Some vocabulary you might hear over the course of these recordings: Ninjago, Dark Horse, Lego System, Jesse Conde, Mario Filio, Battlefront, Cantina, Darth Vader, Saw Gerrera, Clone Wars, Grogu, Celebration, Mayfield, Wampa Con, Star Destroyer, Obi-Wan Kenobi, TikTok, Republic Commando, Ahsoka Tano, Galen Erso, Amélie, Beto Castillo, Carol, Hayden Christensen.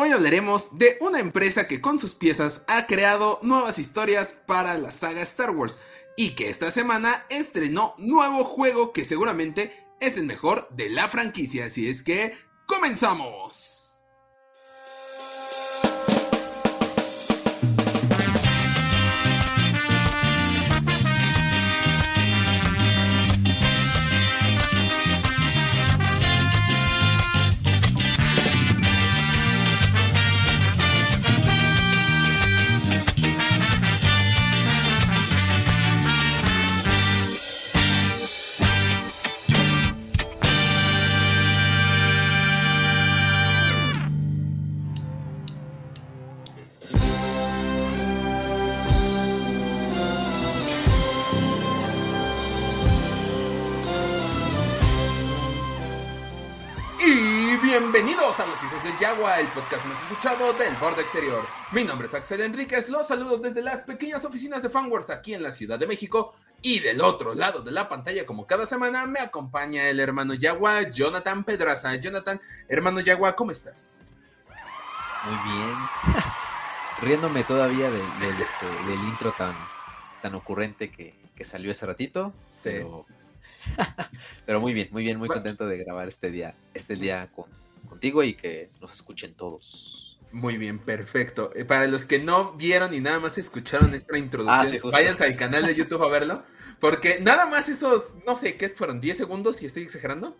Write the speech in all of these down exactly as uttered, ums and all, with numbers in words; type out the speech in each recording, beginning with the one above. Hoy hablaremos de una empresa que con sus piezas ha creado nuevas historias para la saga Star Wars y que esta semana estrenó nuevo juego que seguramente es el mejor de la franquicia, así es que ¡comenzamos! Bienvenidos a Los Hijos del Yagua, el podcast más escuchado del borde exterior. Mi nombre es Axel Enríquez, los saludo desde las pequeñas oficinas de Fanwars aquí en la Ciudad de México. Y del otro lado de la pantalla, como cada semana, me acompaña el hermano Yagua, Jonathan Pedraza. Jonathan, hermano Yagua, ¿cómo estás? Muy bien. Riéndome todavía del, del, este, del intro tan, tan ocurrente que, que salió hace ratito. Sí. Pero, pero muy bien, muy bien, muy bueno, contento de grabar este día, este día con... contigo y que nos escuchen todos. Muy bien, perfecto. Para los que no vieron y nada más escucharon esta introducción, ah, sí, váyanse al canal de YouTube a verlo, porque nada más esos, no sé, ¿qué fueron? ¿diez segundos? ¿Si estoy exagerando?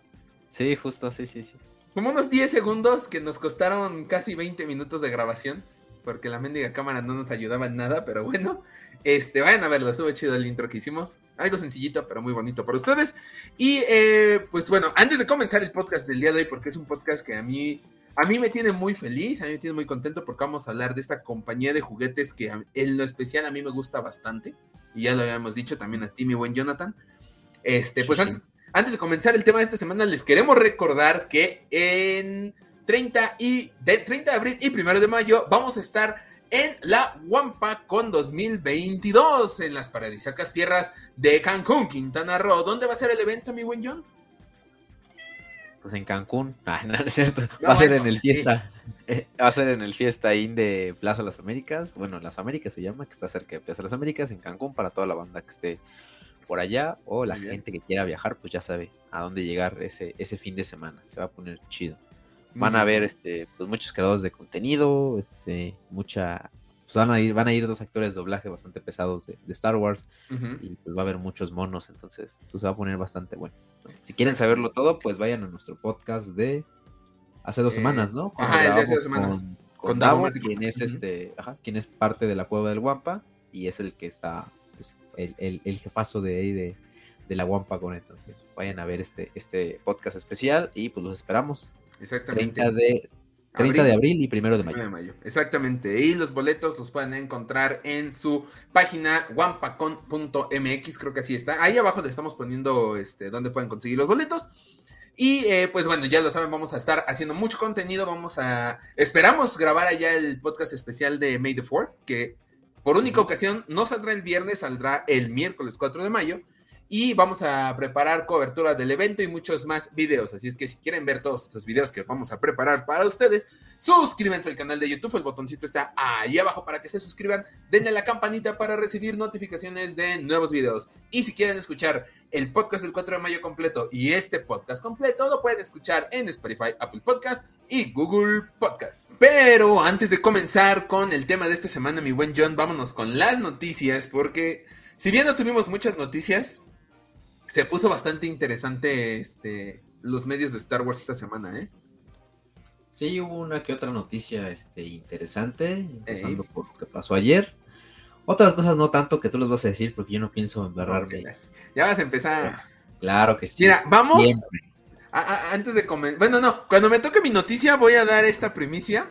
Sí, justo, sí, sí, sí. Como unos diez segundos que nos costaron casi veinte minutos de grabación, porque la mendiga cámara no nos ayudaba en nada, pero bueno, este, vayan a verlo, estuvo chido el intro que hicimos, algo sencillito pero muy bonito para ustedes. Y eh, pues bueno, antes de comenzar el podcast del día de hoy, porque es un podcast que a mí, a mí me tiene muy feliz, a mí me tiene muy contento, porque vamos a hablar de esta compañía de juguetes que en lo especial a mí me gusta bastante, y ya lo habíamos dicho también a ti, mi buen Jonathan. Este, pues sí, antes, sí. antes de comenzar el tema de esta semana, les queremos recordar que en... treinta, y, de, treinta de abril y primero de mayo vamos a estar en la Wampa Con dos mil veintidós en las paradisíacas tierras de Cancún, Quintana Roo. ¿Dónde va a ser el evento, mi buen John? Pues en Cancún, ah, no es cierto, no, va a ser bueno, en el fiesta, sí. va a ser en el fiesta in de Plaza Las Américas, bueno, Las Américas se llama, que está cerca de Plaza Las Américas, en Cancún, para toda la banda que esté por allá, o la Bien. gente que quiera viajar, pues ya sabe a dónde llegar ese, ese fin de semana, se va a poner chido. Van a ver este, pues, muchos creadores de contenido, este, mucha, pues van a ir, van a ir dos actores de doblaje bastante pesados de, de Star Wars, uh-huh. y pues va a haber muchos monos, entonces pues se va a poner bastante bueno. Si quieren saberlo todo, pues vayan a nuestro podcast de hace dos eh, semanas, ¿no? Cuando ajá, el de hace dos semanas. Con, con, con Davo, quien es, uh-huh. este, ajá, quien es parte de la Cueva del Wampa, y es el que está, pues, el, el, el jefazo de ahí de, de la Wampa Con. Entonces, vayan a ver este, este podcast especial y pues los esperamos. Exactamente. treinta de, treinta abril. de abril y primero de mayo. primero de mayo. Exactamente. Y los boletos los pueden encontrar en su página wampacon punto m x, creo que así está. Ahí abajo le estamos poniendo este, dónde pueden conseguir los boletos. Y eh, pues bueno, ya lo saben, vamos a estar haciendo mucho contenido. Vamos a. Esperamos grabar allá el podcast especial de May the Fourth, que por única ocasión no saldrá el viernes, saldrá el miércoles cuatro de mayo. Y vamos a preparar cobertura del evento y muchos más videos. Así es que si quieren ver todos estos videos que vamos a preparar para ustedes, suscríbanse al canal de YouTube. El botoncito está ahí abajo para que se suscriban. Denle a la campanita para recibir notificaciones de nuevos videos. Y si quieren escuchar el podcast del cuatro de mayo completo y este podcast completo, lo pueden escuchar en Spotify, Apple Podcast y Google Podcast. Pero antes de comenzar con el tema de esta semana, mi buen John, vámonos con las noticias. Porque si bien no tuvimos muchas noticias... Se puso bastante interesante este, los medios de Star Wars esta semana, ¿eh? Sí, hubo una que otra noticia este, interesante, empezando Ey. por lo que pasó ayer. Otras cosas no tanto que tú los vas a decir, porque yo no pienso embarrarme. Okay. Ya vas a empezar. Claro que sí. Mira, vamos... A, a, antes de comenzar... Bueno, no, cuando me toque mi noticia voy a dar esta primicia,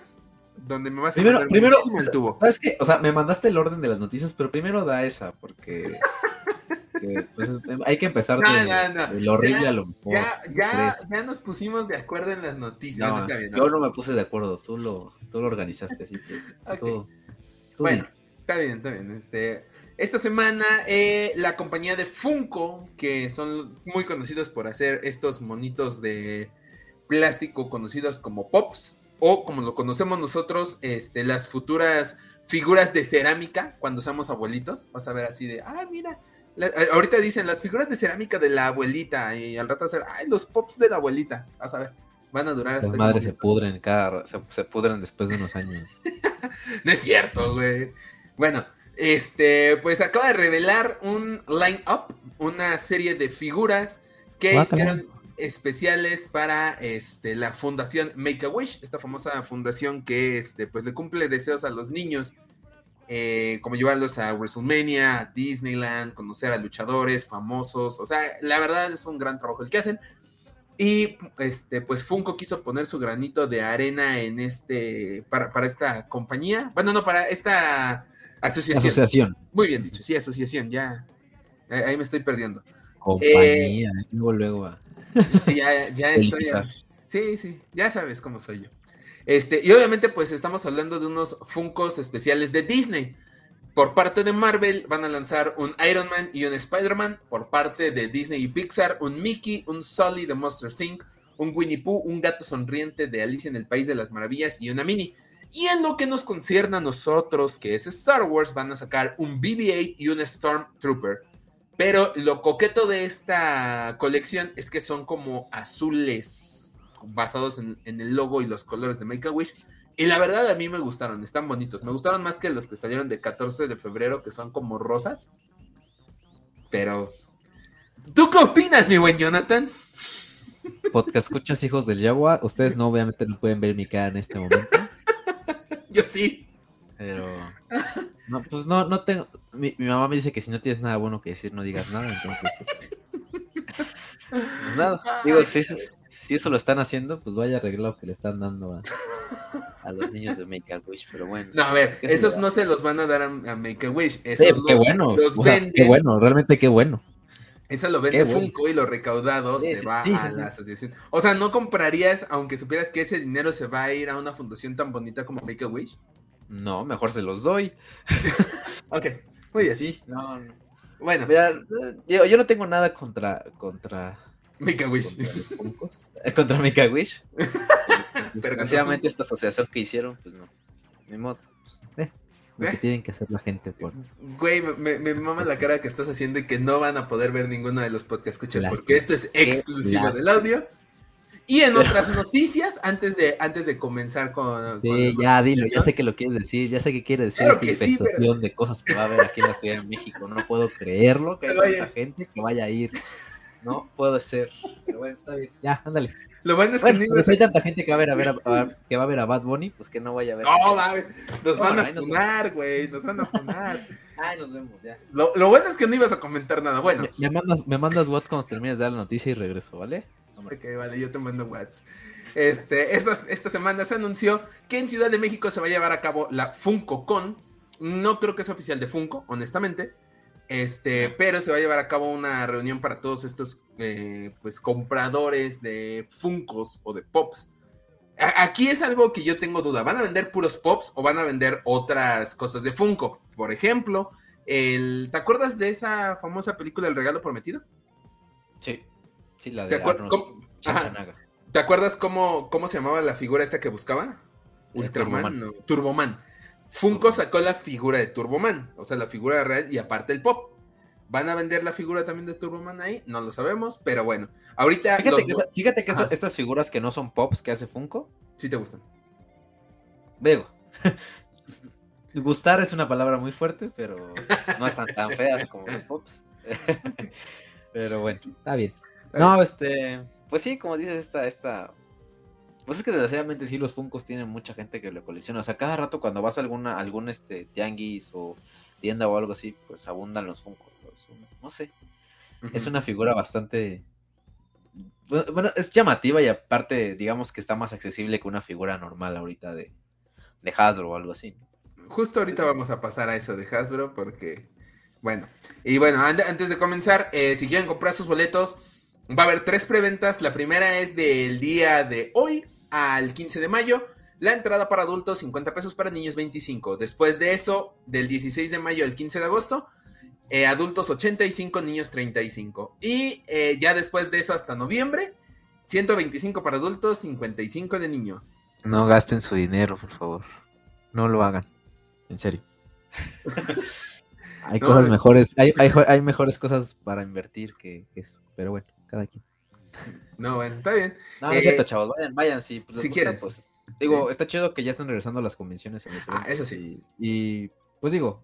donde me vas a primero, primero o sea, tubo. ¿Sabes qué? O sea, me mandaste el orden de las noticias, pero primero da esa, porque... Que, pues, hay que empezar no, de, no, no. de lo horrible ya, a lo mejor. Ya, ya, ya nos pusimos de acuerdo en las noticias. No, no bien, ¿no? Yo no me puse de acuerdo, tú lo, tú lo organizaste. Así que, okay. tú, tú bueno, bien. está bien, está bien. Este, esta semana eh, la compañía de Funko, que son muy conocidos por hacer estos monitos de plástico conocidos como Pops, o como lo conocemos nosotros, este, las futuras figuras de cerámica cuando seamos abuelitos. Vas a ver así de, ah, mira, la, ahorita dicen las figuras de cerámica de la abuelita, y al rato vas a ver, ay, los pops de la abuelita, vas a ver, van a durar hasta... Las madres se pudren, cada, se, se pudren después de unos años. No es cierto, güey. Bueno, este, pues acaba de revelar un line-up, una serie de figuras que Guácala. hicieron especiales para este, la fundación Make-A-Wish, esta famosa fundación que este, pues, le cumple deseos a los niños, eh, como llevarlos a WrestleMania, a Disneyland, conocer a luchadores famosos. O sea, la verdad es un gran trabajo el que hacen. Y este, pues Funko quiso poner su granito de arena en este para, para esta compañía. Bueno, no, para esta asociación. Asociación. Muy bien dicho, sí, asociación, ya. Ahí me estoy perdiendo. Compañía, eh, luego luego va. Sí, ya, ya estoy. Ya, sí, sí, ya sabes cómo soy yo. Este, y obviamente, pues estamos hablando de unos Funkos especiales de Disney. Por parte de Marvel van a lanzar un Iron Man y un Spider-Man. Por parte de Disney y Pixar, un Mickey, un Sully de Monsters incorporated, un Winnie Pooh, un gato sonriente de Alicia en el País de las Maravillas y una Minnie. Y en lo que nos concierne a nosotros, que es Star Wars, van a sacar un B B ocho y un Stormtrooper. Pero lo coqueto de esta colección es que son como azules, basados en, en el logo y los colores de Make-A-Wish. Y la verdad a mí me gustaron, están bonitos. Me gustaron más que los que salieron de catorce de febrero, que son como rosas. Pero, ¿tú qué opinas, mi buen Jonathan? Podcast escuchas, hijos del Jaguar. Ustedes no, obviamente no pueden ver mi cara en este momento. Yo sí. Pero, no, pues no, no tengo... Mi, mi mamá me dice que si no tienes nada bueno que decir, no digas nada. Entonces, pues nada. Digo, si eso, si eso lo están haciendo, pues vaya arreglado que le están dando a... a los niños de Make-A-Wish, pero bueno. No, a ver, esos no se los van a dar a, a Make-A-Wish. Esos sí, qué bueno, los o sea, venden. Qué bueno, realmente qué bueno. Eso lo vende bueno. Funko y lo recaudado sí, se sí, va sí, a sí, la sí. asociación. O sea, ¿no comprarías, aunque supieras que ese dinero se va a ir a una fundación tan bonita como Make-A-Wish? No, mejor se los doy. Ok, muy bien. Sí, no. Bueno. Mira, yo, yo no tengo nada contra... contra... Make-A-Wish. Contra, contra Make-A-Wish. Desgraciadamente no, esta asociación que hicieron, pues no. Ni modo. Eh, lo ¿Eh? que tienen que hacer la gente. Por... Güey, me, me mama la cara que estás haciendo y que no van a poder ver ninguno de los podcasts. Escuchas, Plastic. Porque esto es exclusivo Plastic. Del audio. Y en otras noticias, antes de, antes de comenzar con... Sí, con ya, dilo, ya sé que lo quieres decir, ya sé que quieres decir claro esta infestación sí, pero... de cosas que va a haber aquí en la Ciudad de México. No puedo creerlo, que pero hay vaya. Tanta gente que vaya a ir. No puede ser. Pero bueno, está bien. Ya, ándale. Lo bueno es que bueno, pues hay tanta gente que va a ver a, ver, a, ver, que va a ver a Bad Bunny, pues que no vaya a ver. No, va a ver. Nos van a funar, güey. Nos van a funar. Ay, nos vemos, ya. Lo, lo bueno es que no ibas a comentar nada. Bueno. Me, me mandas, me mandas WhatsApp cuando termines de dar la noticia y regreso, ¿vale? Ok, vale, yo te mando WhatsApp. Este, esta, esta semana se anunció que en Ciudad de México se va a llevar a cabo la Funko Con. No creo que sea oficial de Funko, honestamente. Este, pero se va a llevar a cabo una reunión para todos estos eh, pues compradores de Funkos o de Pops. A- aquí es algo que yo tengo duda. ¿Van a vender puros Pops o van a vender otras cosas de Funko? Por ejemplo, el... ¿te acuerdas de esa famosa película El Regalo Prometido? Sí, sí, la de acuer- cómo... ¿Te acuerdas cómo, cómo se llamaba la figura esta que buscaba? Ultraman, Turboman. No, Turboman. Funko sacó la figura de Turboman, o sea, la figura real y aparte el pop. ¿Van a vender la figura también de Turboman ahí? No lo sabemos, pero bueno. Ahorita Fíjate los... que, esa, fíjate que esta, estas figuras que no son pops que hace Funko... Sí te gustan. Veo. Gustar es una palabra muy fuerte, pero no están tan feas como los pops. Pero bueno, está bien. Está no, bien. este... Pues sí, como dices, esta... esta... Pues es que desgraciadamente sí los Funkos tienen mucha gente que lo colecciona. O sea, cada rato cuando vas a alguna, algún este tianguis o tienda o algo así, pues abundan los Funkos. No sé. Uh-huh. Es una figura bastante... Bueno, es llamativa y aparte, digamos que está más accesible que una figura normal ahorita de, de Hasbro o algo así. Justo ahorita vamos a pasar a eso de Hasbro porque... Bueno, y bueno, antes de comenzar, eh, si quieren comprar sus boletos, va a haber tres preventas. La primera es del día de hoy al quince de mayo, la entrada para adultos cincuenta pesos, para niños veinticinco. Después de eso, del dieciséis de mayo al quince de agosto, eh, adultos ochenta y cinco, niños treinta y cinco. Y eh, ya después de eso hasta noviembre, ciento veinticinco para adultos, cincuenta y cinco de niños. No gasten su dinero, por favor. No lo hagan. En serio. Hay no, cosas no. mejores, hay, hay, hay mejores cosas para invertir que, que eso. Pero bueno, cada quien. No, bueno, está bien. No, no eh, es cierto, chavos. Vayan, vayan, si, pues, si quieren. Pues, digo, sí. Está chido que ya están regresando a las convenciones. En ah, eso sí. Y, y pues digo,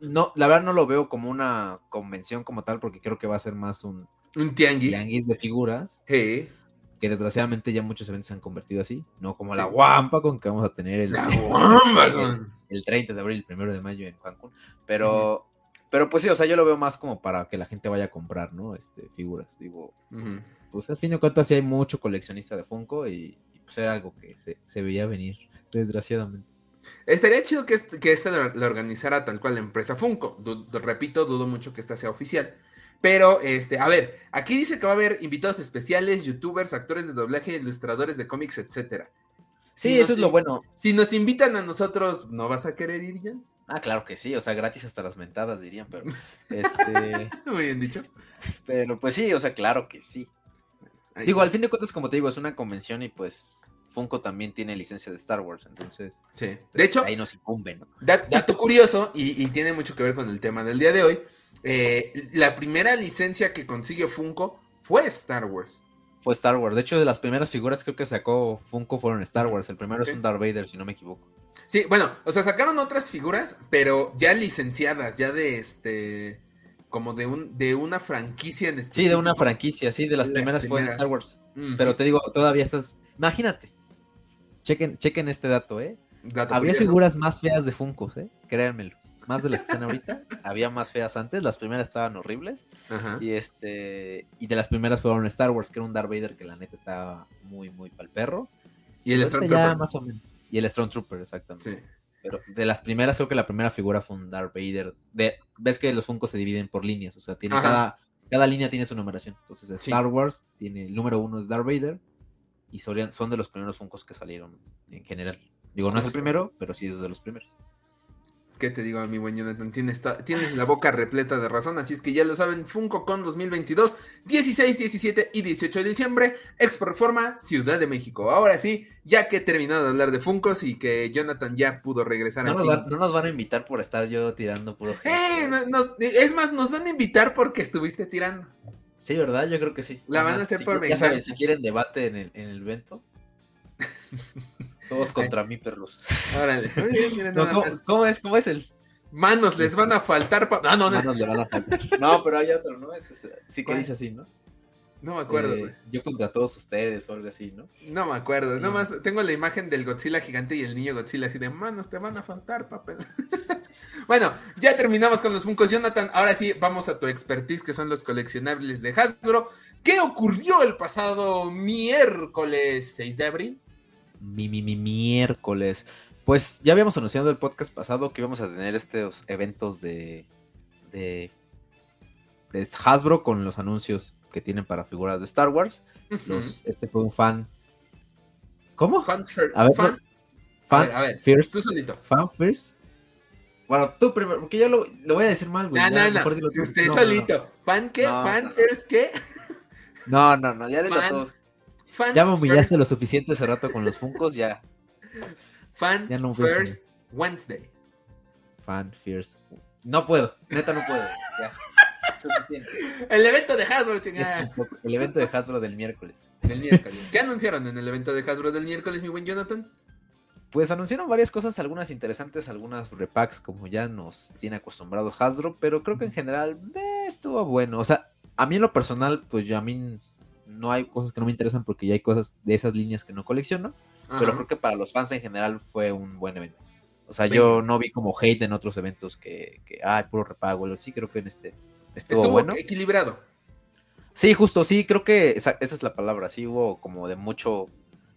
no, la verdad no lo veo como una convención como tal, porque creo que va a ser más un, un tianguis. tianguis de figuras. Sí. Que desgraciadamente ya muchos eventos se han convertido así, no como sí. la Wampa Con que vamos a tener el, la el, el treinta de abril, primero de mayo en Cancún, pero, uh-huh. pero pues sí, o sea, yo lo veo más como para que la gente vaya a comprar, ¿no? Este, figuras, digo, uh-huh. pues al fin de cuentas sí hay mucho coleccionista de Funko y, y pues era algo que se, se veía venir, desgraciadamente. Estaría chido que, este, que esta la organizara tal cual la empresa Funko, du- du- repito, dudo mucho que esta sea oficial. Pero, este, a ver, aquí dice que va a haber invitados especiales, youtubers, actores de doblaje, ilustradores de cómics, etcétera. Sí, si eso es in- lo bueno. Si nos invitan a nosotros, ¿no vas a querer ir ya? Ah, claro que sí, o sea, gratis hasta las mentadas dirían, pero este... Muy bien dicho. Pero pues sí, o sea, claro que sí. Ahí digo, está. Al fin de cuentas, como te digo, es una convención y pues Funko también tiene licencia de Star Wars, entonces... Sí, de pues, hecho... Ahí nos incumben, ¿no? Dat- dato curioso, y, y tiene mucho que ver con el tema del día de hoy... Eh, la primera licencia que consiguió Funko fue Star Wars. Fue Star Wars. De hecho, de las primeras figuras creo que sacó Funko fueron Star Wars. El primero okay. es un Darth Vader, si no me equivoco. Sí, bueno, o sea, sacaron otras figuras, pero ya licenciadas, ya de este... Como de un de una franquicia en específico. Sí, de una franquicia, sí, de las, las primeras, primeras fue Star Wars. Mm-hmm. Pero te digo, todavía estás... Imagínate. Chequen, chequen este dato, ¿eh? Dato Habría curioso. Figuras más feas de Funko, ¿eh? Créanmelo. Más de las que están ahorita, había más feas antes, las primeras estaban horribles, ajá. y este y de las primeras fueron Star Wars, que era un Darth Vader que la neta estaba muy, muy pal perro. Y el Stormtrooper. Más o menos. Y el Stormtrooper, exactamente. Sí. Pero de las primeras, creo que la primera figura fue un Darth Vader. De, ves que los Funkos se dividen por líneas, o sea, tiene cada, cada línea tiene su numeración. Entonces Star sí. Wars tiene, el número uno es Darth Vader, y son de los primeros Funkos que salieron en general. Digo, no es el primero, pero sí es de los primeros. ¿Qué te digo, mi buen Jonathan? Tienes, ta- tienes la boca repleta de razón, así es que ya lo saben, Funko Con dos mil veintidós, dieciséis, diecisiete y dieciocho de diciembre, Exproforma, Ciudad de México. Ahora sí, ya que he terminado de hablar de Funkos y que Jonathan ya pudo regresar no a nos va, No nos van a invitar por estar yo tirando puro... ¡Eh! No, no, es más, nos van a invitar porque estuviste tirando. Sí, ¿verdad? Yo creo que sí. La van Ajá, a hacer si, por mensaje. Si quieren debate en el, en el evento... Todos contra mí, perros. Órale. Miren, no, ¿cómo, ¿Cómo es? ¿Cómo es el? Manos les van a faltar. Pa... No, no, no. Manos le van a faltar. No, pero hay otro, ¿no? Es, es, sí que dice así, ¿no? No me acuerdo. Eh, yo contra todos ustedes o algo así, ¿no? No me acuerdo. Sí. Nomás tengo la imagen del Godzilla gigante y el niño Godzilla así de manos te van a faltar, papel. Bueno, ya terminamos con los Funkos, Jonathan. Ahora sí, vamos a tu expertise, que son los coleccionables de Hasbro. ¿Qué ocurrió el pasado miércoles seis de abril? Mi, mi, mi miércoles. Pues ya habíamos anunciado el podcast pasado que íbamos a tener estos eventos de, de, de Hasbro con los anuncios que tienen para figuras de Star Wars. Uh-huh. Los, este fue un fan. ¿Cómo? Fan first. A ver, fan, fan a ver, a ver first. Tú solito. Fan first. Bueno, tú primero, porque yo lo, lo voy a decir mal, güey. No, no, no. Usted no, solito. No, no. ¿Fan qué? No, ¿Fan no, first no. qué? No, no, no. Ya le trató. Fan ya me humillaste first. Lo suficiente hace rato con los Funkos, ya. Fan ya no First Wednesday. Fan First. No puedo, neta no puedo. Ya. Suficiente. El evento de Hasbro, chingada. El evento de Hasbro del miércoles. Del miércoles. ¿Qué anunciaron en el evento de Hasbro del miércoles, mi buen Jonathan? Pues anunciaron varias cosas, algunas interesantes, algunas repacks, como ya nos tiene acostumbrado Hasbro, pero creo que en general eh, estuvo bueno. O sea, a mí en lo personal, pues yo a mí... No hay cosas que no me interesan porque ya hay cosas de esas líneas que no colecciono. Ajá. Pero creo que para los fans en general fue un buen evento. O sea, Venga. yo no vi como hate en otros eventos que, que ay, puro repago. Pero sí, creo que en este estuvo, estuvo bueno. Equilibrado. Sí, justo, sí, creo que esa, esa es la palabra. Sí, hubo como de mucho,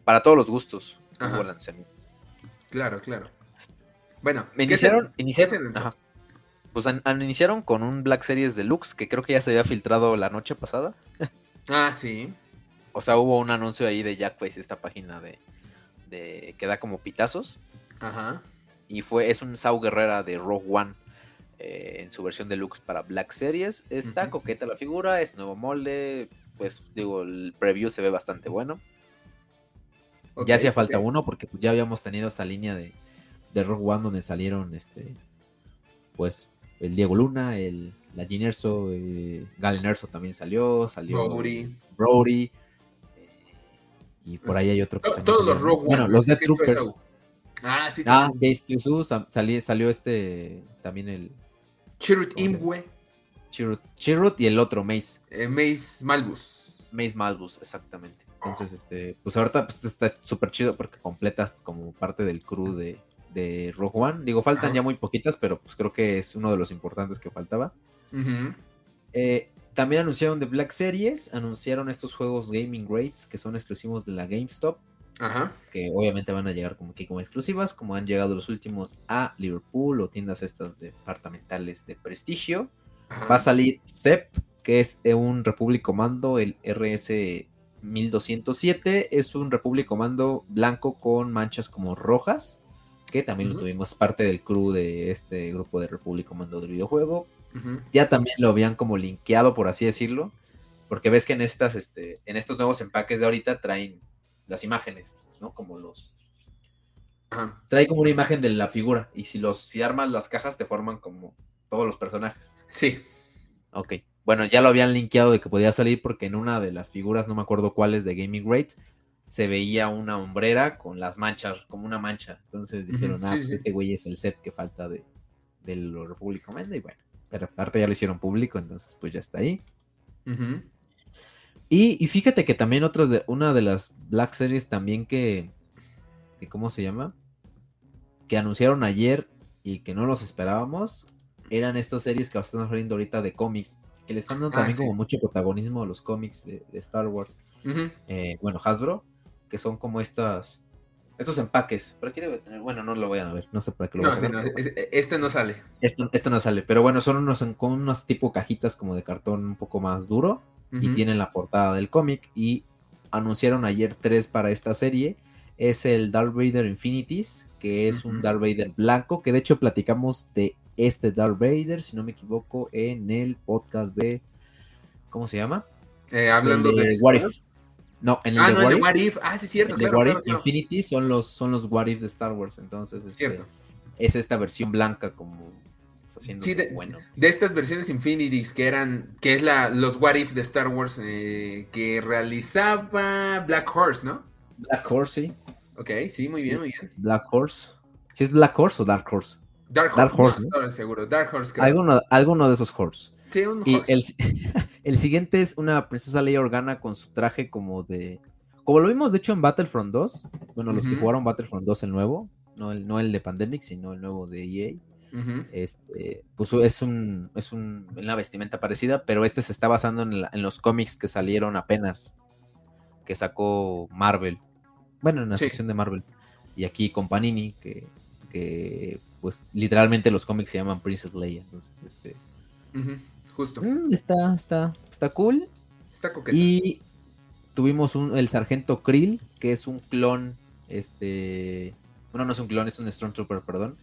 para todos los gustos, Ajá. hubo lanzamientos. Claro, claro. Bueno, ¿qué iniciaron? Se, iniciaron ¿qué ajá. Pues an, an, iniciaron con un Black Series Deluxe que creo que ya se había filtrado la noche pasada. Ah, sí. O sea, hubo un anuncio ahí de Jackface, esta página de, de que da como pitazos. Ajá. Y fue, es un Saw Gerrera de Rogue One eh, en su versión deluxe para Black Series. Está uh-huh. coqueta la figura, es nuevo molde. Pues digo, el preview se ve bastante bueno. Okay, ya hacía falta okay. uno, porque ya habíamos tenido esta línea de, de Rogue One donde salieron este pues el Diego Luna, el la Jyn Erso, eh, Galen Erso también salió, salió Brody, Brody eh, y por pues, ahí hay otro que to, todos los Rogue One. Bueno, los Death Troopers. Ah, sí. Ah, de Stu salió, salió este también el Chirrut Imwe. Chirrut, Chirrut y el otro Mace. Eh, Mace Malbus. Mace Malbus, exactamente. Entonces, este, pues ahorita pues, está súper chido porque completas como parte del crew de, de Rogue One. Digo, faltan Ajá. ya muy poquitas, pero pues creo que es uno de los importantes que faltaba. Uh-huh. Eh, también anunciaron de Black Series, anunciaron estos juegos Gaming Rates que son exclusivos de la GameStop. Ajá. Que obviamente van a llegar como que como exclusivas, como han llegado los últimos a Liverpool o tiendas estas departamentales de prestigio. Ajá. Va a salir C E P, que es un Republic Commando, el R S mil doscientos siete, es un Republic Commando blanco con manchas como rojas, que también uh-huh. lo tuvimos parte del crew de este grupo de Republic Commando del videojuego. Uh-huh. Ya también lo habían como linkeado, por así decirlo, porque ves que en estas este en estos nuevos empaques de ahorita traen las imágenes, ¿no? Como los... Ajá. Trae como una imagen de la figura, y si los si armas las cajas te forman como todos los personajes. Sí. Ok. Bueno, ya lo habían linkeado de que podía salir porque en una de las figuras, no me acuerdo cuáles, de Gaming Rate, se veía una hombrera con las manchas, como una mancha. Entonces dijeron, uh-huh, ah, sí, pues sí. este güey es el set que falta de, de lo Republic Commando, y bueno. Pero aparte ya lo hicieron público, entonces pues ya está ahí. Ajá. Uh-huh. Y, y fíjate que también otras de, una de las Black Series también que, que, ¿cómo se llama? Que anunciaron ayer y que no los esperábamos, eran estas series que están saliendo ahorita de cómics, que le están dando ah, también sí. como mucho protagonismo a los cómics de, de Star Wars. Uh-huh. Eh, bueno, Hasbro, que son como estas, estos empaques. Por aquí debe tener, bueno, no lo vayan a ver, no sé para qué lo no, voy a ver. No, es, este no sale. Este, este no sale, pero bueno, son unos, como unas tipo cajitas como de cartón un poco más duro. Y uh-huh. tienen la portada del cómic. Y anunciaron ayer tres para esta serie. Es el Darth Vader Infinities, que es uh-huh. un Darth Vader blanco, que de hecho platicamos de este Darth Vader, si no me equivoco, en el podcast de... ¿Cómo se llama? Eh, hablando el de... de What If. No, en el ah, de, no, What, el de What If. If. Ah, sí, cierto. El claro, de What claro, If claro. Infinities son los, son los What If de Star Wars. Entonces, este, cierto. Es esta versión blanca como... Sí, de, bueno. de estas versiones Infinities que eran, que es la, los What If de Star Wars eh, que realizaba Black Horse, ¿no? Black Horse, sí. Ok, sí, muy sí. bien, muy bien. Black Horse. ¿Sí es Black Horse o Dark Horse? Dark, Dark Horse, no, ¿no? seguro, Dark Horse. Creo. Alguno, alguno de esos Horse. Sí, un y Horse. El, el siguiente es una princesa Leia Organa con su traje como de, como lo vimos de hecho en Battlefront dos. Bueno, los uh-huh. que jugaron Battlefront dos, el nuevo, no el, no el de Pandemic, sino el nuevo de E A. Uh-huh. Este, pues es un es un, una vestimenta parecida, pero este se está basando en, la, en los cómics que salieron apenas, que sacó Marvel, bueno, en la sí. sección de Marvel, y aquí con Panini, que, que pues literalmente los cómics se llaman Princess Leia, entonces este uh-huh. justo está, está, está cool, está coqueta. Y tuvimos un, el sargento Krill, que es un clon, este, bueno, no es un clon, es un Stormtrooper, perdón.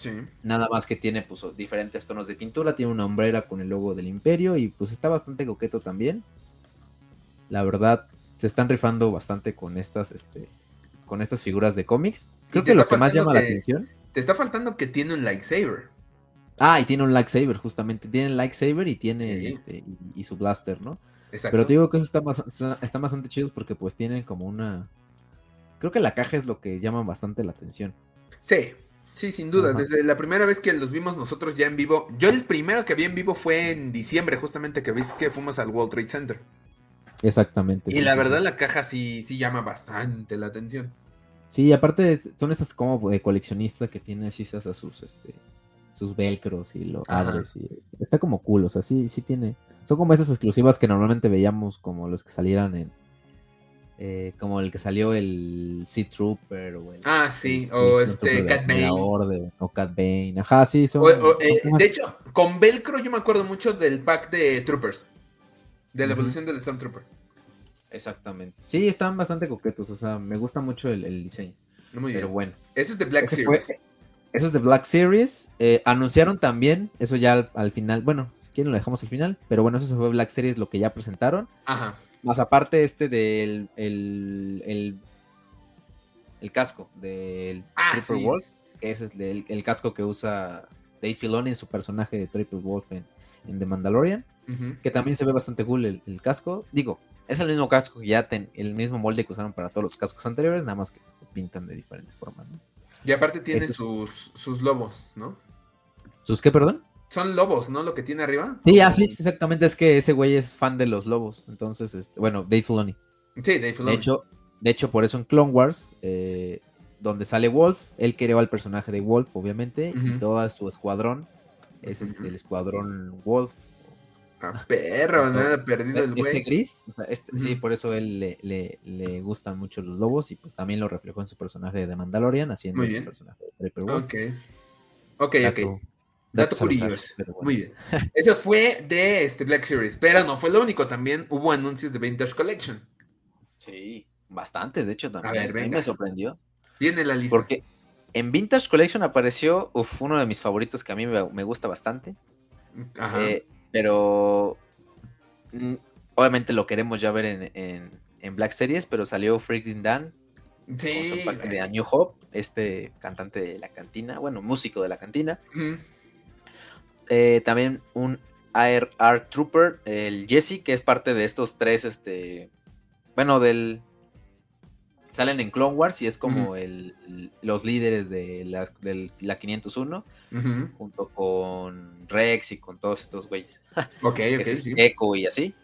Sí. Nada más que tiene pues diferentes tonos de pintura, tiene una hombrera con el logo del Imperio y pues está bastante coqueto también. La verdad, se están rifando bastante con estas este con estas figuras de cómics. Creo que lo que más llama que, la atención, te está faltando que tiene un lightsaber. Ah, y tiene un lightsaber justamente, tiene el lightsaber y tiene sí. este y, y su blaster, ¿no? Exacto. Pero te digo que eso está más, está, está bastante chido porque pues tienen como una, creo que la caja es lo que llama bastante la atención. Sí. Sí, sin duda. Ajá. Desde la primera vez que los vimos nosotros ya en vivo. Yo el primero que vi en vivo fue en diciembre, justamente, que viste que fuimos al World Trade Center. Exactamente. Y la verdad la caja sí, sí llama bastante la atención. Sí, aparte son estas como de coleccionista que tiene así esas sus, este, sus velcros y lo abres. Y está como cool, o sea, sí, sí tiene. Son como esas exclusivas que normalmente veíamos como los que salieran en... Eh, como el que salió el Sea Trooper o el, ah sí, o el, este Cat Bane Orden, o Cat Bane, ajá sí son, o, o, eh, son de hecho con velcro yo me acuerdo mucho del pack de Troopers de la uh-huh. evolución del Stormtrooper. Exactamente, sí están bastante coquetos, o sea me gusta mucho el, el diseño. Muy bien. Pero bueno, eso es de Black Series fue, eso es de Black Series. Eh, anunciaron también eso ya al, al final, bueno si quieren lo dejamos al final, pero bueno eso fue Black Series lo que ya presentaron. Ajá. Más aparte este del el, el el casco del ah, Trooper sí. Wolf, que ese es el, el casco que usa Dave Filoni en su personaje de Trooper Wolf en, en The Mandalorian, uh-huh. que también se ve bastante cool el, el casco. Digo, es el mismo casco que ya ten, el mismo molde que usaron para todos los cascos anteriores, nada más que lo pintan de diferente forma, ¿no? Y aparte tiene Eso. sus sus lobos, ¿no? ¿Sus qué, perdón? Son lobos, ¿no? Lo que tiene arriba. Sí, así es, exactamente. Es que ese güey es fan de los lobos. Entonces, este, bueno, Dave Filoni. Sí, Dave Filoni. De hecho, de hecho por eso en Clone Wars, eh, donde sale Wolf, él creó al personaje de Wolf, obviamente, uh-huh. y todo su escuadrón es este, uh-huh. el escuadrón Wolf. ¡Ah, perro! Nada perdido el güey. Este gris, o sea, este, uh-huh. sí, por eso él le, le, le gustan mucho los lobos y pues también lo reflejó en su personaje de The Mandalorian, haciendo ese personaje de Trooper Wolf. Ok, ok, Dato, ok. Dato curioso. Bueno. Muy bien. Eso fue de este Black Series, pero no fue lo único. También hubo anuncios de Vintage Collection. Sí, bastantes, de hecho, también. A ver, venga. A mí me sorprendió. Viene la lista. Porque en Vintage Collection apareció uf, uno de mis favoritos que a mí me, me gusta bastante. Ajá. Eh, pero obviamente lo queremos ya ver en, en, en Black Series, pero salió Freaking Dan. Sí. De A New Hope, este cantante de la cantina, bueno, músico de la cantina. Uh-huh. Eh, también un A R Trooper, el Jesse, que es parte de estos tres, este, bueno, del... Salen en Clone Wars y es como uh-huh. el, el, los líderes de la, de la quinientos uno, uh-huh. junto con Rex y con todos estos güeyes. Ok, que ok, es sí. Echo y así.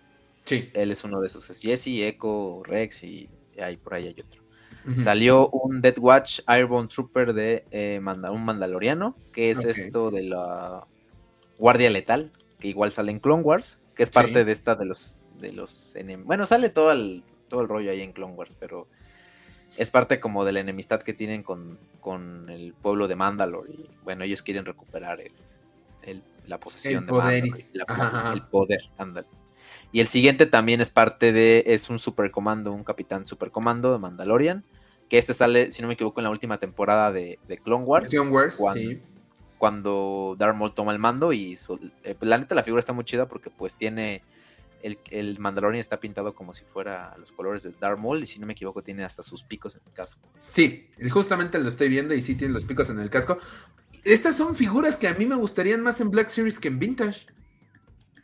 Sí. Él es uno de esos. Es Jesse, Echo, Rex y ahí por ahí hay otro. Uh-huh. Salió un Death Watch Airborne Trooper de eh, manda, un mandaloriano, que es okay. esto de la Guardia Letal, que igual sale en Clone Wars, que es parte sí. de esta de los... de los enem- Bueno, sale todo el, todo el rollo ahí en Clone Wars, pero... Es parte como de la enemistad que tienen con, con el pueblo de Mandalore. Y bueno, ellos quieren recuperar el, el, la posesión el de Mandalore. La, ajá, el poder, ándale. Y el siguiente también es parte de... Es un supercomando, un capitán supercomando de Mandalorian. Que este sale, si no me equivoco, en la última temporada de, de Clone Wars. Clone Wars, cuando, sí. Cuando Darth Maul toma el mando y... Su, eh, pues la neta, la figura está muy chida porque pues tiene... El, el Mandalorian está pintado como si fuera los colores de Darth Maul y si no me equivoco tiene hasta sus picos en el casco. Sí, justamente lo estoy viendo y sí tiene los picos en el casco. Estas son figuras que a mí me gustarían más en Black Series que en Vintage.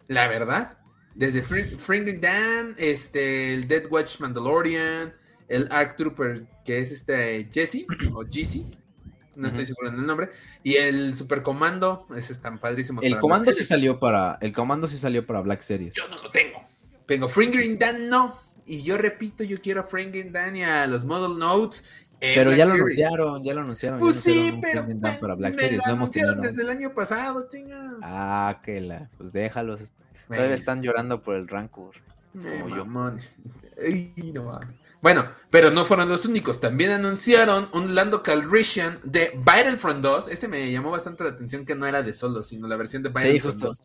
La verdad. Desde Fringling Dan, este, el Death Watch Mandalorian, el Arc Trooper que es este Jesse o Jesse. No estoy uh-huh. seguro en el nombre. Y el Supercomando, ese es tan padrísimo. El comando sí salió para. El comando sí salió para Black Series. Yo no lo tengo. Tengo Fringering Dan, no. Y yo repito, yo quiero a Fringering Dan y a los Model Notes. Pero Black ya lo Series. anunciaron, ya lo anunciaron. Pues ya sí, pero. Me, para Black me Series. Lo anunciaron no hemos desde el año pasado, chinga. Ah, que la. Pues déjalos. Todavía bueno. están llorando por el Rancor. Ay, como mamón. Yo. Ay, no mames. Bueno, pero no fueron los únicos. También anunciaron un Lando Calrissian de Battlefront dos. Este me llamó bastante la atención que no era de solo, sino la versión de Battlefront sí, dos.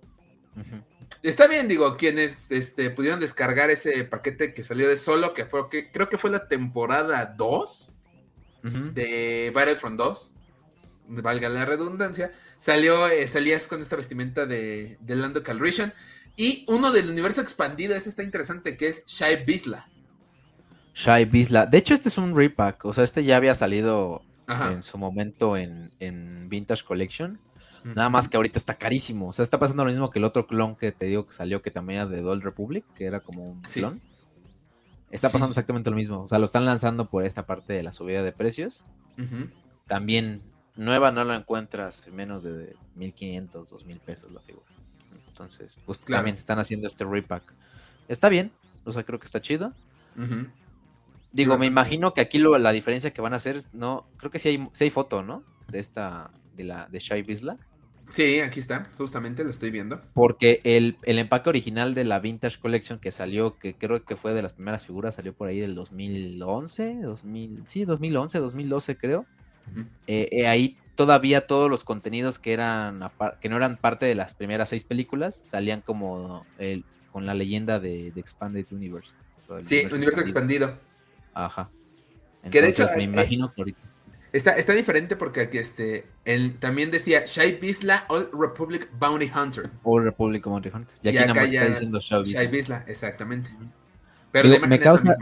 Uh-huh. Está bien, digo, quienes este, pudieron descargar ese paquete que salió de solo, que, fue, que creo que fue la temporada dos uh-huh. de Battlefront dos. Valga la redundancia. Salió, eh, salías con esta vestimenta de, de Lando Calrissian. Y uno del universo expandido, ese está interesante, que es Shae Vizla. Shae Vizla. De hecho, este es un repack. O sea, este ya había salido Ajá. en su momento en, en Vintage Collection. Mm. Nada más que ahorita está carísimo. O sea, está pasando lo mismo que el otro clon que te digo que salió, que también era de Old Republic, que era como un sí. clon. Está pasando sí. exactamente lo mismo. O sea, lo están lanzando por esta parte de la subida de precios. Uh-huh. También nueva no la encuentras en menos de mil quinientos, dos mil pesos la figura. Entonces, pues claro. también están haciendo este repack. Está bien. O sea, creo que está chido. Uh-huh. Digo, me imagino que aquí lo, la diferencia que van a hacer, no, creo que sí hay, sí hay foto, ¿no? De esta, de la, de Shae Vizla. Sí, aquí está, justamente lo estoy viendo. Porque el, el empaque original de la Vintage Collection que salió, que creo que fue de las primeras figuras, salió por ahí del dos mil once, dos mil, sí, dos mil once, dos mil doce creo. Uh-huh. Eh, eh, ahí todavía todos los contenidos que eran, que no eran parte de las primeras seis películas, salían como el, con la leyenda de, de Expanded Universe. Sí, universo, universo expandido. expandido. Ajá. Entonces, que de hecho me imagino eh, que ahorita está, está diferente porque aquí este él también decía Shae Vizla Old Republic Bounty Hunter. Old Republic Bounty Hunter. Y aquí y nada más está diciendo Shae Vizla. Shae Vizla, exactamente. Pero digo, me causa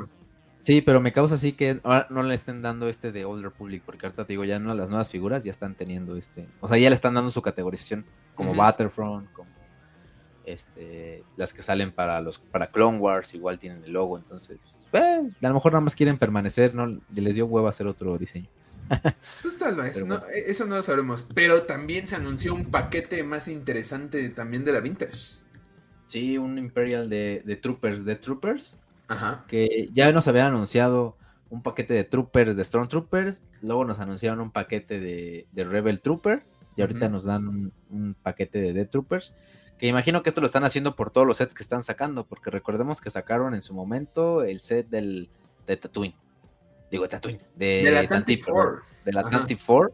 Sí, pero me causa así que ahora no le estén dando este de Old Republic, porque ahorita te digo, ya no, las nuevas figuras ya están teniendo este, o sea, ya le están dando su categorización, como uh-huh. Battlefront, como este, las que salen para los para Clone Wars, igual tienen el logo, entonces, eh, a lo mejor nada más quieren permanecer, no les dio hueva hacer otro diseño. Pues tal vez, pero, no, bueno. Eso no lo sabremos, pero también se anunció un paquete más interesante también de la Vintage. Sí, un Imperial de, de Troopers, de Troopers. Ajá. Que ya nos habían anunciado un paquete de Troopers, de Stormtroopers, luego nos anunciaron un paquete de, de Rebel Trooper, y ahorita uh-huh. nos dan un, un paquete de Death Troopers, que imagino que esto lo están haciendo por todos los sets que están sacando, porque recordemos que sacaron en su momento el set del, de Tatooine, digo Tatooine, de, de la Tantive cuatro, de la Tantive cuatro,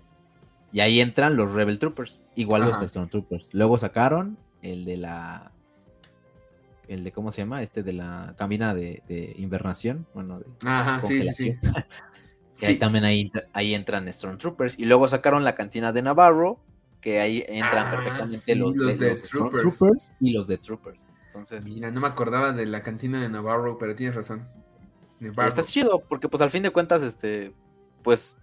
y ahí entran los Rebel Troopers, igual Ajá. los Stormtroopers, luego sacaron el de la... el de, ¿cómo se llama? Este de la cabina de, de invernación, bueno, de Ajá, congelación. sí, sí, sí. Que sí. Ahí también ahí, ahí entran Stormtroopers, y luego sacaron la cantina de Navarro, que ahí entran ah, perfectamente sí, los, los, de, los Troopers. Stormtroopers y los Death Troopers. Entonces, mira, no me acordaba de la cantina de Navarro, pero tienes razón. Navarro. Está chido, porque pues al fin de cuentas, este, pues,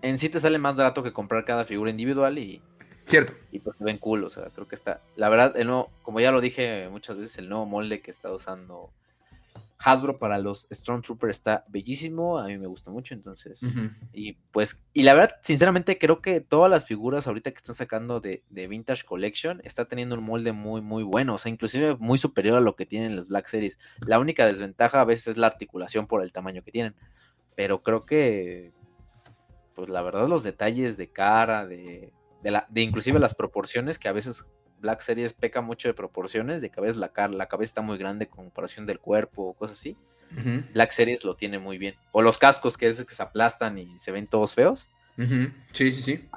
en sí te sale más barato que comprar cada figura individual y... Cierto. Y pues se ven cool, o sea, creo que está... La verdad, el nuevo, como ya lo dije muchas veces, el nuevo molde que está usando Hasbro para los Stormtroopers está bellísimo, a mí me gusta mucho, entonces... Uh-huh. Y pues, y la verdad, sinceramente, creo que todas las figuras ahorita que están sacando de, de Vintage Collection está teniendo un molde muy, muy bueno, o sea, inclusive muy superior a lo que tienen los Black Series. La única desventaja a veces es la articulación por el tamaño que tienen, pero creo que, pues la verdad, los detalles de cara, de... De, la, de inclusive las proporciones, que a veces Black Series peca mucho de proporciones, de que a veces la, car- la cabeza está muy grande con comparación del cuerpo o cosas así. Uh-huh. Black Series lo tiene muy bien. O los cascos que a veces que se aplastan y se ven todos feos. Uh-huh. Sí, sí, sí.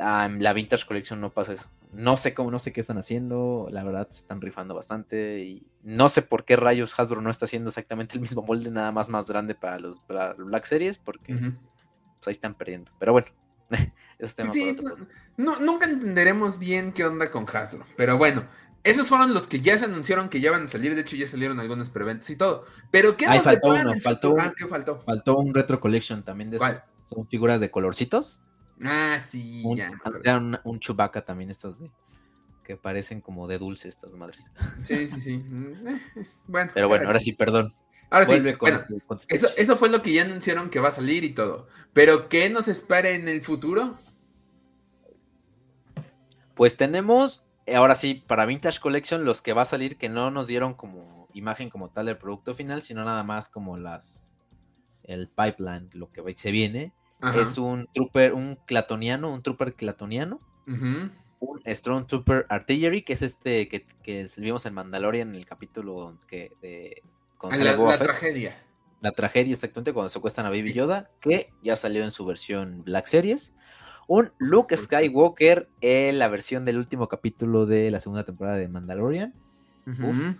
Ah, en la Vintage Collection no pasa eso. No sé cómo, no sé qué están haciendo. La verdad, se están rifando bastante. Y no sé por qué rayos Hasbro no está haciendo exactamente el mismo molde, nada más más grande para los, para los Black Series, porque uh-huh. pues ahí están perdiendo. Pero bueno. Este sí, no, no, nunca entenderemos bien qué onda con Hasbro, pero bueno, esos fueron los que ya se anunciaron que ya van a salir, de hecho ya salieron algunas preventas y todo, pero ¿qué nos faltó uno, faltó, un, ah, ¿qué faltó? Faltó un Retro Collection también de esos, son figuras de colorcitos. Ah, sí, un, ya. Un, un Chewbacca también estos de, que parecen como de dulce estas madres. Sí, sí, sí. Bueno, pero bueno, ahora sí, perdón. Ahora Vuelve sí, con, bueno, con eso, eso fue lo que ya anunciaron que va a salir y todo. ¿Pero qué nos espera en el futuro? Pues tenemos, ahora sí, para Vintage Collection, los que va a salir que no nos dieron como imagen como tal del producto final, sino nada más como las el pipeline, lo que se viene. Ajá. Es un trooper, un clatoniano, un trooper clatoniano. Uh-huh. Un Stormtrooper Artillery, que es este que, que vimos en Mandalorian en el capítulo que de... La, la tragedia. La tragedia, exactamente, cuando secuestran a Baby sí. Yoda, que ya salió en su versión Black Series. Un Luke Skywalker en la versión del último capítulo de la segunda temporada de Mandalorian. Uh-huh. Uf.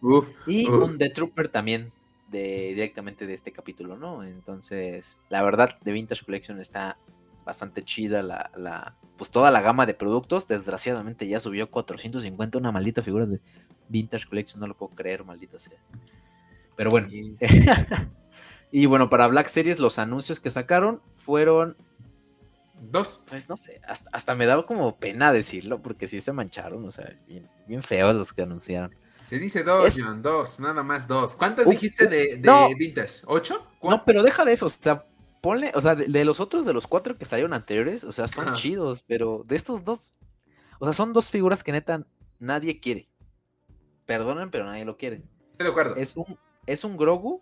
Uf. Y Uf. un Death Trooper también, de, directamente de este capítulo, ¿no? Entonces, la verdad, The Vintage Collection está bastante chida, la, la pues toda la gama de productos. Desgraciadamente ya subió cuatrocientos cincuenta, una maldita figura de Vintage Collection, no lo puedo creer, maldita sea. Pero bueno, sí. Y bueno, para Black Series los anuncios que sacaron fueron dos, pues no sé, hasta, hasta me daba como pena decirlo, porque sí se mancharon, o sea, bien, bien feos los que anunciaron. Se dice dos, es... John, dos, nada más dos. ¿Cuántas uh, dijiste uh, de, de no. Vintage? ¿Ocho? ¿Cuatro? No, pero deja de eso, o sea, ponle, o sea, de, de los otros, de los cuatro que salieron anteriores, o sea, son Ajá. chidos, pero de estos dos, o sea, son dos figuras que neta nadie quiere. Perdonen, pero nadie lo quiere. Estoy de acuerdo. Es un... Es un Grogu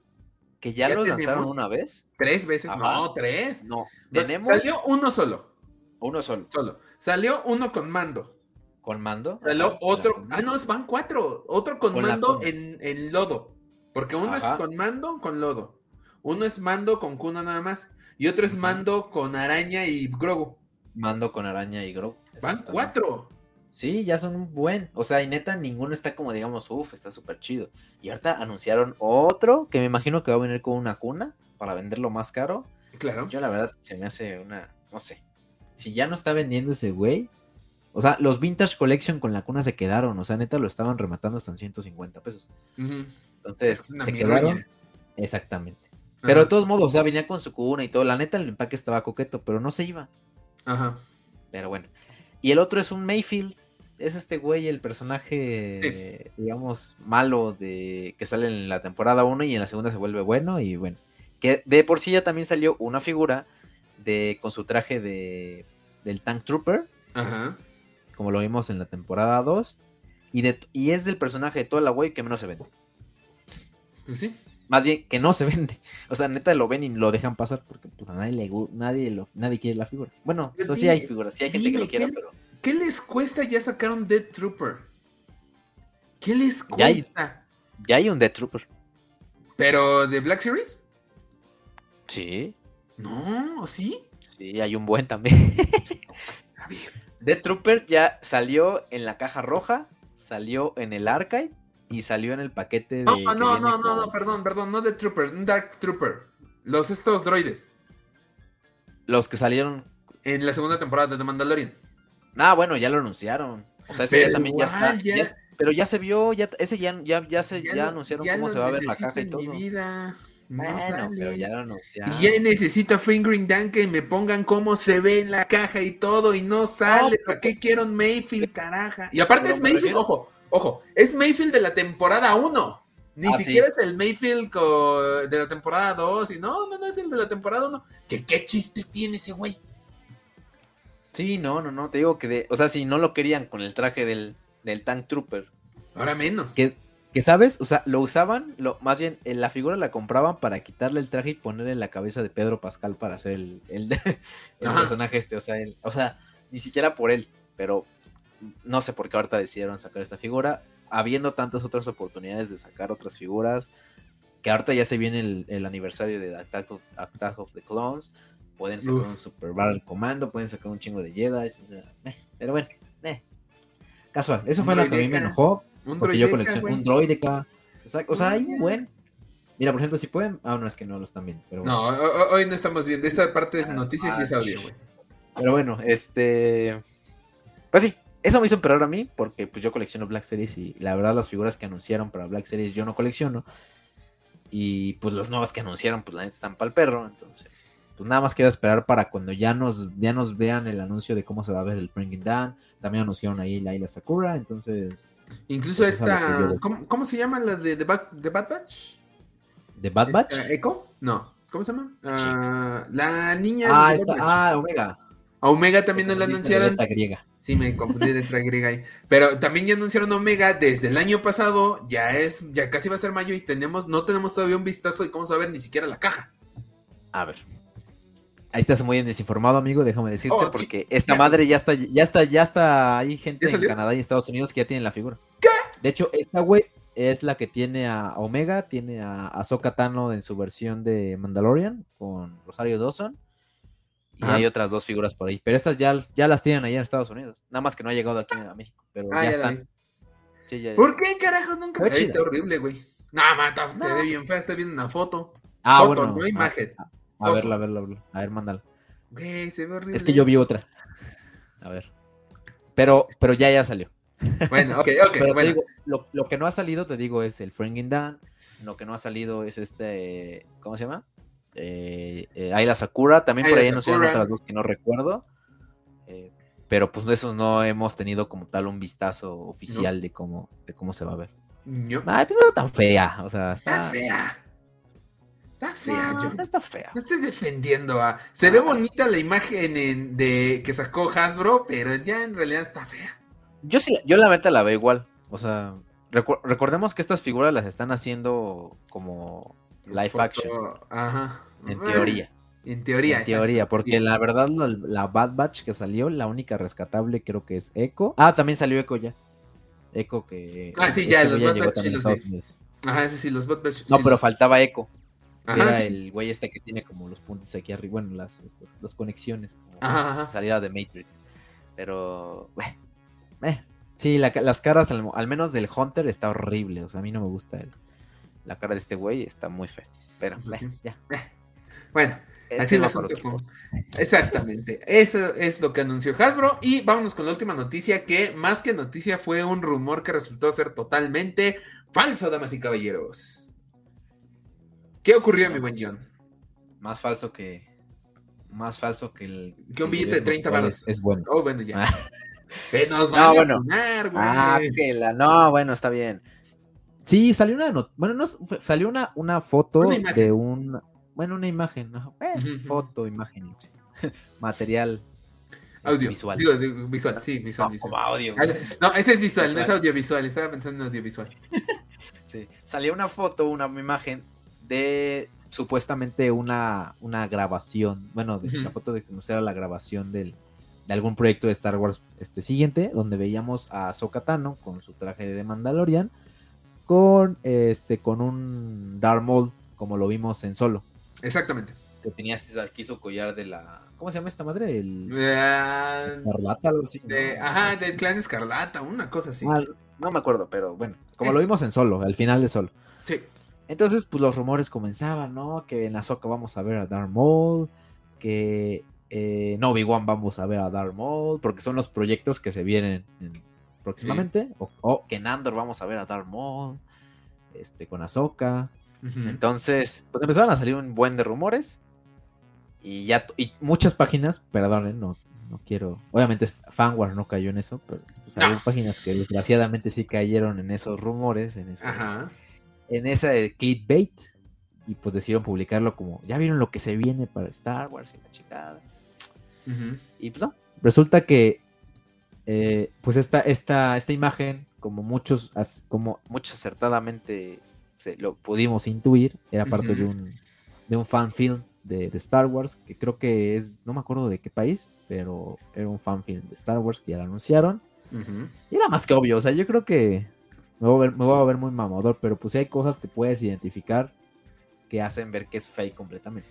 que ya, ya lo lanzaron una vez. ¿Tres veces? Ajá. No, tres. No, tenemos... Salió uno solo. Uno solo. Solo. Salió uno con mando. ¿Con mando? Salió Ajá. otro... Ah, no, van cuatro. Otro con, con mando en, en lodo. Porque uno Ajá. es con mando con lodo. Uno es mando con Kuno nada más. Y otro es mando con araña y Grogu. Mando con araña y Grogu. Van cuatro. Sí, ya son un buen, o sea, y neta, ninguno está como, digamos, uff, está súper chido. Y ahorita anunciaron otro, que me imagino que va a venir con una cuna, para venderlo más caro. Claro. Yo la verdad, se me hace una, no sé, si ya no está vendiendo ese güey, o sea, los Vintage Collection con la cuna se quedaron, o sea, neta, lo estaban rematando hasta en ciento cincuenta pesos. Uh-huh. Entonces, se quedaron, exactamente. Pero de todos modos, o sea, venía con su cuna y todo. La neta, el empaque estaba coqueto, pero no se iba. Ajá. Pero bueno. Y el otro es un Mayfield. Es este güey, el personaje, sí, digamos, malo de que sale en la temporada uno y en la segunda se vuelve bueno. Y bueno, que de por sí ya también salió una figura de con su traje de del Tank Trooper. Ajá. Como lo vimos en la temporada dos. Y, de, y es del personaje de toda la güey que menos se vende. Pues sí. Más bien, que no se vende. O sea, neta, lo ven y lo dejan pasar porque pues a nadie le nadie lo, nadie quiere la figura. Bueno, pero entonces dime, sí hay figuras, sí hay gente dime, que lo quiera, ¿qué, pero... ¿Qué les cuesta? Ya sacaron Death Trooper. ¿Qué les cuesta? Ya hay, ya hay un Death Trooper. ¿Pero de Black Series? Sí. ¿No? ¿Sí? Sí, hay un buen también. A ver. Death Trooper ya salió en la caja roja, salió en el Archive, y salió en el paquete de... No, no, no, no, no, perdón, perdón, no de Trooper, un Dark Trooper. Los estos droides. Los que salieron... En la segunda temporada de The Mandalorian. Ah, bueno, ya lo anunciaron. O sea, ese ya también ya está. Ya... Ya, pero ya se vio, ya, ese ya, ya, ya, se, ya, ya anunciaron ya cómo se va a ver la caja y todo. Mi vida. No bueno, sale. Pero ya lo anunciaron. Ya necesito Fingering Dan que me pongan cómo se ve en la caja y todo, y no sale. ¿Para no, qué quiero un Mayfield, caraja? Y aparte es Mayfield, refiero... ojo. Ojo, es Mayfield de la temporada uno. Ni ah, siquiera sí. es el Mayfield co- de la temporada dos. Y no, no, no es el de la temporada uno. ¿Qué, qué chiste tiene ese güey? Sí, no, no, no. Te digo que, de, o sea, si no lo querían con el traje del, del Tank Trooper. Ahora menos. Que, que, ¿sabes? O sea, lo usaban, lo, más bien, en la figura la compraban para quitarle el traje y ponerle la cabeza de Pedro Pascal para hacer el, el, el personaje este. O sea, el, o sea, ni siquiera por él, pero... No sé por qué ahorita decidieron sacar esta figura, habiendo tantas otras oportunidades de sacar otras figuras, que ahorita ya se viene el, el aniversario de Attack of, Attack of the Clones, pueden sacar Uf. un Super Battle Commando, pueden sacar un chingo de Jedi, eso, o sea, eh, pero bueno, eh. casual, eso fue droideca. Lo que a mí me enojó, un porque droideca, yo coleccioné bueno. un droideca, o sea, o sea hay un buen... Mira, por ejemplo, si pueden... Ah, no, es que no lo están viendo, pero bueno. No, hoy no estamos viendo, esta parte es noticias ah, y es audio, güey. Pero bueno, este... Pues sí. Eso me hizo empeorar a mí, porque pues yo colecciono Black Series y la verdad las figuras que anunciaron para Black Series yo no colecciono. Y pues las nuevas que anunciaron, pues la neta están pa'l perro. Entonces, pues nada más queda esperar para cuando ya nos, ya nos vean el anuncio de cómo se va a ver el Fringin' Dan. También anunciaron ahí la Isla Sakura, entonces... Incluso pues, esta... Yo... ¿Cómo, ¿Cómo se llama la de, de, Bad, de Bad Batch? ¿De Bad Batch? ¿Echo? No. ¿Cómo se llama? Sí. Uh, la niña ah, de Bad Batch. Ah, Omega. A Omega también nos la anunciaron. Sí, me confundí de entre griega ahí. Pero también ya anunciaron Omega desde el año pasado. Ya es, ya casi va a ser mayo y tenemos, no tenemos todavía un vistazo de cómo se va a ver ni siquiera la caja. A ver. Ahí estás muy bien desinformado, amigo, déjame decirte, oh, porque ch- esta ya. madre ya está, ya está, ya está. Hay gente en Canadá y Estados Unidos que ya tienen la figura. ¿Qué? De hecho, esta güey es la que tiene a Omega, tiene a Ahsoka Tano en su versión de Mandalorian con Rosario Dawson. Y Ajá. hay otras dos figuras por ahí. Pero estas ya, ya las tienen allá en Estados Unidos. Nada más que no ha llegado aquí a México. Pero ah, ya, ya están. Sí, ya, ya. ¿Por qué, carajos? Nunca me está horrible, güey. Nada, mata. Te ve bien fea. Está viendo una foto. Ah, foto, bueno. No imagen. A, a, a verla, a verla, a verla. A ver, mándala. Güey, se ve horrible. Es que yo vi otra. A ver. Pero, pero ya, ya salió. Bueno, ok, ok. Pero bueno. Te digo, lo, lo que no ha salido, te digo, es el Fringin' Dan. Lo que no ha salido es este. ¿Cómo se llama? Eh, eh, Ayla Sakura, también Ayla por ahí anunciaron otras dos que no recuerdo, eh, pero pues de esos no hemos tenido como tal un vistazo oficial no. de cómo de cómo se va a ver. No. Ay, pero no tan fea, o sea, está, está fea. Está fea, no, yo. No está fea. No estés defendiendo a... Se ah, ve bonita la imagen en, de que sacó Hasbro, pero ya en realidad está fea. Yo sí, yo la verdad la veo igual, o sea, recu- recordemos que estas figuras las están haciendo como live foto... action. Ajá. En teoría. En teoría. En teoría, porque bien. La verdad la, la Bad Batch que salió, la única rescatable creo que es Echo. Ah, también salió Echo ya. Echo que... Ah, sí, Echo ya, los ya Bad Batch sí los vi. Ajá, ese sí, los Bad Batch. No, sí, pero los... faltaba Echo. Ajá, era sí. el güey este que tiene como los puntos aquí arriba, bueno, las, estos, las conexiones. Como ajá, ajá. Salida de Matrix. Pero, bueno. Eh. Sí, la, las caras, al, al menos del Hunter está horrible, o sea, a mí no me gusta él. La cara de este güey está muy fea. Pero, pues eh, sí. ya. Eh. Bueno, es así lo como... Exactamente. Eso es lo que anunció Hasbro. Y vámonos con la última noticia, que más que noticia fue un rumor que resultó ser totalmente falso, damas y caballeros. ¿Qué ocurrió, mi buen John? Más falso que... Más falso que el... Que un billete de treinta varos. Es, es bueno. Oh, bueno, ya. Que nos van no, a bueno. funar, güey. Ah, que la... No, bueno, está bien. Sí, salió una... No... Bueno, no... Salió una, una foto una de un... Bueno, una imagen, ¿no? Eh, uh-huh. Foto, imagen, material... Audio, visual. Digo, digo, visual, sí, visual, no, visual. Audio, no, este es visual, visual, no es audiovisual, estaba pensando en audiovisual. Sí, salió una foto, una imagen de supuestamente una, una grabación, bueno, de, uh-huh. la foto de que nos era la grabación del, de algún proyecto de Star Wars este siguiente, donde veíamos a Ahsoka Tano con su traje de Mandalorian, con, este, con un Darth Maul, como lo vimos en Solo. Exactamente. Que tenía aquí su collar de la... ¿Cómo se llama esta madre? El... Uh, Escarlata, algo así. De, ¿no? Ajá, este... del clan Escarlata, una cosa así. Ah, no me acuerdo, pero bueno, como es... lo vimos en Solo, al final de Solo. Sí. Entonces, pues los rumores comenzaban, ¿no? Que en Ahsoka vamos a ver a Darth Maul, que eh, en Obi-Wan vamos a ver a Darth Maul, porque son los proyectos que se vienen en, próximamente, sí. o, o que en Andor vamos a ver a Darth Maul, este, con Ahsoka. Uh-huh. Entonces, pues empezaron a salir un buen de rumores. Y ya y muchas páginas, perdonen, no, no quiero... Obviamente Fanware no cayó en eso, pero pues, no. Hay páginas que desgraciadamente sí cayeron en esos rumores, en, eso, Ajá. en esa clickbait, y pues decidieron publicarlo como, ya vieron lo que se viene para Star Wars y la chingada. Uh-huh. Y pues no, resulta que eh, pues esta, esta, esta imagen, como muchos, como muchos acertadamente se, lo pudimos intuir, era parte uh-huh. de un, de un fan film. De, de Star Wars, que creo que es, no me acuerdo de qué país, pero era un fanfilm de Star Wars que ya lo anunciaron. Uh-huh. Y era más que obvio, o sea, yo creo que me voy a ver, me voy a ver muy mamador, pero pues sí hay cosas que puedes identificar que hacen ver que es fake completamente.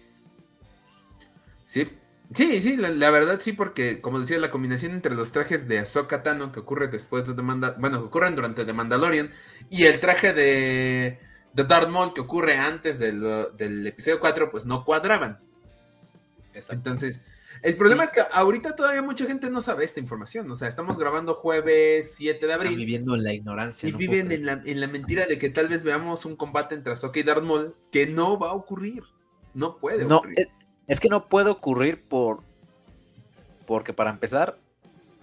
Sí, sí, sí, la, la verdad sí, porque como decía, la combinación entre los trajes de Ahsoka Tano que ocurre después de The Mandalorian, bueno, que ocurren durante The Mandalorian, y el traje de... de Darth Maul que ocurre antes del, del episodio cuatro, pues no cuadraban. Exacto. Entonces, el problema sí. es que ahorita todavía mucha gente no sabe esta información. O sea, estamos grabando jueves siete de abril. Están viviendo en la ignorancia. Y no viven en la, en la mentira de que tal vez veamos un combate entre Ahsoka y Darth Maul que no va a ocurrir. No puede no, ocurrir. Es, es que no puede ocurrir por porque para empezar,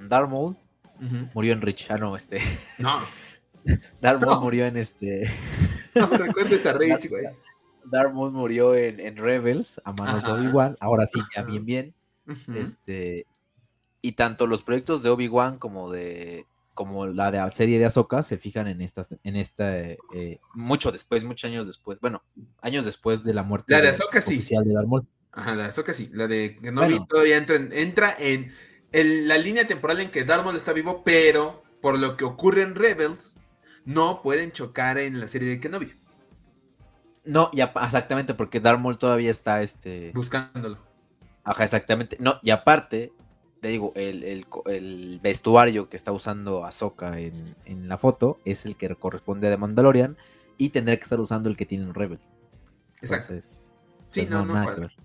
Darth Maul uh-huh. murió en Rich. Ah, no, este... No. Darth Maul no. murió en este... No me recuerdes a Rich, güey. Darth Maul murió en, en Rebels a manos Ajá. de Obi-Wan, ahora sí, ya bien bien. Uh-huh. Este, y tanto los proyectos de Obi-Wan como de como la de la serie de Ahsoka se fijan en estas, en esta eh, mucho después, muchos años después, bueno, años después de la muerte la de Ahsoka, de, sí. oficial de Darth Maul. Ajá, la de Ahsoka sí, la de Kenobi bueno. todavía entra en, entra en el, la línea temporal en que Darth Maul está vivo, pero por lo que ocurre en Rebels no pueden chocar en la serie de Kenobi. No, ya, exactamente, porque Darth Maul todavía está este... buscándolo. Ajá, exactamente. No, y aparte, te digo, el, el, el vestuario que está usando Ahsoka en, en la foto es el que corresponde a The Mandalorian y tendrá que estar usando el que tiene en Rebels. Exacto. Entonces, sí, pues no, no, nada que ver.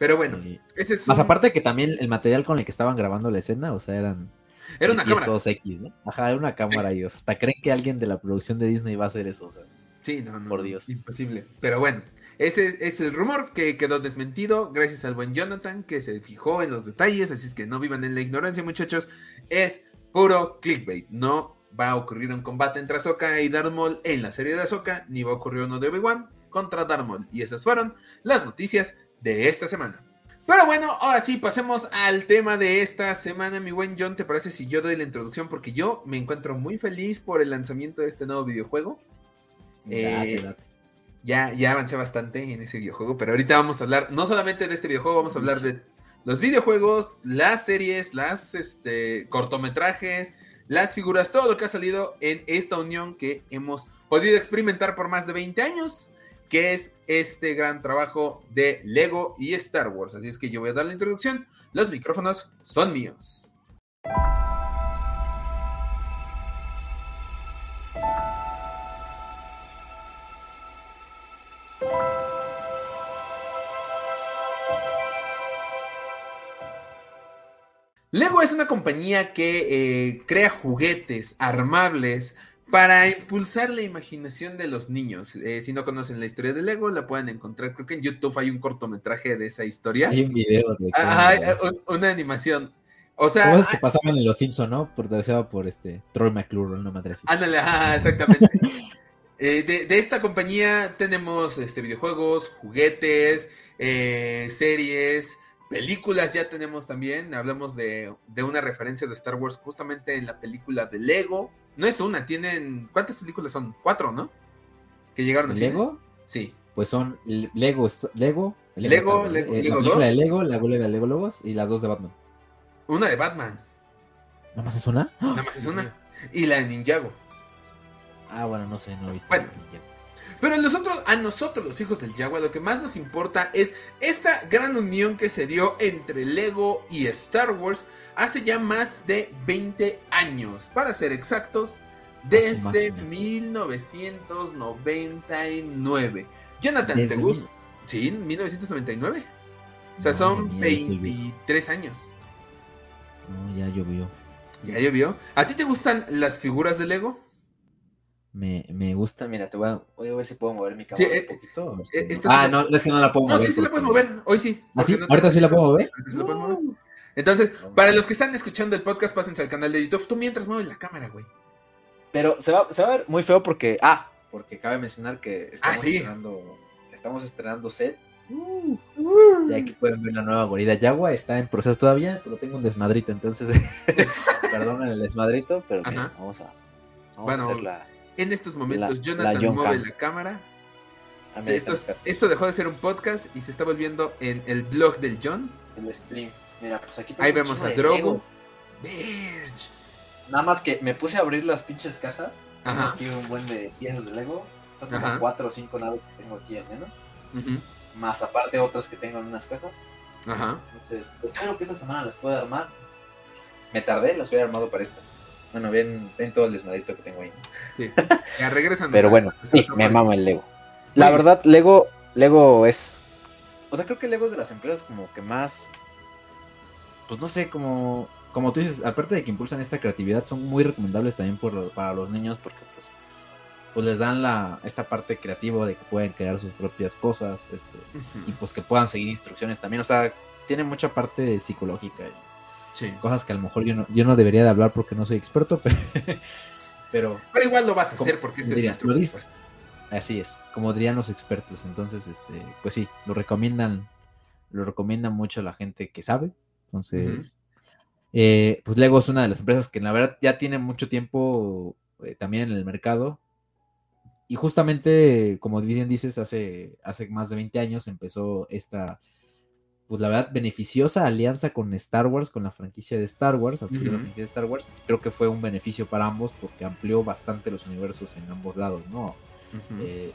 Pero bueno, y, ese es más un... aparte que también el material con el que estaban grabando la escena, o sea, eran... Era una cámara. X, ¿no? Ajá, era una cámara. Sí. Y hasta creen que alguien de la producción de Disney va a hacer eso. O sea, sí, no, no. Por Dios. Imposible. Pero bueno, ese es el rumor que quedó desmentido gracias al buen Jonathan que se fijó en los detalles. Así es que no vivan en la ignorancia, muchachos. Es puro clickbait. No va a ocurrir un combate entre Ahsoka y Darth Maul en la serie de Ahsoka, ni va a ocurrir uno de Obi-Wan contra Darth Maul. Y esas fueron las noticias de esta semana. Pero bueno, ahora sí, pasemos al tema de esta semana, mi buen John. ¿Te parece si yo doy la introducción? Porque yo me encuentro muy feliz por el lanzamiento de este nuevo videojuego. Date, eh, date. Ya, ya avancé bastante en ese videojuego, pero ahorita vamos a hablar, no solamente de este videojuego, vamos a hablar de los videojuegos, las series, las este, cortometrajes, las figuras, todo lo que ha salido en esta unión que hemos podido experimentar por más de veinte años. Que es este gran trabajo de Lego y Star Wars. Así es que yo voy a dar la introducción. Los micrófonos son míos. Lego es una compañía que eh, crea juguetes armables para impulsar la imaginación de los niños. Eh, si no conocen la historia de Lego, la pueden encontrar. Creo que en YouTube hay un cortometraje de esa historia. Hay un video de Ajá, un, una animación. O sea, cosas que hay... pasaban en Los Simpsons, ¿no? Por por este Troy McClure, una madre así. Ándale, ajá, exactamente. eh, de, de esta compañía tenemos este, videojuegos, juguetes, eh, series, películas ya tenemos también. Hablamos de, de una referencia de Star Wars justamente en la película de Lego. No es una, tienen... ¿Cuántas películas son? Cuatro, ¿no? Que llegaron a ¿Lego? Sí. Pues son Lego, Lego, Lego, Lego, Lego, eh, Lego la película dos. De Lego, la película de Lego Lobos y las dos de Batman. Una de Batman. ¿Nada más es una? Nada más es una. Y la de Ninjago. Ah, bueno, no sé, no he visto. Bueno, pero nosotros, a nosotros, los hijos del Jaguar, lo que más nos importa es esta gran unión que se dio entre Lego y Star Wars hace ya más de veinte años. Para ser exactos, desde mil novecientos noventa y nueve. Jonathan, ¿te gusta? Sí, mil novecientos noventa y nueve. O sea, son veintitrés años. No, ya llovió. Ya llovió. ¿A ti te gustan las figuras de Lego? Me, me gusta, mira, te voy a, voy a ver si puedo mover mi cámara sí, un poquito. Eh, si eh, no. Ah, no, es que no la puedo no, mover. No, sí, sí la puedes mover, hoy sí. ¿Ah, sí? No te... ¿Ahorita sí la puedo mover? Sí, no. la mover. Entonces, no, para los que están escuchando el podcast, pásense al canal de YouTube. Tú mientras mueves la cámara, güey. Pero se va, se va a ver muy feo porque, ah, porque cabe mencionar que estamos, ah, ¿sí? estrenando, estamos estrenando set. Uh, uh. Y aquí pueden ver la nueva gorila Yagua, está en proceso todavía, pero tengo un desmadrito, entonces perdonen el desmadrito, pero que, vamos a vamos bueno, a hacer la en estos momentos la, Jonathan la mueve Cam. La cámara. Sí, esto, esto dejó de ser un podcast y se está volviendo en el blog del John. El stream. Mira, pues aquí ahí vemos a Drogo. Nada más que me puse a abrir las pinches cajas. Ajá. Tengo aquí un buen de piezas de Lego. Son como cuatro o cinco naves que tengo aquí al menos. Uh-huh. Más aparte otras que tengo en unas cajas. Ajá. Entonces, pues creo que esta semana las puedo armar. Me tardé, las hubiera armado para esta. Bueno, ven, ven todo el desmadrito que tengo ahí. Sí. Ya regresan. Pero bueno, sí, me mama el Lego. La Oye. verdad, Lego, Lego es... O sea, creo que Lego es de las empresas como que más... Pues no sé, como... Como tú dices, aparte de que impulsan esta creatividad, son muy recomendables también por, para los niños porque pues... pues les dan la esta parte creativa de que pueden crear sus propias cosas este, uh-huh. y pues que puedan seguir instrucciones también, o sea, tiene mucha parte psicológica y sí. cosas que a lo mejor yo no, yo no debería de hablar porque no soy experto, pero pero, pero igual lo vas a hacer porque este diría, es nuestro podcast. Así es, como dirían los expertos, entonces este pues sí, lo recomiendan lo recomiendan mucho a la gente que sabe, entonces uh-huh. eh, pues Lego es una de las empresas que la verdad ya tiene mucho tiempo eh, también en el mercado. Y justamente, como bien dices, hace, hace más de veinte años empezó esta, pues la verdad, beneficiosa alianza con Star Wars, con la franquicia de Star Wars, amplió uh-huh. la franquicia de Star Wars. Creo que fue un beneficio para ambos porque amplió bastante los universos en ambos lados, ¿no? Uh-huh. Eh,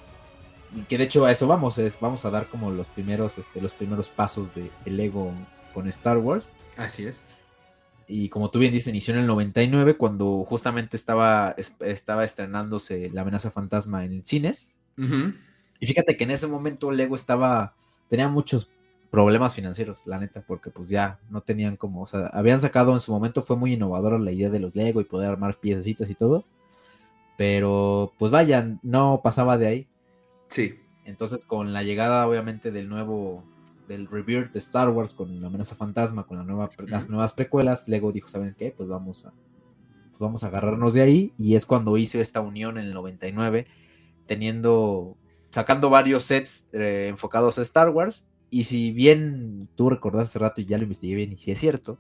y que de hecho a eso vamos, es, vamos a dar como los primeros, este, los primeros pasos de Lego con Star Wars. Así es. Y como tú bien dices, inició en el noventa y nueve cuando justamente estaba, estaba estrenándose La Amenaza Fantasma en cines. Uh-huh. Y fíjate que en ese momento Lego estaba, tenía muchos problemas financieros, la neta, porque pues ya no tenían como, o sea, habían sacado en su momento, fue muy innovadora la idea de los Lego y poder armar piecitas y todo, pero pues vaya, no pasaba de ahí. Sí. Entonces con la llegada obviamente del nuevo... del Rebirth de Star Wars con La Amenaza Fantasma, con la nueva, uh-huh. las nuevas precuelas, Lego dijo, ¿saben qué? Pues vamos a pues vamos a agarrarnos de ahí, y es cuando hice esta unión en el noventa y nueve, teniendo, sacando varios sets eh, enfocados a Star Wars, y si bien tú recordaste hace rato y ya lo investigué bien, y si es cierto,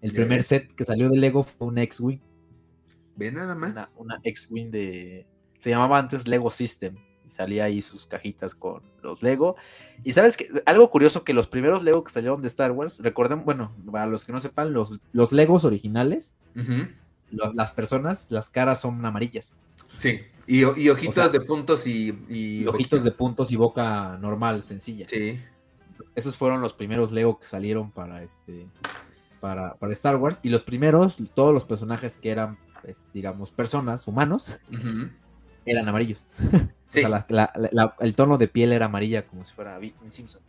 el yeah. primer set que salió de Lego fue una X-Wing. ¿Ve nada más? Una, una X-Wing de... se llamaba antes Lego System. Y salía ahí sus cajitas con los Lego. Y sabes que algo curioso que los primeros Lego que salieron de Star Wars, recuerden, bueno, para los que no sepan, los, los Legos originales, uh-huh. los, las personas, las caras son amarillas. Sí, y, y ojitos o sea, de puntos y... y, y ojitos de puntos y boca normal, sencilla. Sí. Esos fueron los primeros Lego que salieron para este para, para Star Wars. Y los primeros, todos los personajes que eran, pues, digamos, personas, humanos, uh-huh. eran amarillos. Sí. O sea, la, la, la, el tono de piel era amarilla como si fuera un Simpson.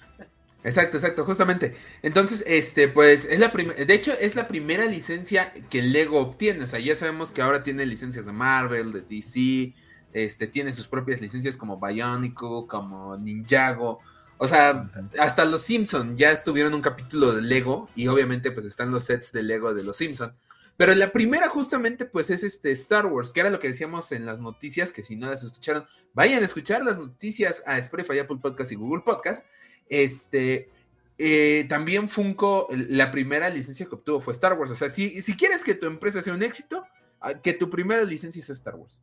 Exacto, exacto, justamente. Entonces, este, pues, es la prim- de hecho, es la primera licencia que Lego obtiene. O sea, ya sabemos que ahora tiene licencias de Marvel, de D C, este, tiene sus propias licencias como Bionicle, como Ninjago. O sea, hasta los Simpson ya tuvieron un capítulo de Lego, y obviamente, pues, están los sets de Lego de los Simpson. Pero la primera, justamente, pues, es este Star Wars, que era lo que decíamos en las noticias, que si no las escucharon, vayan a escuchar las noticias a Spotify, Apple Podcast y Google Podcast. Este, eh, también Funko, la primera licencia que obtuvo fue Star Wars. O sea, si, si quieres que tu empresa sea un éxito, que tu primera licencia sea Star Wars,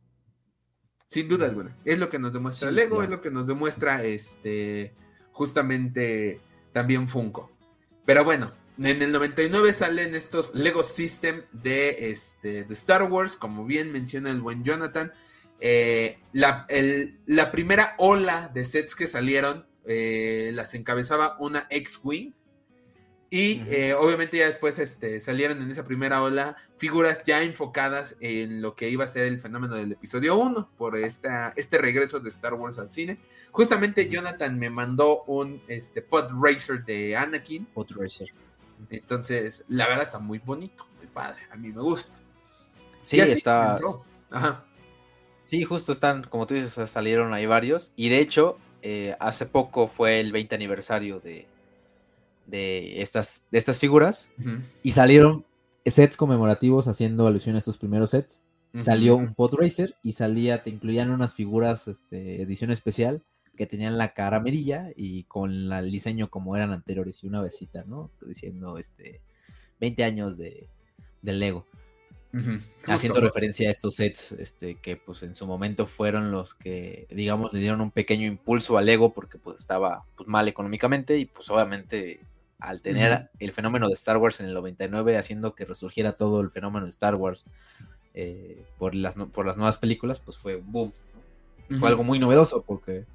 sin duda alguna. Es lo que nos demuestra sí, Lego, claro. Es lo que nos demuestra este, justamente también Funko. Pero bueno, en el noventa y nueve salen estos Lego System de, este, de Star Wars, como bien menciona el buen Jonathan. eh, la, el, la primera ola de sets que salieron, Eh, las encabezaba una X-Wing y uh-huh. eh, obviamente ya después este, salieron en esa primera ola figuras ya enfocadas en lo que iba a ser el fenómeno del episodio uno por esta, este regreso de Star Wars al cine. Justamente uh-huh. Jonathan me mandó un este, pod racer de Anakin. Pod racer. Entonces, la verdad está muy bonito, muy padre, a mí me gusta. Sí, está. Ajá. Sí, justo están, como tú dices, salieron ahí varios y de hecho Eh, hace poco fue el veinte aniversario de, de, estas, de estas figuras uh-huh. y salieron sets conmemorativos haciendo alusión a estos primeros sets. Uh-huh. Salió un Pod Racer y salía, te incluían unas figuras este, edición especial que tenían la cara amarilla y con la, el diseño como eran anteriores y una besita, ¿no? Diciendo este, veinte años de, de Lego. Uh-huh. Haciendo referencia a estos sets este, que pues en su momento fueron los que digamos le dieron un pequeño impulso a Lego porque pues estaba pues, mal económicamente y pues obviamente al tener uh-huh. el fenómeno de Star Wars en el noventa y nueve haciendo que resurgiera todo el fenómeno de Star Wars eh, por, las, por las nuevas películas pues fue un boom, uh-huh. fue algo muy novedoso porque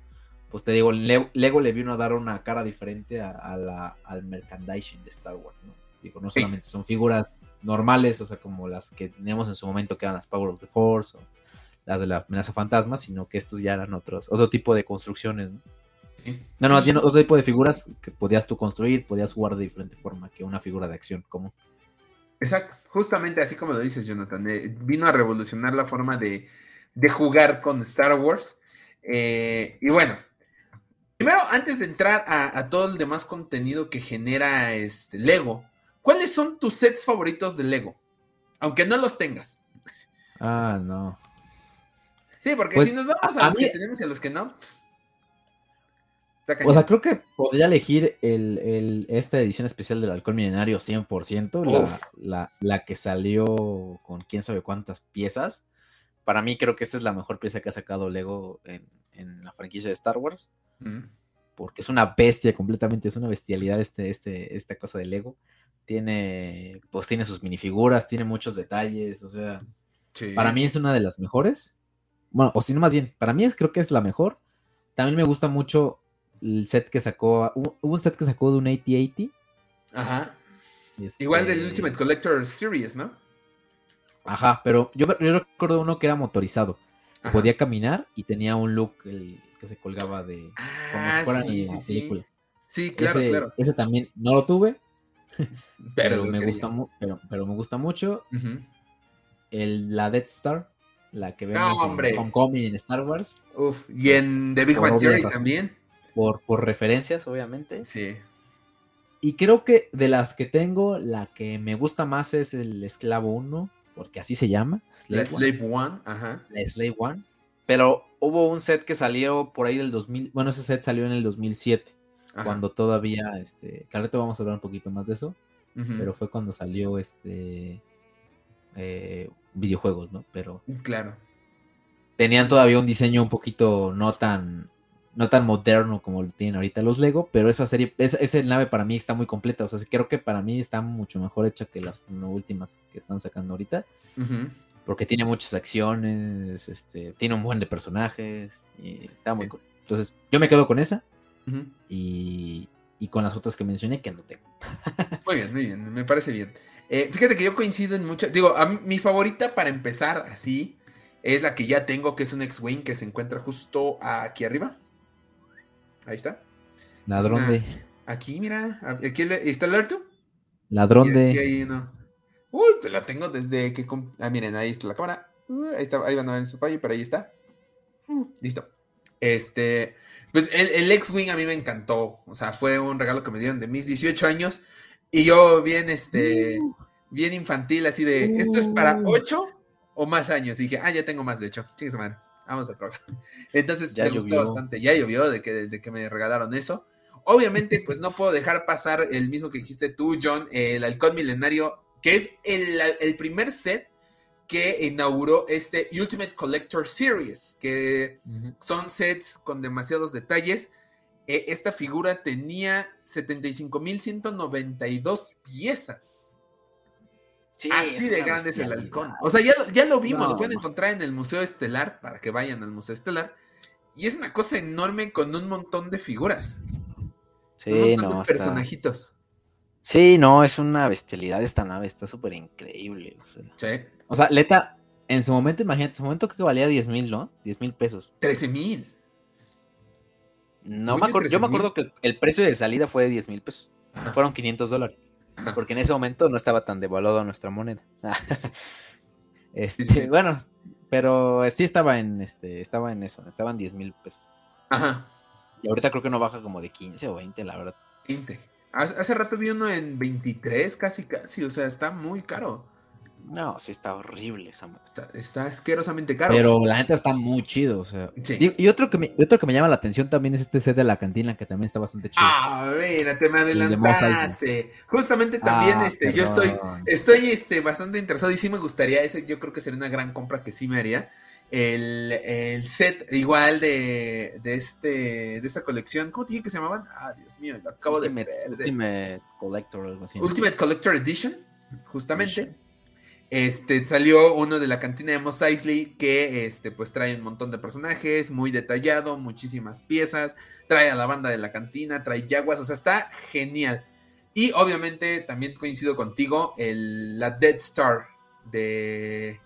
pues te digo Lego, Lego le vino a dar una cara diferente a, a la, al merchandising de Star Wars, ¿no? Digo, no solamente son figuras normales, o sea, como las que teníamos en su momento, que eran las Power of the Force, o las de la amenaza fantasma, sino que estos ya eran otros, otro tipo de construcciones, ¿no? Sí. No, no, sí. Otro tipo de figuras que podías tú construir, podías jugar de diferente forma que una figura de acción común. Exacto, justamente así como lo dices, Jonathan, eh, vino a revolucionar la forma de, de jugar con Star Wars, eh, y bueno... Primero, antes de entrar a, a todo el demás contenido que genera este Lego, ¿cuáles son tus sets favoritos de Lego? Aunque no los tengas. Ah, no. Sí, porque pues, si nos vamos a, a los mí... que tenemos y a los que no. O sea, creo que podría elegir el, el, esta edición especial del Halcón Milenario cien por ciento, la, la, la que salió con quién sabe cuántas piezas. Para mí creo que esta es la mejor pieza que ha sacado Lego en, en la franquicia de Star Wars. Mm. Porque es una bestia completamente, es una bestialidad este, este, esta cosa de Lego. Tiene, pues tiene sus minifiguras, tiene muchos detalles, o sea, sí. Para mí es una de las mejores, bueno, o si no más bien, para mí es, creo que es la mejor. También me gusta mucho el set que sacó, hubo un set que sacó de un ochenta ochenta. Ajá, este... igual del Ultimate Collector Series, ¿no? Ajá, pero yo, yo recuerdo uno que era motorizado, ajá. Podía caminar y tenía un look el, que se colgaba de, como si fuera sí, en la sí, película. Sí, sí claro, ese, claro. Ese también no lo tuve. Pero, pero, me gusta mu- pero, pero me gusta mucho uh-huh. el, la Death Star, la que vemos no, en Homecoming en Star Wars. Uf, y en The Big Bang Theory también. Por, por referencias, obviamente. Sí. Y creo que de las que tengo, la que me gusta más es el Esclavo uno, porque así se llama. Slave la Slave One, ajá. La Slave One. Pero hubo un set que salió por ahí del dos mil, bueno, ese set salió en el dos mil siete. Ajá. Cuando todavía, este, claro, te vamos a hablar un poquito más de eso, uh-huh. pero fue cuando salió este eh, videojuegos, ¿no? Pero claro. Tenían todavía un diseño un poquito no tan no tan moderno como lo tienen ahorita los Lego, pero esa serie, esa, esa nave para mí está muy completa, o sea, creo que para mí está mucho mejor hecha que las últimas que están sacando ahorita, uh-huh. porque tiene muchas acciones, este, tiene un buen de personajes, y está muy sí. cool. Entonces, yo me quedo con esa. Uh-huh. Y, y con las otras que mencioné que no tengo. Muy bien, muy bien, me parece bien. Eh, fíjate que yo coincido en muchas. Digo, a mí, mi favorita para empezar así es la que ya tengo, que es un X-Wing que se encuentra justo aquí arriba. Ahí está. Ladrón es una, de. Aquí, mira. Aquí está el Artu. Ladrón de... Aquí hay uno. Uy, te la tengo desde que... Comp... Ah, miren, ahí está la cámara. Uh, ahí está, ahí van a ver su fallo, pero ahí está. Uh, listo. Este... Pues el, el X-Wing a mí me encantó. O sea, fue un regalo que me dieron de mis dieciocho años. Y yo bien, este... Uh. Bien infantil, así de... Uh. Esto es para ocho o más años. Y dije, ah, ya tengo más de ocho. Chingue su madre. Vamos a probar. Entonces ya me llovió. Gustó bastante. Ya llovió de que, de que me regalaron eso. Obviamente, pues no puedo dejar pasar el mismo que dijiste tú, John, el Halcón Milenario, que es el, el primer set que inauguró este Ultimate Collector Series, que uh-huh. son sets con demasiados detalles. Eh, esta figura tenía setenta y cinco mil ciento noventa y dos piezas. Sí, así de grande es el halcón. O sea, ya, ya lo vimos, no. Lo pueden encontrar en el Museo Estelar, para que vayan al Museo Estelar. Y es una cosa enorme con un montón de figuras. Sí, un montón no, de personajitos. Está... Sí, no, es una bestialidad esta nave, está súper increíble. O sea, sí. O sea, Leta, en su momento, imagínate, en su momento creo que valía diez mil, ¿no? diez mil pesos. trece mil. No me acuerdo, yo me acuerdo que el precio de salida fue de diez mil pesos. Ajá. Fueron quinientos dólares. Ajá. Porque en ese momento no estaba tan devaluada nuestra moneda. este, sí, sí. Bueno, pero sí estaba en, este, estaba en eso, estaban diez mil pesos. Ajá. Y ahorita creo que no baja como de quince o veinte, la verdad. veinte. Hace rato vi uno en veintitrés, casi, casi. O sea, está muy caro. No, sí, está horrible esa madre. Está, está asquerosamente caro. Pero la neta está muy chido, o sea. Sí. Y, y otro, que me, otro que me llama la atención también es este set de la cantina, que también está bastante chido. Ah, mira, te me adelantaste. Justamente también, ah, este, perdón. yo estoy, estoy este, bastante interesado y sí me gustaría. Ese yo creo que sería una gran compra que sí me haría. El, el set igual de, de este de esta colección, ¿cómo te dije que se llamaban? Ah, Dios mío, lo acabo Ultimate, de perder. Ultimate Collector, algo así. Ultimate Collector Edition, justamente. Edition. Este salió uno de la cantina de Mos Eisley que este pues trae un montón de personajes, muy detallado, muchísimas piezas, trae a la banda de la cantina, trae yaguas, o sea, está genial. Y obviamente también coincido contigo, el, la Death Star de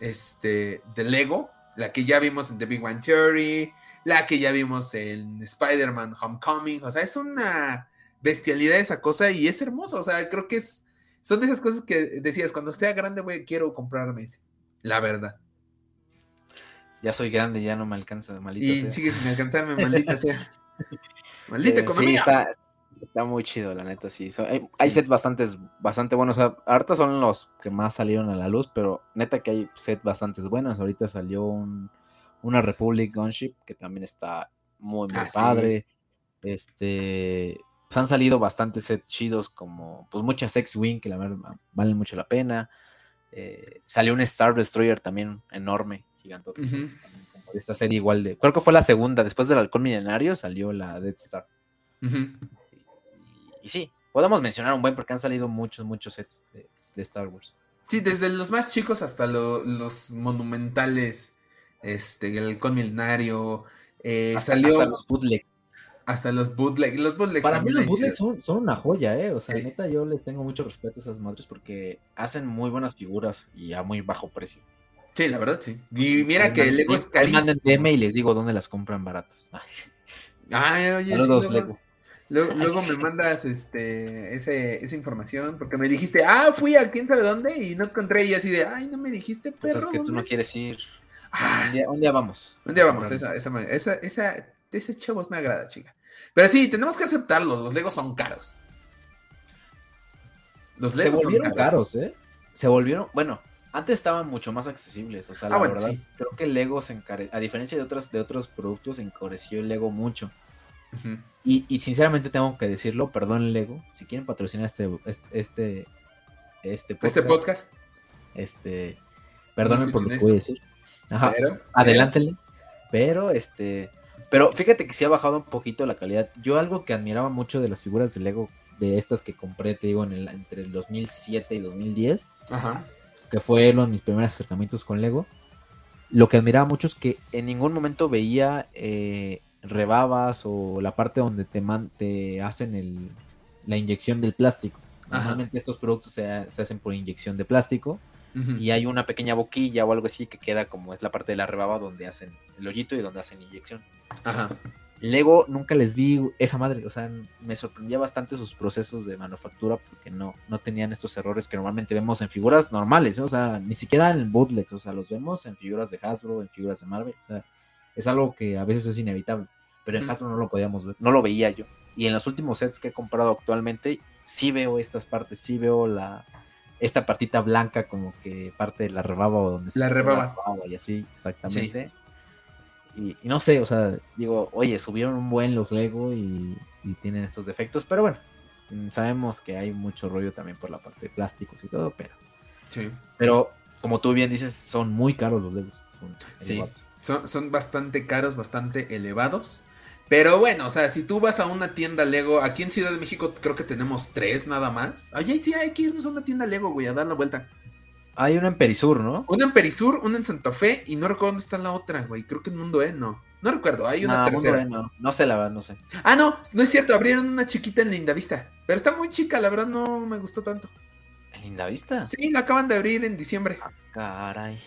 Este, de Lego, la que ya vimos en The Big Bang Theory, la que ya vimos en Spider-Man Homecoming, o sea, es una bestialidad esa cosa y es hermosa, o sea, creo que es, son de esas cosas que decías, cuando sea grande, güey, quiero comprarme ese, la verdad. Ya soy grande, ya no me alcanza, maldita y sea. Y sigue sin alcanzarme, maldita sea. Maldita eh, economía. Sí, está, está muy chido, la neta, sí. So, hay hay sí. sets bastantes, bastante buenos. O sea, ahorita son los que más salieron a la luz, pero neta que hay sets bastantes buenos. Ahorita salió un, una Republic Gunship, que también está muy, muy ah, padre. Sí. Este, pues han salido bastantes sets chidos, como pues muchas X-Wing, que la verdad valen mucho la pena. Eh, salió un Star Destroyer también enorme, gigantón. Uh-huh. Esta serie igual de... Creo que fue la segunda, después del Halcón Milenario salió la Death Star. Uh-huh. Y sí, podemos mencionar un buen porque han salido muchos, muchos sets de, de Star Wars. Sí, desde los más chicos hasta lo, los monumentales, este, el Halcón Milenario, eh, hasta, salió... Hasta los bootlegs. Hasta los bootlegs. Los bootleg Para mí los bootlegs son, son una joya, eh. O sea, sí. Neta, yo les tengo mucho respeto a esas madres porque hacen muy buenas figuras y a muy bajo precio. Sí, la verdad, sí. Y mira que el Lego es carísimo. Mandan D M y les digo dónde las compran baratos. Ay, oye, saludos, sí, Lego. Lego. Luego, luego me mandas este ese, esa información, porque me dijiste, ah, fui a quién sabe dónde, y no encontré, y así de, ay, no me dijiste, perro. Pues es que tú no es? quieres ir. Ah, un, día, un día vamos. Un día vamos, esa, esa, esa, esa, ese chavos me agrada, chica. Pero sí, tenemos que aceptarlo, los Legos son caros. Los Legos se volvieron son caros. caros, ¿eh? Se volvieron, bueno, antes estaban mucho más accesibles, o sea, la ah, bueno, verdad, sí. Creo que el Lego se encareció, a diferencia de otros, de otros productos, se encareció el Lego mucho. Uh-huh. Y, y sinceramente tengo que decirlo, perdón Lego, si quieren patrocinar este este este, este podcast, este podcast, este, perdónenme por lo que voy a decir, ajá, pero, adelántenle, pero este, pero fíjate que sí ha bajado un poquito la calidad. Yo algo que admiraba mucho de las figuras de Lego, de estas que compré, te digo, en el, entre el dos mil siete y dos mil diez, ajá, que fue uno de mis primeros acercamientos con Lego, lo que admiraba mucho es que en ningún momento veía eh, rebabas o la parte donde te, man, te hacen el, la inyección del plástico. Normalmente, ajá, estos productos se, se hacen por inyección de plástico, uh-huh, y hay una pequeña boquilla o algo así que queda como es la parte de la rebaba donde hacen el hoyito y donde hacen inyección. Ajá. Lego nunca les vi esa madre, o sea, me sorprendía bastante sus procesos de manufactura porque no, no tenían estos errores que normalmente vemos en figuras normales, ¿no? O sea, ni siquiera en bootlegs, o sea, los vemos en figuras de Hasbro, en figuras de Marvel, o sea, es algo que a veces es inevitable, pero en Hasbro no lo podíamos ver, no lo veía yo. Y en los últimos sets que he comprado actualmente, sí veo estas partes, sí veo la esta partita blanca como que parte de la rebaba o donde la se rebaba y así, exactamente. Sí. Y, y no sé, o sea, digo, oye, subieron un buen los Lego y, y tienen estos defectos, pero bueno, sabemos que hay mucho rollo también por la parte de plásticos y todo, pero sí. Pero como tú bien dices, son muy caros los Legos. Son sí, son, son bastante caros, bastante elevados, pero bueno, o sea, si tú vas a una tienda Lego, aquí en Ciudad de México creo que tenemos tres nada más. Oye, sí, hay que irnos a una tienda Lego, güey, a dar la vuelta. Hay una en Perisur, ¿no? Una en Perisur, una en Santa Fe, y no recuerdo dónde está la otra, güey. Creo que en Mundo E, no. No recuerdo, hay una no, tercera. Mundo E, no. no sé, la verdad, no sé. Ah, no, no es cierto, abrieron una chiquita en Lindavista. Pero está muy chica, la verdad no me gustó tanto. ¿En Lindavista? Sí, la acaban de abrir en diciembre. Ah, caray.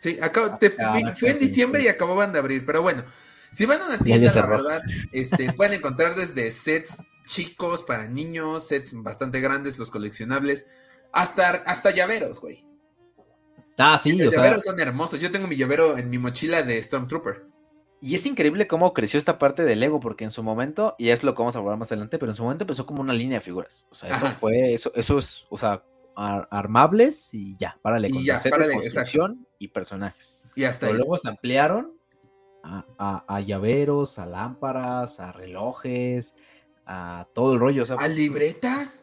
Sí, acá, te, ah, caray, fue en diciembre sí, sí. y acababan de abrir, pero bueno. Si van a una tienda, la verdad, este, pueden encontrar desde sets chicos para niños, sets bastante grandes, los coleccionables, hasta, hasta llaveros, güey. Ah, sí, sí, los o llaveros sea... son hermosos. Yo tengo mi llavero en mi mochila de Stormtrooper. Y es increíble cómo creció esta parte del Lego, porque en su momento, y es lo que vamos a hablar más adelante, pero en su momento empezó como una línea de figuras. O sea, eso Ajá. fue, eso, eso es, o sea, ar- armables y ya, párale, con construcción y personajes. Y hasta pero ahí. Luego se ampliaron a, a, a llaveros, a lámparas, a relojes, a todo el rollo. O sea, ¿a libretas?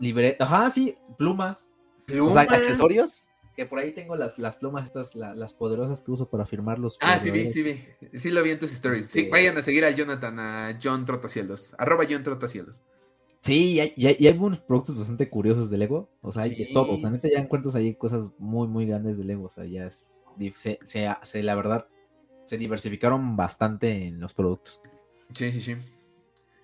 Libretas, ajá, sí, plumas. ¿Plumas? O sea, accesorios. Que por ahí tengo las, las plumas estas, la, las poderosas que uso para firmar los... Ah, sí vi, sí vi. Sí lo vi en tus stories. Sí, sí. Vayan a seguir a Jonathan, a John Trotacielos. Arroba John Trotacielos. Sí, y hay, y hay, y hay unos productos bastante curiosos de Lego. O sea, hay sí. de todo. O sea, neta ya encuentras ahí cosas muy, muy grandes de Lego. O sea, ya es... Se, se, se, la verdad, se diversificaron bastante en los productos. Sí, sí, sí.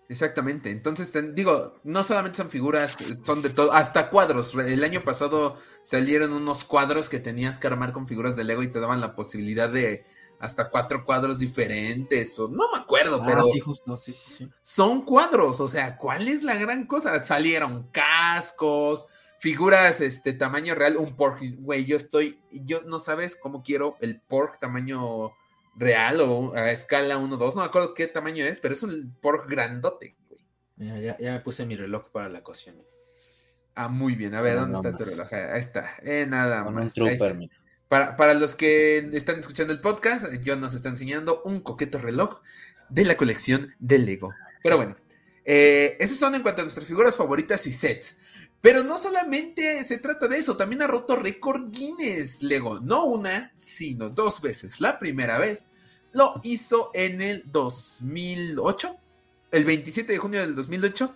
Exactamente. Entonces, te, digo, no solamente son figuras, son de todo, hasta cuadros. El año pasado salieron unos cuadros que tenías que armar con figuras de Lego y te daban la posibilidad de hasta cuatro cuadros diferentes, o no me acuerdo, ah, pero sí, justo, sí, sí, sí. son cuadros, o sea, ¿cuál es la gran cosa? Salieron cascos, figuras este tamaño real, un Porg, güey, yo estoy, yo no sabes cómo quiero el Porg tamaño real o a escala uno dos, no me acuerdo qué tamaño es, pero es un Porg grandote, güey. Mira, ya, ya me puse mi reloj para la cocina. Ah, muy bien, a ver, ¿dónde está tu reloj? Ahí está, eh, nada más. Ahí está. Para, para los que están escuchando el podcast, John nos está enseñando un coqueto reloj de la colección de Lego. Pero bueno, eh, esos son en cuanto a nuestras figuras favoritas y sets. Pero no solamente se trata de eso, también ha roto récord Guinness Lego, no una, sino dos veces. La primera vez lo hizo en el dos mil ocho, el veintisiete de junio del dos mil ocho,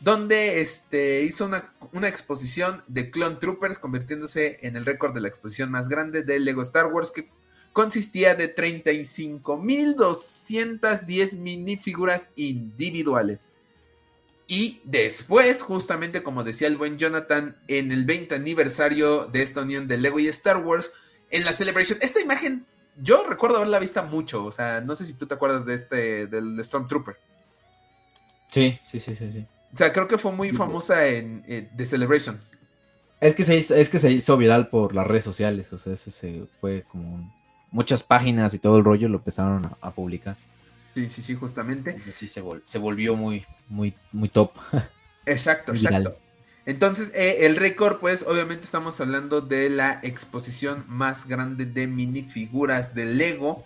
donde este, hizo una, una exposición de Clone Troopers, convirtiéndose en el récord de la exposición más grande de Lego Star Wars, que consistía de treinta y cinco mil doscientas diez minifiguras individuales. Y después, justamente como decía el buen Jonathan, en el veinte aniversario de esta unión de Lego y Star Wars, en la Celebration, esta imagen, yo recuerdo haberla visto mucho, o sea, no sé si tú te acuerdas de este, del Stormtrooper. Sí, sí, sí, sí, sí. O sea, creo que fue muy famosa en eh, The Celebration. Es que, se hizo, es que se hizo viral por las redes sociales, o sea, ese se fue como un... muchas páginas y todo el rollo lo empezaron a, a publicar. Sí, sí, sí, justamente. Sí, se, vol- se volvió muy, muy, muy top. Exacto, muy exacto. Viral. Entonces, eh, el récord, pues, obviamente estamos hablando de la exposición más grande de minifiguras de Lego,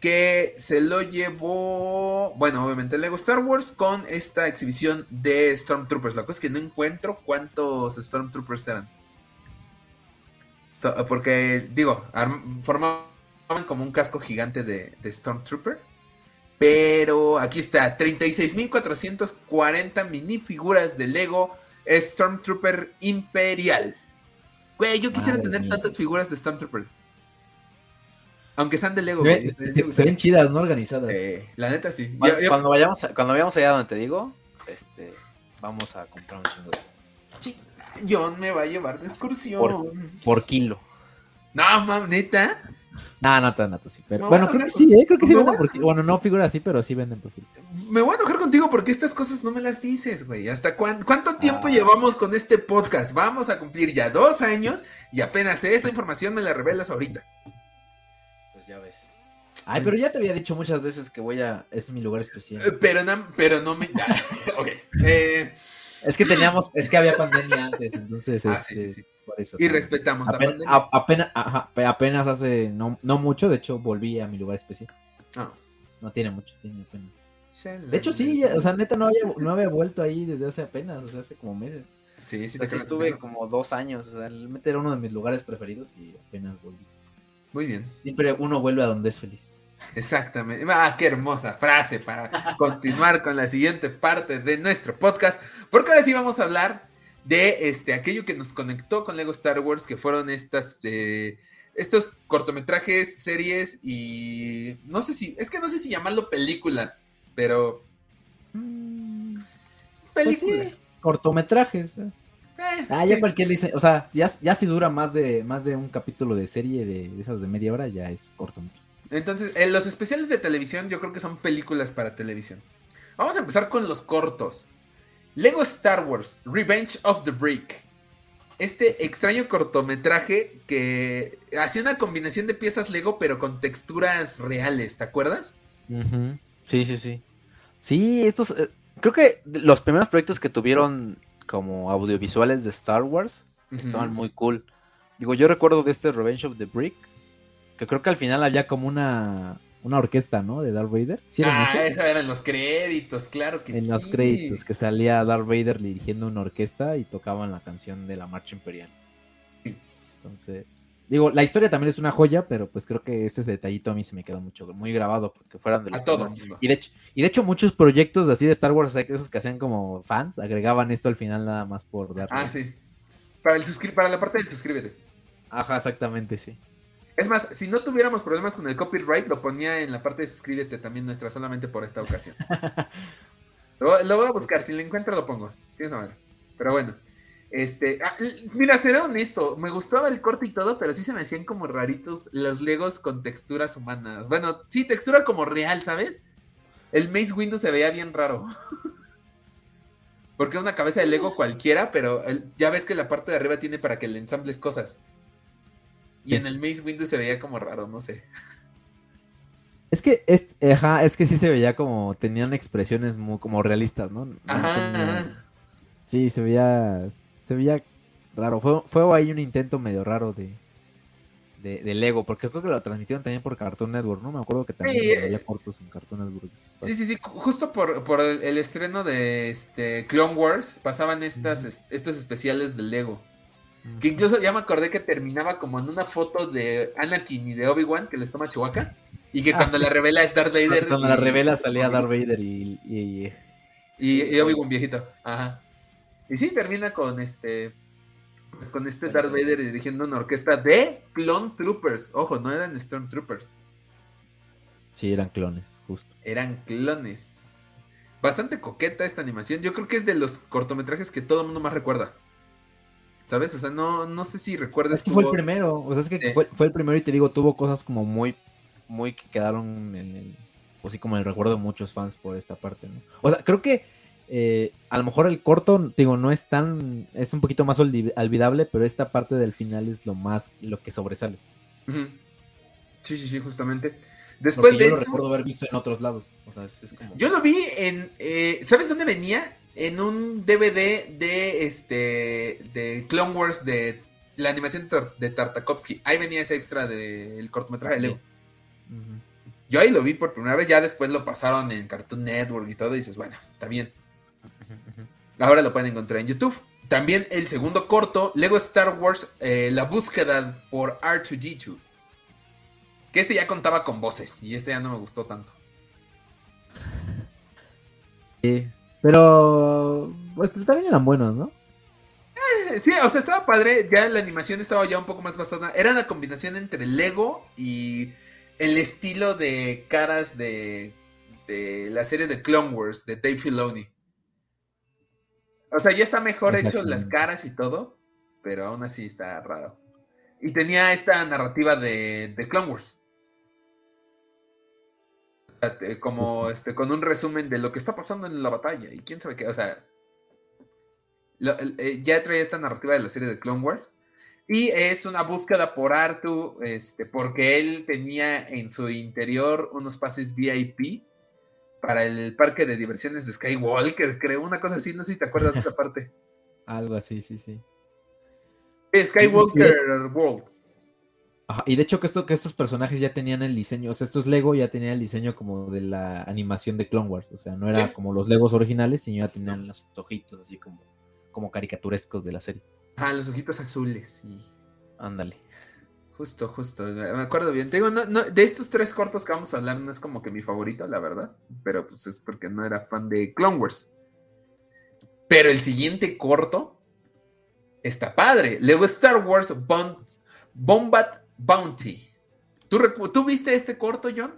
que se lo llevó, bueno, obviamente Lego Star Wars con esta exhibición de Stormtroopers. La cosa es que no encuentro cuántos Stormtroopers eran. So, porque, digo, arm- formaban como un casco gigante de, de Stormtrooper. Pero aquí está, treinta y seis mil cuatrocientas cuarenta minifiguras de Lego Stormtrooper Imperial. Güey, yo quisiera Madre tener mía. tantas figuras de Stormtrooper. Aunque sean de Lego. Güey, se, se, se ven chidas, ¿no? Organizadas. Eh, la neta, sí. Cuando, yo, yo... cuando vayamos a, cuando vayamos allá donde te digo, este, vamos a comprar un chingo de... John me va a llevar de excursión. Por, por kilo. No, mam, neta. No, no tan, no, sí. Pero, no, bueno, bueno, creo que sí, ¿eh? Creo que sí venden por... Bueno, no figura así, pero sí venden por kits. Me voy a enojar contigo porque estas cosas no me las dices, güey. ¿Hasta cuán... cuánto tiempo ah. llevamos con este podcast? Vamos a cumplir ya dos años y apenas esta información me la revelas ahorita. Pues ya ves. Ay, pero ya te había dicho muchas veces que voy a... Es mi lugar especial. Pero no, pero no me... Ok. Eh... Es que teníamos... Es que había pandemia antes, entonces... Ah, este... sí, sí, sí. Por eso, y también respetamos la pandemia. A, apenas, ajá, apenas hace... No, no mucho, de hecho, volví a mi lugar especial. Ah. No tiene mucho, tiene apenas. Excelente. De hecho, sí, o sea, neta, no había, no había vuelto ahí desde hace apenas, o sea, hace como meses. Sí, sí. Te Entonces, estuve que... como dos años, o sea, realmente era uno de mis lugares preferidos y apenas volví. Muy bien. Siempre uno vuelve a donde es feliz. Exactamente. Ah, qué hermosa frase para continuar con la siguiente parte de nuestro podcast. Porque ahora sí vamos a hablar de este, aquello que nos conectó con Lego Star Wars, que fueron estas eh, estos cortometrajes, series y... No sé si... Es que no sé si llamarlo películas, pero... Mm, películas. Pues sí, cortometrajes, ¿eh? Eh, ah, sí. Ya cualquier dice, o sea, ya, ya si dura más de más de un capítulo de serie de, de esas de media hora, ya es corto. Entonces, eh, los especiales de televisión yo creo que son películas para televisión. Vamos a empezar con los cortos. Lego Star Wars, Revenge of the Brick. Este extraño cortometraje que hacía una combinación de piezas Lego, pero con texturas reales, ¿te acuerdas? Uh-huh. Sí, sí, sí. Sí, estos, eh, creo que los primeros proyectos que tuvieron... como audiovisuales de Star Wars, uh-huh, estaban muy cool. Digo, yo recuerdo de este Revenge of the Brick, que creo que al final había como una una orquesta, ¿no? De Darth Vader. ¿Sí eran ah, esos eran los créditos, claro que en sí. En los créditos, que salía Darth Vader dirigiendo una orquesta y tocaban la canción de la Marcha Imperial. Entonces, digo, la historia también es una joya, pero pues creo que ese detallito a mí se me quedó mucho, muy grabado, porque fueran de... A todo. Y de hecho, y de hecho muchos proyectos así de Star Wars, esos que hacían como fans, agregaban esto al final nada más por dar. Ah, sí. Para, el suscri- para la parte del suscríbete. Ajá, exactamente, sí. Es más, si no tuviéramos problemas con el copyright, lo ponía en la parte de suscríbete también nuestra, solamente por esta ocasión. lo, lo voy a buscar, si lo encuentro lo pongo. Tienes a ver. Pero bueno. Este, ah, mira, seré honesto, me gustaba el corte y todo, pero sí se me hacían como raritos los Legos con texturas humanas. Bueno, sí, textura como real, ¿sabes? El Mace Windu se veía bien raro. Porque es una cabeza de Lego cualquiera, pero el, ya ves que la parte de arriba tiene para que le ensambles cosas. Y en el Mace Windu se veía como raro, no sé. Es que, es, ajá, es que sí se veía como, tenían expresiones muy como realistas, ¿no? Ajá, como... ajá. Sí, se veía... Se veía raro. Fue, fue ahí un intento medio raro de, de, de Lego, porque creo que lo transmitieron también por Cartoon Network, ¿no? Me acuerdo que también sí, había cortos en Cartoon Network. Sí, sí, sí. Justo por, por el, el estreno de este Clone Wars pasaban estas, uh-huh, est- estos especiales de Lego. Uh-huh. Que incluso ya me acordé que terminaba como en una foto de Anakin y de Obi-Wan que les toma Chewbacca. Y que ah, cuando sí. la revela es Darth Vader. Cuando, cuando y, la revela salía Darth Vader y... Y, y, y, y Obi-Wan viejito. Ajá. Y sí, termina con este con este Darth Vader dirigiendo una orquesta de Clone Troopers. Ojo, no eran Stormtroopers. Sí, eran clones, justo. Eran clones. Bastante coqueta esta animación. Yo creo que es de los cortometrajes que todo el mundo más recuerda. ¿Sabes? O sea, no, no sé si recuerdas. Es que tuvo... fue el primero. O sea, es que eh. fue, fue el primero y te digo, tuvo cosas como muy, muy que quedaron en el... O sí, como el recuerdo de muchos fans por esta parte, ¿no? O sea, creo que... Eh, a lo mejor el corto, digo, no es tan... Es un poquito más olvidable, pero esta parte del final es lo más... Lo que sobresale. Uh-huh. Sí, sí, sí, justamente. Después Porque de yo eso... Yo lo recuerdo haber visto en otros lados. O sea, es, es como... Yo lo vi en... Eh, ¿sabes dónde venía? En un D V D de este... De Clone Wars, de la animación de Tartakovsky. Ahí venía ese extra del de, cortometraje de Lego. Uh-huh. Yo ahí lo vi por primera vez. Ya después lo pasaron en Cartoon Network y todo. Y dices, bueno, está bien. Ahora lo pueden encontrar en YouTube. También el segundo corto, Lego Star Wars, eh, la búsqueda por R dos D dos. Que este ya contaba con voces y este ya no me gustó tanto. Sí, pero pues, pues también eran buenos, ¿no? Eh, sí, o sea, estaba padre. Ya la animación estaba ya un poco más basada. Era una combinación entre Lego y el estilo de caras de, de la serie de Clone Wars de Dave Filoni. O sea, ya está mejor hecho las caras y todo, pero aún así está raro. Y tenía esta narrativa de, de Clone Wars. Como este, con un resumen de lo que está pasando en la batalla. Y quién sabe qué. O sea, lo, eh, ya traía esta narrativa de la serie de Clone Wars. Y es una búsqueda por Artu, este, porque él tenía en su interior unos pases V I P para el parque de diversiones de Skywalker, creo, una cosa así, no sé si te acuerdas de esa parte. Algo así, sí, sí. Skywalker sí. World. Ajá, y de hecho que, esto, que estos personajes ya tenían el diseño, o sea, estos Lego ya tenían el diseño como de la animación de Clone Wars, o sea, no era sí. como los Legos originales, sino ya tenían los ojitos así como, como caricaturescos de la serie. Ah, los ojitos azules, sí. Ándale. Justo, justo, me acuerdo bien. Te digo, no, no, de estos tres cortos que vamos a hablar no es como que mi favorito, la verdad, pero pues es porque no era fan de Clone Wars. Pero el siguiente corto está padre. Lego Star Wars Bond, Bombat Bounty. ¿Tú, recu- ¿Tú viste este corto, John?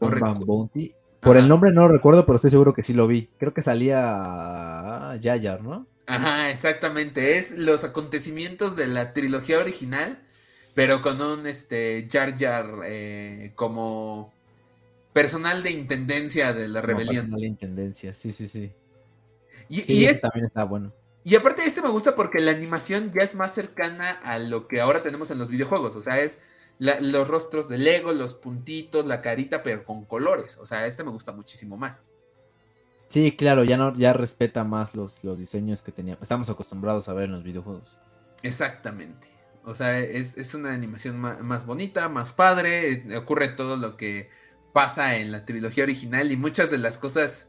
Bombat recu- Bounty. Por Ajá. el nombre no lo recuerdo, pero estoy seguro que sí lo vi. Creo que salía Yayar, ¿no? Ajá, exactamente. Es los acontecimientos de la trilogía original, pero con un este Jar Jar eh, como personal de intendencia de la rebelión. Personal de intendencia, sí, sí, sí. Y, sí, y ese es, también está bueno. Y aparte este me gusta porque la animación ya es más cercana a lo que ahora tenemos en los videojuegos. O sea, es... La, los rostros de Lego, los puntitos, la carita, pero con colores. O sea, este me gusta muchísimo más. Sí, claro, ya no, ya respeta más los, los diseños que tenía. Estamos acostumbrados a ver en los videojuegos. Exactamente. O sea, es, es una animación más, más bonita, más padre. Ocurre todo lo que pasa en la trilogía original y muchas de las cosas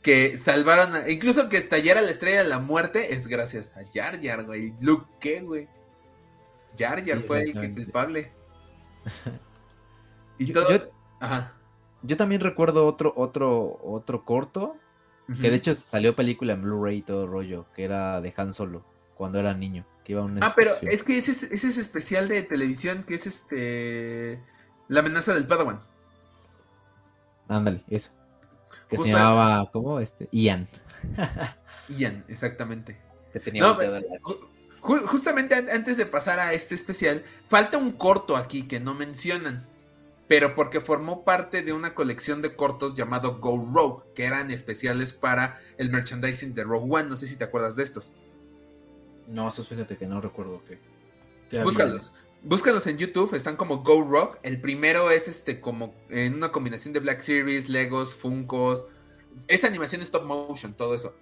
que salvaron, a, incluso que estallara la estrella de la muerte, es gracias a Jar Jar, güey. Luke, ¿qué, güey? Jar Jar sí, fue el que culpable. Y yo, todo... yo, Ajá. yo también recuerdo otro otro otro corto uh-huh. que de hecho salió película en Blu-ray y todo rollo, que era de Han Solo cuando era niño, que iba a una Ah, excursión. Pero es que ese es, ese es especial de televisión que es este La amenaza del Padawan. Ándale, eso. Que Justo se llamaba a... ¿cómo? Este Ian. Ian, exactamente. Que tenía no, pero... Justamente antes de pasar a este especial, falta un corto aquí que no mencionan, pero porque formó parte de una colección de cortos llamado Go Rogue, que eran especiales para el merchandising de Rogue One. No sé si te acuerdas de estos. No, eso fíjate que no recuerdo que... que búscalos, búscalos en YouTube, están como Go Rogue. El primero es este como en una combinación de Black Series, Legos, Funkos. Es animación stop motion, todo eso.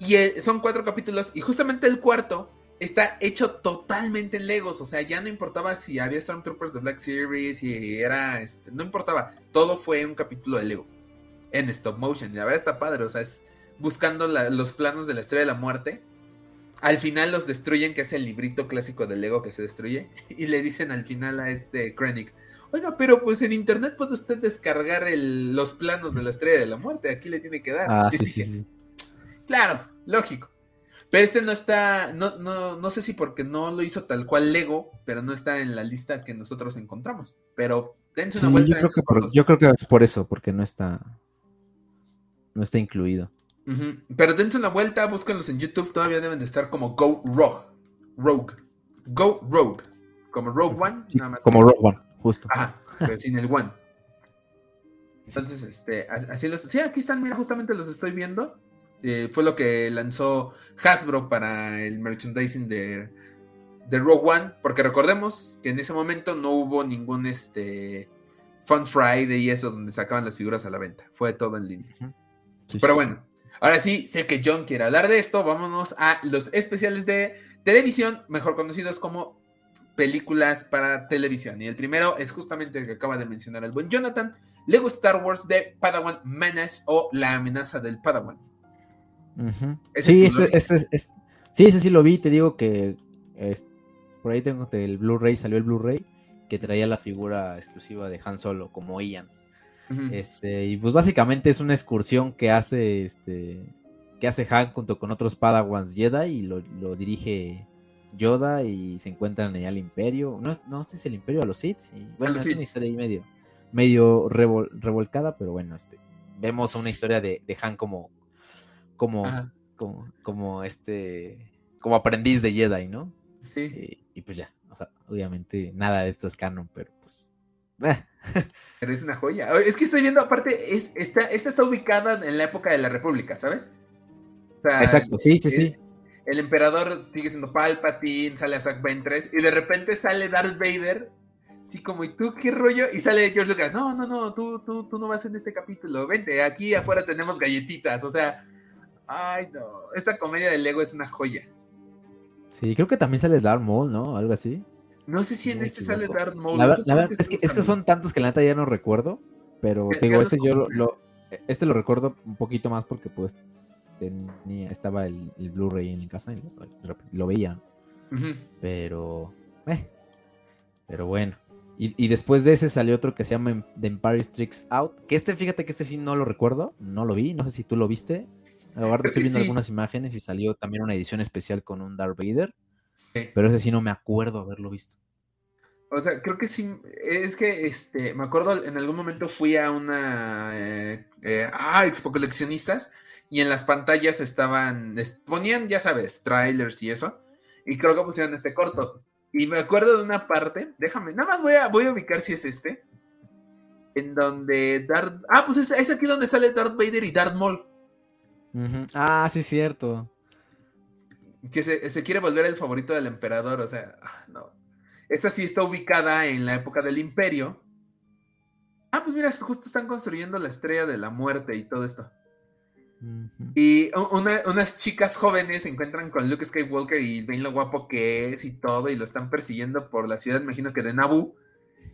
Y eh, son cuatro capítulos y justamente el cuarto... Está hecho totalmente en Legos, o sea, ya no importaba si había Stormtroopers de Black Series, si era, este, no importaba, todo fue un capítulo de Lego, en stop motion, y la verdad está padre, o sea, es buscando la, los planos de la Estrella de la Muerte, al final los destruyen, que es el librito clásico de Lego que se destruye, y le dicen al final a este Krennic, oiga, pero pues en internet puede usted descargar el, los planos de la Estrella de la Muerte, aquí le tiene que dar. Ah, sí, sí, sí. Claro, lógico. Pero este no está, no, no, no sé si porque no lo hizo tal cual Lego, pero no está en la lista que nosotros encontramos. Pero dense una sí, vuelta. Yo creo, que por, yo creo que es por eso, porque no está, no está incluido. Uh-huh. Pero dense una vuelta, búsquenlos en YouTube, todavía deben de estar como Go Rogue. Rogue. Go Rogue. Como Rogue One, sí, nada más. Como Rogue One, justo. Ajá, pero sin el One. Entonces, este, así los. Sí, aquí están, mira, justamente los estoy viendo. Eh, fue lo que lanzó Hasbro para el merchandising de, de Rogue One, porque recordemos que en ese momento no hubo ningún este Fun Friday y eso donde sacaban las figuras a la venta, fue todo en línea. Sí, pero bueno, ahora sí, sé que John quiere hablar de esto, vámonos a los especiales de televisión, mejor conocidos como películas para televisión, y el primero es justamente el que acaba de mencionar el buen Jonathan, Lego Star Wars de Padawan Menace o La amenaza del Padawan. Uh-huh. ¿Ese sí, ese, ese, ese, ese, sí, ese sí lo vi, te digo que es, por ahí tengo el Blu-ray, salió el Blu-ray que traía la figura exclusiva de Han Solo como Ian. Uh-huh. Este, y pues básicamente es una excursión que hace este que hace Han junto con otros Padawans Jedi y lo, lo dirige Yoda y se encuentran allá al Imperio, no, no sé si es el Imperio o los Sith, y bueno, es una historia ahí medio medio revol, revolcada, pero bueno, este vemos una historia de, de Han como Como, como, como este, como aprendiz de Jedi, ¿no? Sí. Eh, y pues ya, o sea, obviamente nada de esto es canon, pero pues... Eh. Pero es una joya. Es que estoy viendo, aparte, es, está, esta está ubicada en la época de la República, ¿sabes? O sea, exacto, sí, sí, el, sí. El emperador sigue siendo Palpatine, sale a Zack Ventress, y de repente sale Darth Vader, así como, ¿y tú qué rollo? Y sale George Lucas, no, no, no, tú, tú, tú no vas en este capítulo, vente, aquí afuera tenemos galletitas, o sea... Ay, no, esta comedia de Lego es una joya. Sí, creo que también sale Darth Maul, ¿no? Algo así. No sé si en no, este sale loco. Darth Maul. La, la, la verdad es que, es que son tantos que la neta ya no recuerdo, pero digo, este yo lo, lo, este lo recuerdo un poquito más porque pues tenía, estaba el, el Blu-ray en casa y lo, lo veía. Uh-huh. Pero, eh, pero bueno. Y, y después de ese salió otro que se llama The Empire Strikes Out, que este, fíjate que este sí no lo recuerdo, no lo vi, no sé si tú lo viste. Ahora estoy viendo sí. algunas imágenes y salió también una edición especial con un Darth Vader. Sí. Pero ese sí no me acuerdo haberlo visto. O sea, creo que sí. Es que este, me acuerdo en algún momento fui a una eh, eh, ah, Expo Coleccionistas y en las pantallas estaban, ponían, ya sabes, trailers y eso. Y creo que pusieron este corto. Y me acuerdo de una parte, déjame, nada más voy a, voy a ubicar si es este. En donde Darth... Ah, pues es, es aquí donde sale Darth Vader y Darth Maul. Uh-huh. Ah, sí, cierto. Que se, se quiere volver el favorito del emperador, o sea, no. Esta sí está ubicada en la época del imperio. Ah, pues mira, justo están construyendo la estrella de la muerte y todo esto. Uh-huh. Y una, unas chicas jóvenes se encuentran con Luke Skywalker y ven lo guapo que es y todo, y lo están persiguiendo por la ciudad, imagino que de Naboo.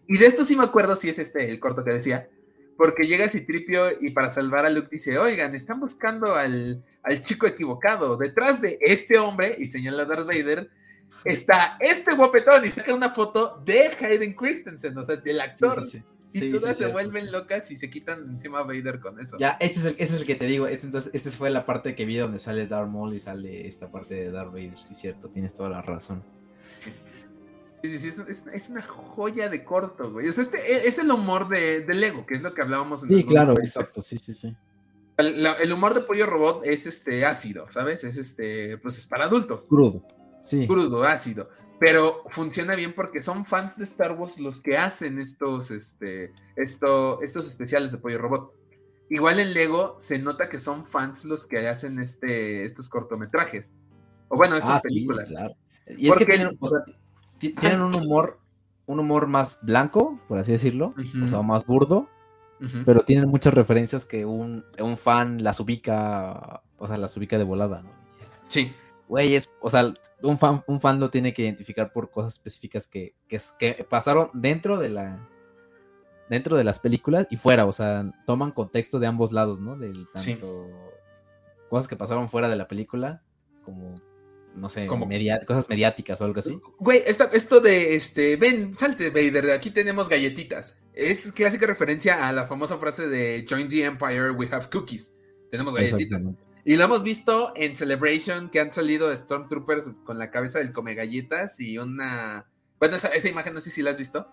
Y de esto sí me acuerdo, si es este, el corto que decía. Porque llega Citripio y para salvar a Luke dice, oigan, están buscando al, al chico equivocado. Detrás de este hombre, y señala a Darth Vader, está este guapetón y saca una foto de Hayden Christensen, o sea, del actor. Sí, sí, sí. Y sí, todas sí, se cierto. Vuelven locas y se quitan encima a Vader con eso. Ya, este es el, este es el que te digo. Este, entonces, esta fue la parte que vi donde sale Darth Maul y sale esta parte de Darth Vader. Sí, cierto, tienes toda la razón. Sí, sí, es, es una joya de corto, güey. O sea, este es el humor de, de Lego, que es lo que hablábamos en sí, claro, momento. Exacto, sí, sí, sí. El, la, el humor de Pollo Robot es este ácido, ¿sabes? Es este, pues es para adultos. Crudo, sí. Crudo, ácido. Pero funciona bien porque son fans de Star Wars los que hacen estos, este, esto, estos especiales de Pollo Robot. Igual en Lego se nota que son fans los que hacen este, estos cortometrajes. O bueno, estas ah, películas. Sí, claro. Y porque, es que tienen, o sea, tienen un humor, un humor más blanco, por así decirlo, uh-huh. o sea, más burdo, uh-huh. pero tienen muchas referencias que un, un fan las ubica, o sea, las ubica de volada, ¿no? Es, sí. Güey, es, o sea, un fan, un fan lo tiene que identificar por cosas específicas que, que, que pasaron dentro de la, dentro de las películas y fuera, o sea, toman contexto de ambos lados, ¿no? Del tanto sí. cosas que pasaron fuera de la película, como no sé, media, cosas mediáticas o algo así. Güey, esta, esto de, este, ven, salte, Vader, aquí tenemos galletitas. Es clásica referencia a la famosa frase de Join the Empire, we have cookies. Tenemos galletitas. Y lo hemos visto en Celebration, que han salido Stormtroopers con la cabeza del come galletas y una... Bueno, esa, esa imagen no sé si la has visto,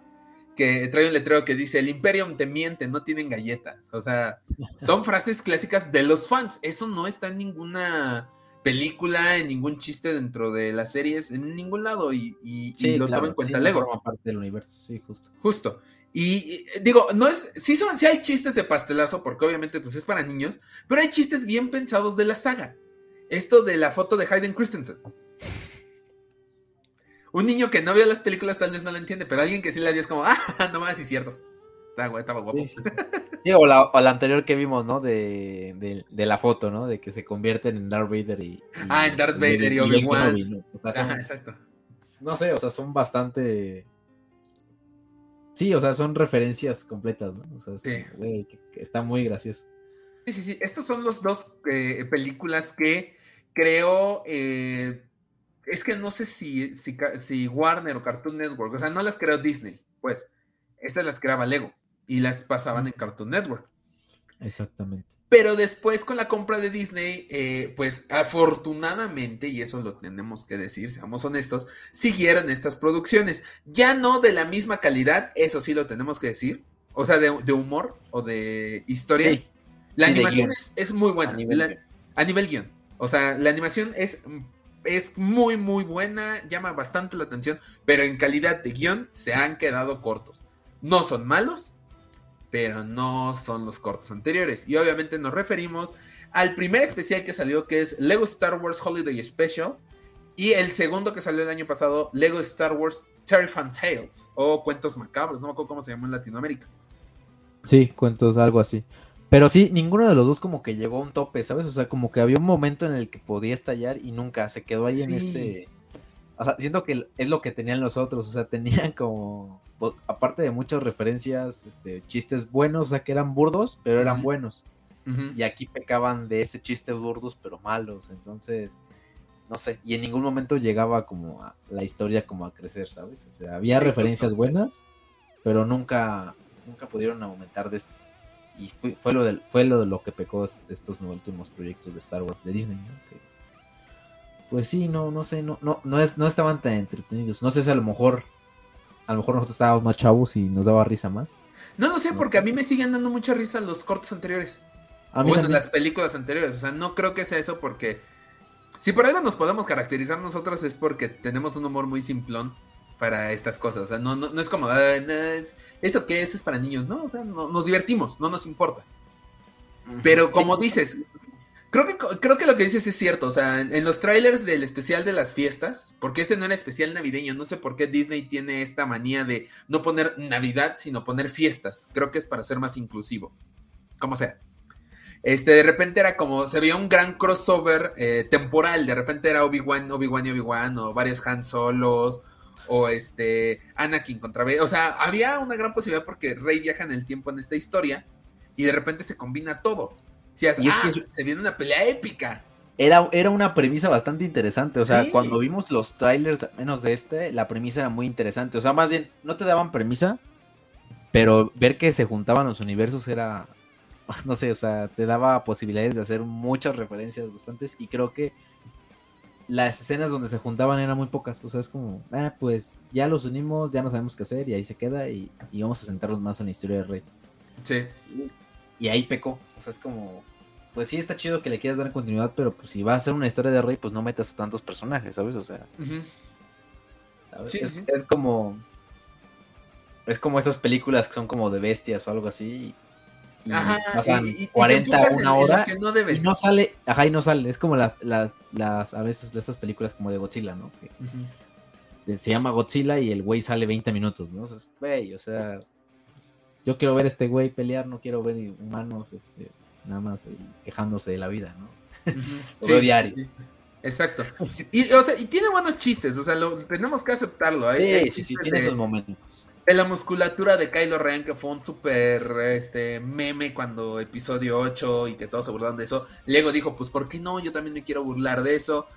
que trae un letrero que dice, el Imperium te miente, no tienen galletas. O sea, son frases clásicas de los fans. Eso no está en ninguna... película, en ningún chiste dentro de las series, en ningún lado y, y, sí, y lo claro, toma en cuenta sí, Lego. No forma parte del universo, sí, justo. Justo. Y, y digo, no es, sí son, sí hay chistes de pastelazo, porque obviamente pues es para niños, pero hay chistes bien pensados de la saga. Esto de la foto de Hayden Christensen. Un niño que no vio las películas tal vez no la entiende, pero alguien que sí la vio es como, ah, no más, sí es cierto. Estaba, estaba guapo. Sí, sí, sí. Sí, o, la, o la anterior que vimos, ¿no? De, de, de la foto, ¿no? De que se convierten en Darth Vader y... y ah, en Darth Vader y, y Obi-Wan. Y Kenobi, ¿no? O sea, son, ajá, exacto. No sé, o sea, son bastante... Sí, o sea, son referencias completas, ¿no? O sea, sí. Son, güey, que, que está muy gracioso. Sí, sí, sí. Estos son los dos eh, películas que creo... Eh, es que no sé si, si, si Warner o Cartoon Network, o sea, no las creó Disney, pues. Estas las creaba Lego. Y las pasaban en Cartoon Network. Exactamente. Pero después con la compra de Disney, eh, pues afortunadamente, y eso lo tenemos que decir, seamos honestos, siguieron estas producciones. Ya no de la misma calidad, eso sí lo tenemos que decir. O sea, de, de humor o de historia. Sí. La sí, animación es, es muy buena. A nivel, la, a nivel guión. O sea, la animación es es muy muy buena, llama bastante la atención, pero en calidad de guión se han quedado cortos. No son malos, pero no son los cortos anteriores. Y obviamente nos referimos al primer especial que salió, que es Lego Star Wars Holiday Special, y el segundo que salió el año pasado, Lego Star Wars Terrifying Tales, o Cuentos Macabros, no me acuerdo cómo se llamó en Latinoamérica. Sí, cuentos, algo así. Pero sí, ninguno de los dos como que llegó a un tope, ¿sabes? O sea, como que había un momento en el que podía estallar y nunca, se quedó ahí sí. en este... O sea, siento que es lo que tenían los otros, o sea, tenían como... Aparte de muchas referencias, este, chistes buenos, o sea, que eran burdos, pero eran uh-huh. buenos. Uh-huh. Y aquí pecaban de ese chiste burdos, pero malos, entonces... No sé, y en ningún momento llegaba como a la historia como a crecer, ¿sabes? O sea, había sí, referencias justo. buenas, pero nunca, nunca pudieron aumentar de esto. Y fue, fue, lo del, fue lo de lo que pecó estos últimos proyectos de Star Wars de Disney, ¿no? Que, pues sí, no, no sé, no, no, no, es, no estaban tan entretenidos. No sé si a lo mejor, a lo mejor nosotros estábamos más chavos y nos daba risa más. No, no sé, no, porque a mí me siguen dando mucha risa los cortos anteriores. A mí bueno, también. Las películas anteriores, o sea, no creo que sea eso porque... Si por algo nos podemos caracterizar nosotros es porque tenemos un humor muy simplón para estas cosas. O sea, no, no, no es como, ah, no, es, ¿eso qué es? Eso es para niños, ¿no? O sea, no, nos divertimos, no nos importa. Pero como dices, creo que, creo que lo que dices es cierto. O sea, en, en los trailers del especial de las fiestas, porque este no era especial navideño, no sé por qué Disney tiene esta manía de no poner Navidad, sino poner fiestas. Creo que es para ser más inclusivo, como sea. Este, de repente era como, se veía un gran crossover eh, temporal, de repente era Obi-Wan, Obi-Wan y Obi-Wan, o varios Han Solos, o este, Anakin contra Vader, o sea, había una gran posibilidad porque Rey viaja en el tiempo en esta historia, y de repente se combina todo, si es, ah, que se viene una pelea épica. Era, era una premisa bastante interesante, o sea, sí. Cuando vimos los trailers, menos de este, la premisa era muy interesante, o sea, más bien, no te daban premisa, pero ver que se juntaban los universos era... No sé, o sea, te daba posibilidades de hacer muchas referencias bastantes y creo que las escenas donde se juntaban eran muy pocas. O sea, es como, ah, pues ya los unimos, ya no sabemos qué hacer y ahí se queda y, y vamos a sentarnos más en la historia del Rey. Sí. Y ahí pecó. O sea, es como, pues sí está chido que le quieras dar continuidad, pero pues si va a ser una historia de Rey, pues no metas a tantos personajes, ¿sabes? O sea, uh-huh. ¿sabes? Sí, es, sí. es como, es como esas películas que son como de bestias o algo así. Y ajá, pasan y, y, cuarenta a una hora que no debes. Y no sale, ajá, y no sale, es como la, la, las, a veces de estas películas como de Godzilla, ¿no? Que, uh-huh. Se llama Godzilla y el güey sale veinte minutos, ¿no? O sea, es, güey, o sea, yo quiero ver a este güey pelear, no quiero ver humanos este, nada más quejándose de la vida, ¿no? Uh-huh. Sobre sí, diario. Sí, sí. Exacto. Y, o sea, y tiene buenos chistes, o sea, lo, tenemos que aceptarlo. Hay, sí, hay sí, sí, tiene de... esos momentos. De la musculatura de Kylo Ren, que fue un súper este, meme cuando episodio ocho y que todos se burlaron de eso. Lego dijo, pues ¿por qué no? Yo también me quiero burlar de eso.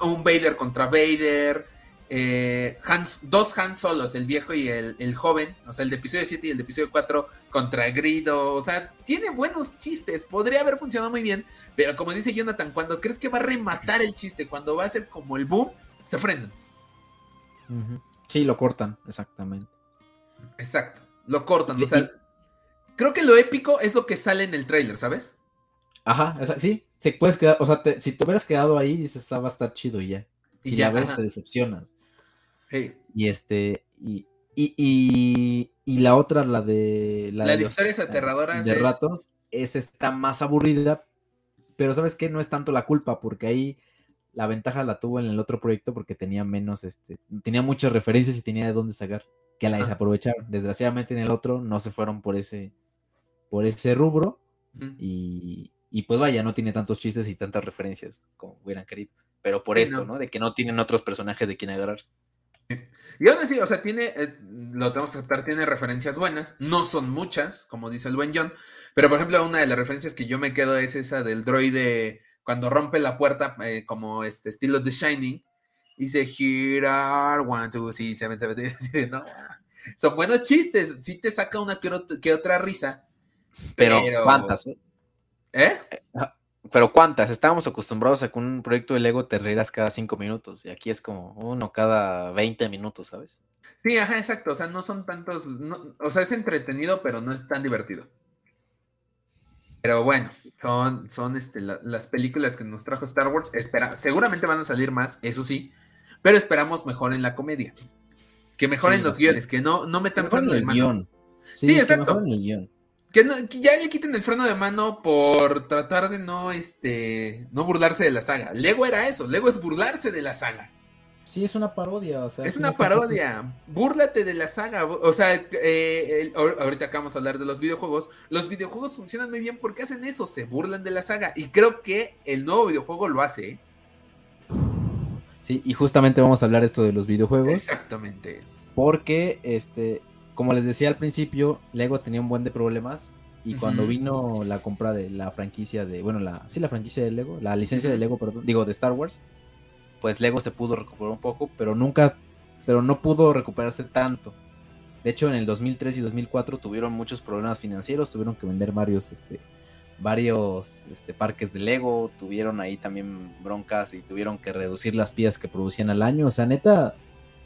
Un Vader contra Vader. Eh, Hans, dos Han Solos, el viejo y el, el joven. O sea, el de episodio siete y el de episodio cuatro contra Grido. O sea, tiene buenos chistes. Podría haber funcionado muy bien. Pero como dice Jonathan, cuando crees que va a rematar el chiste, cuando va a ser como el boom, se frenan. Sí, lo cortan, exactamente. Exacto, lo cortan, o sea, creo que lo épico es lo que sale en el tráiler, ¿sabes? Ajá, esa, sí, se puedes quedar, o sea, te, si te hubieras quedado ahí, dices, ah, va a estar chido y ya. Si y ya la ves, ajá. Te decepcionas. Hey. Y este, y, y, y, y la otra, la de... La, la de, de historias los, aterradoras de es... ratos, esa está más aburrida, pero ¿sabes qué? No es tanto la culpa, porque ahí la ventaja la tuvo en el otro proyecto porque tenía menos, este, tenía muchas referencias y tenía de dónde sacar. Que la desaprovecharon. Desgraciadamente en el otro no se fueron por ese por ese rubro mm. y, y pues vaya, no tiene tantos chistes y tantas referencias como hubieran querido. Pero por sí, esto, no. ¿no? De que no tienen otros personajes de quien agarrar. Y aún así, o sea, tiene, eh, lo tenemos que aceptar, tiene referencias buenas. No son muchas, como dice el buen John. Pero por ejemplo, una de las referencias que yo me quedo es esa del droide cuando rompe la puerta eh, como este estilo The Shining. Dice, here are one, two, sí, seven, seven, no. Son buenos chistes. Sí te saca una que otra risa. Pero, pero... ¿cuántas? ¿Eh? ¿Eh? Pero ¿cuántas? Estábamos acostumbrados a que un proyecto de Lego te reirás cada cinco minutos. Y aquí es como uno cada veinte minutos, ¿sabes? Sí, ajá, exacto. O sea, no son tantos... No, o sea, es entretenido, pero no es tan divertido. Pero bueno, son, son este, la, las películas que nos trajo Star Wars. Espera, seguramente van a salir más, eso sí, pero esperamos mejor en la comedia. Que mejoren sí, los sí. guiones, que no, no metan freno de mano. Sí, sí, exacto. Que, que, no, que ya le quiten el freno de mano por tratar de no, este, no burlarse de la saga. Lego era eso, Lego es burlarse de la saga. Sí, es una parodia. O sea, es, es una parodia. Es... Búrlate de la saga. O sea, eh, el, ahorita acabamos de hablar de los videojuegos. Los videojuegos funcionan muy bien porque hacen eso, se burlan de la saga. Y creo que el nuevo videojuego lo hace. Sí, y justamente vamos a hablar esto de los videojuegos. Exactamente. Porque, este, como les decía al principio, Lego tenía un buen de problemas. Y cuando uh-huh. vino la compra de la franquicia de... Bueno, la sí, la franquicia de Lego. La licencia de Lego, perdón. Digo, de Star Wars. Pues Lego se pudo recuperar un poco, pero nunca, pero no pudo recuperarse tanto. De hecho, en el dos mil tres y dos mil cuatro tuvieron muchos problemas financieros, tuvieron que vender varios, este, varios este, parques de Lego, tuvieron ahí también broncas y tuvieron que reducir las piezas que producían al año. O sea, neta,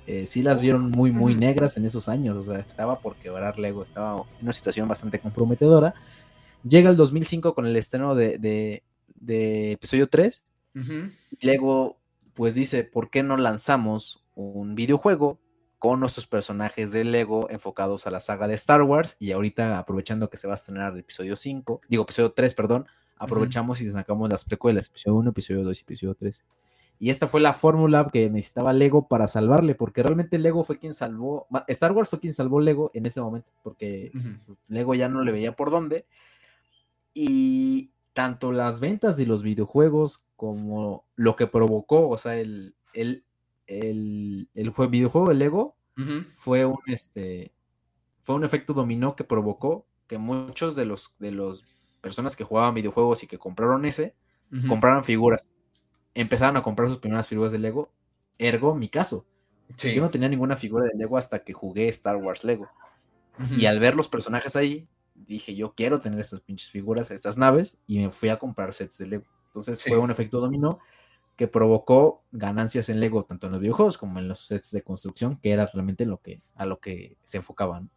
eh, sí las vieron muy, muy negras en esos años. O sea, estaba por quebrar Lego, estaba en una situación bastante comprometedora. Llega el dos mil cinco con el estreno de, de, de episodio tres. Uh-huh. Lego... pues dice, ¿por qué no lanzamos un videojuego con nuestros personajes de Lego enfocados a la saga de Star Wars? Y ahorita, aprovechando que se va a estrenar el episodio cinco, digo, episodio tres, perdón, aprovechamos uh-huh. y sacamos las precuelas, episodio uno, episodio dos, episodio tres. Y esta fue la fórmula que necesitaba Lego para salvarle, porque realmente Lego fue quien salvó, Star Wars fue quien salvó Lego en ese momento, porque uh-huh. Lego ya no le veía por dónde, y... tanto las ventas de los videojuegos como lo que provocó, o sea, el, el, el, el jue- videojuego de Lego uh-huh. fue un este fue un efecto dominó que provocó que muchos de los de los personas que jugaban videojuegos y que compraron ese, uh-huh. compraron figuras, empezaron a comprar sus primeras figuras de Lego, ergo mi caso. Sí. Yo no tenía ninguna figura de Lego hasta que jugué Star Wars Lego. Uh-huh. Y al ver los personajes ahí, dije, yo quiero tener estas pinches figuras, estas naves, y me fui a comprar sets de Lego. Entonces sí. fue un efecto dominó que provocó ganancias en Lego, tanto en los videojuegos como en los sets de construcción, que era realmente lo que, a lo que se enfocaban.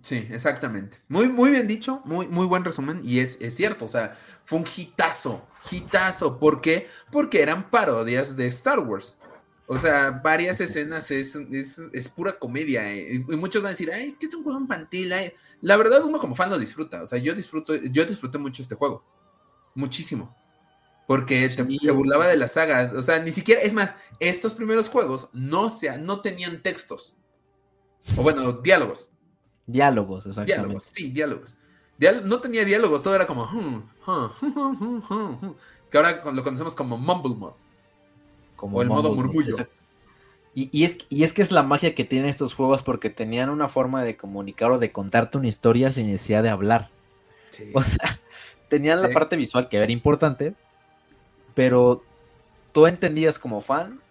Sí, exactamente. Muy, muy bien dicho, muy, muy buen resumen, y es, es cierto, o sea, fue un hitazo, hitazo. ¿Por qué? Porque eran parodias de Star Wars. O sea, varias escenas es, es, es pura comedia. Eh. Y muchos van a decir, ay, es que es un juego infantil. Ay. La verdad, uno como fan lo disfruta. O sea, yo disfruto, yo disfruté mucho este juego. Muchísimo. Porque sí, te, sí. se burlaba de las sagas. O sea, ni siquiera, es más, estos primeros juegos no, se, no tenían textos. O bueno, diálogos. Diálogos, exactamente. Diálogos, sí, diálogos. Dial- no tenía diálogos, todo era como... Hmm, huh, huh, huh, huh, huh, que ahora lo conocemos como Mumble Mode. Como o el modo murmullo. Y, y, es, y es que es la magia que tienen estos juegos, porque tenían una forma de comunicar o de contarte una historia sin necesidad de hablar. Sí. O sea, tenían sí. la parte visual que era importante, pero tú entendías como fan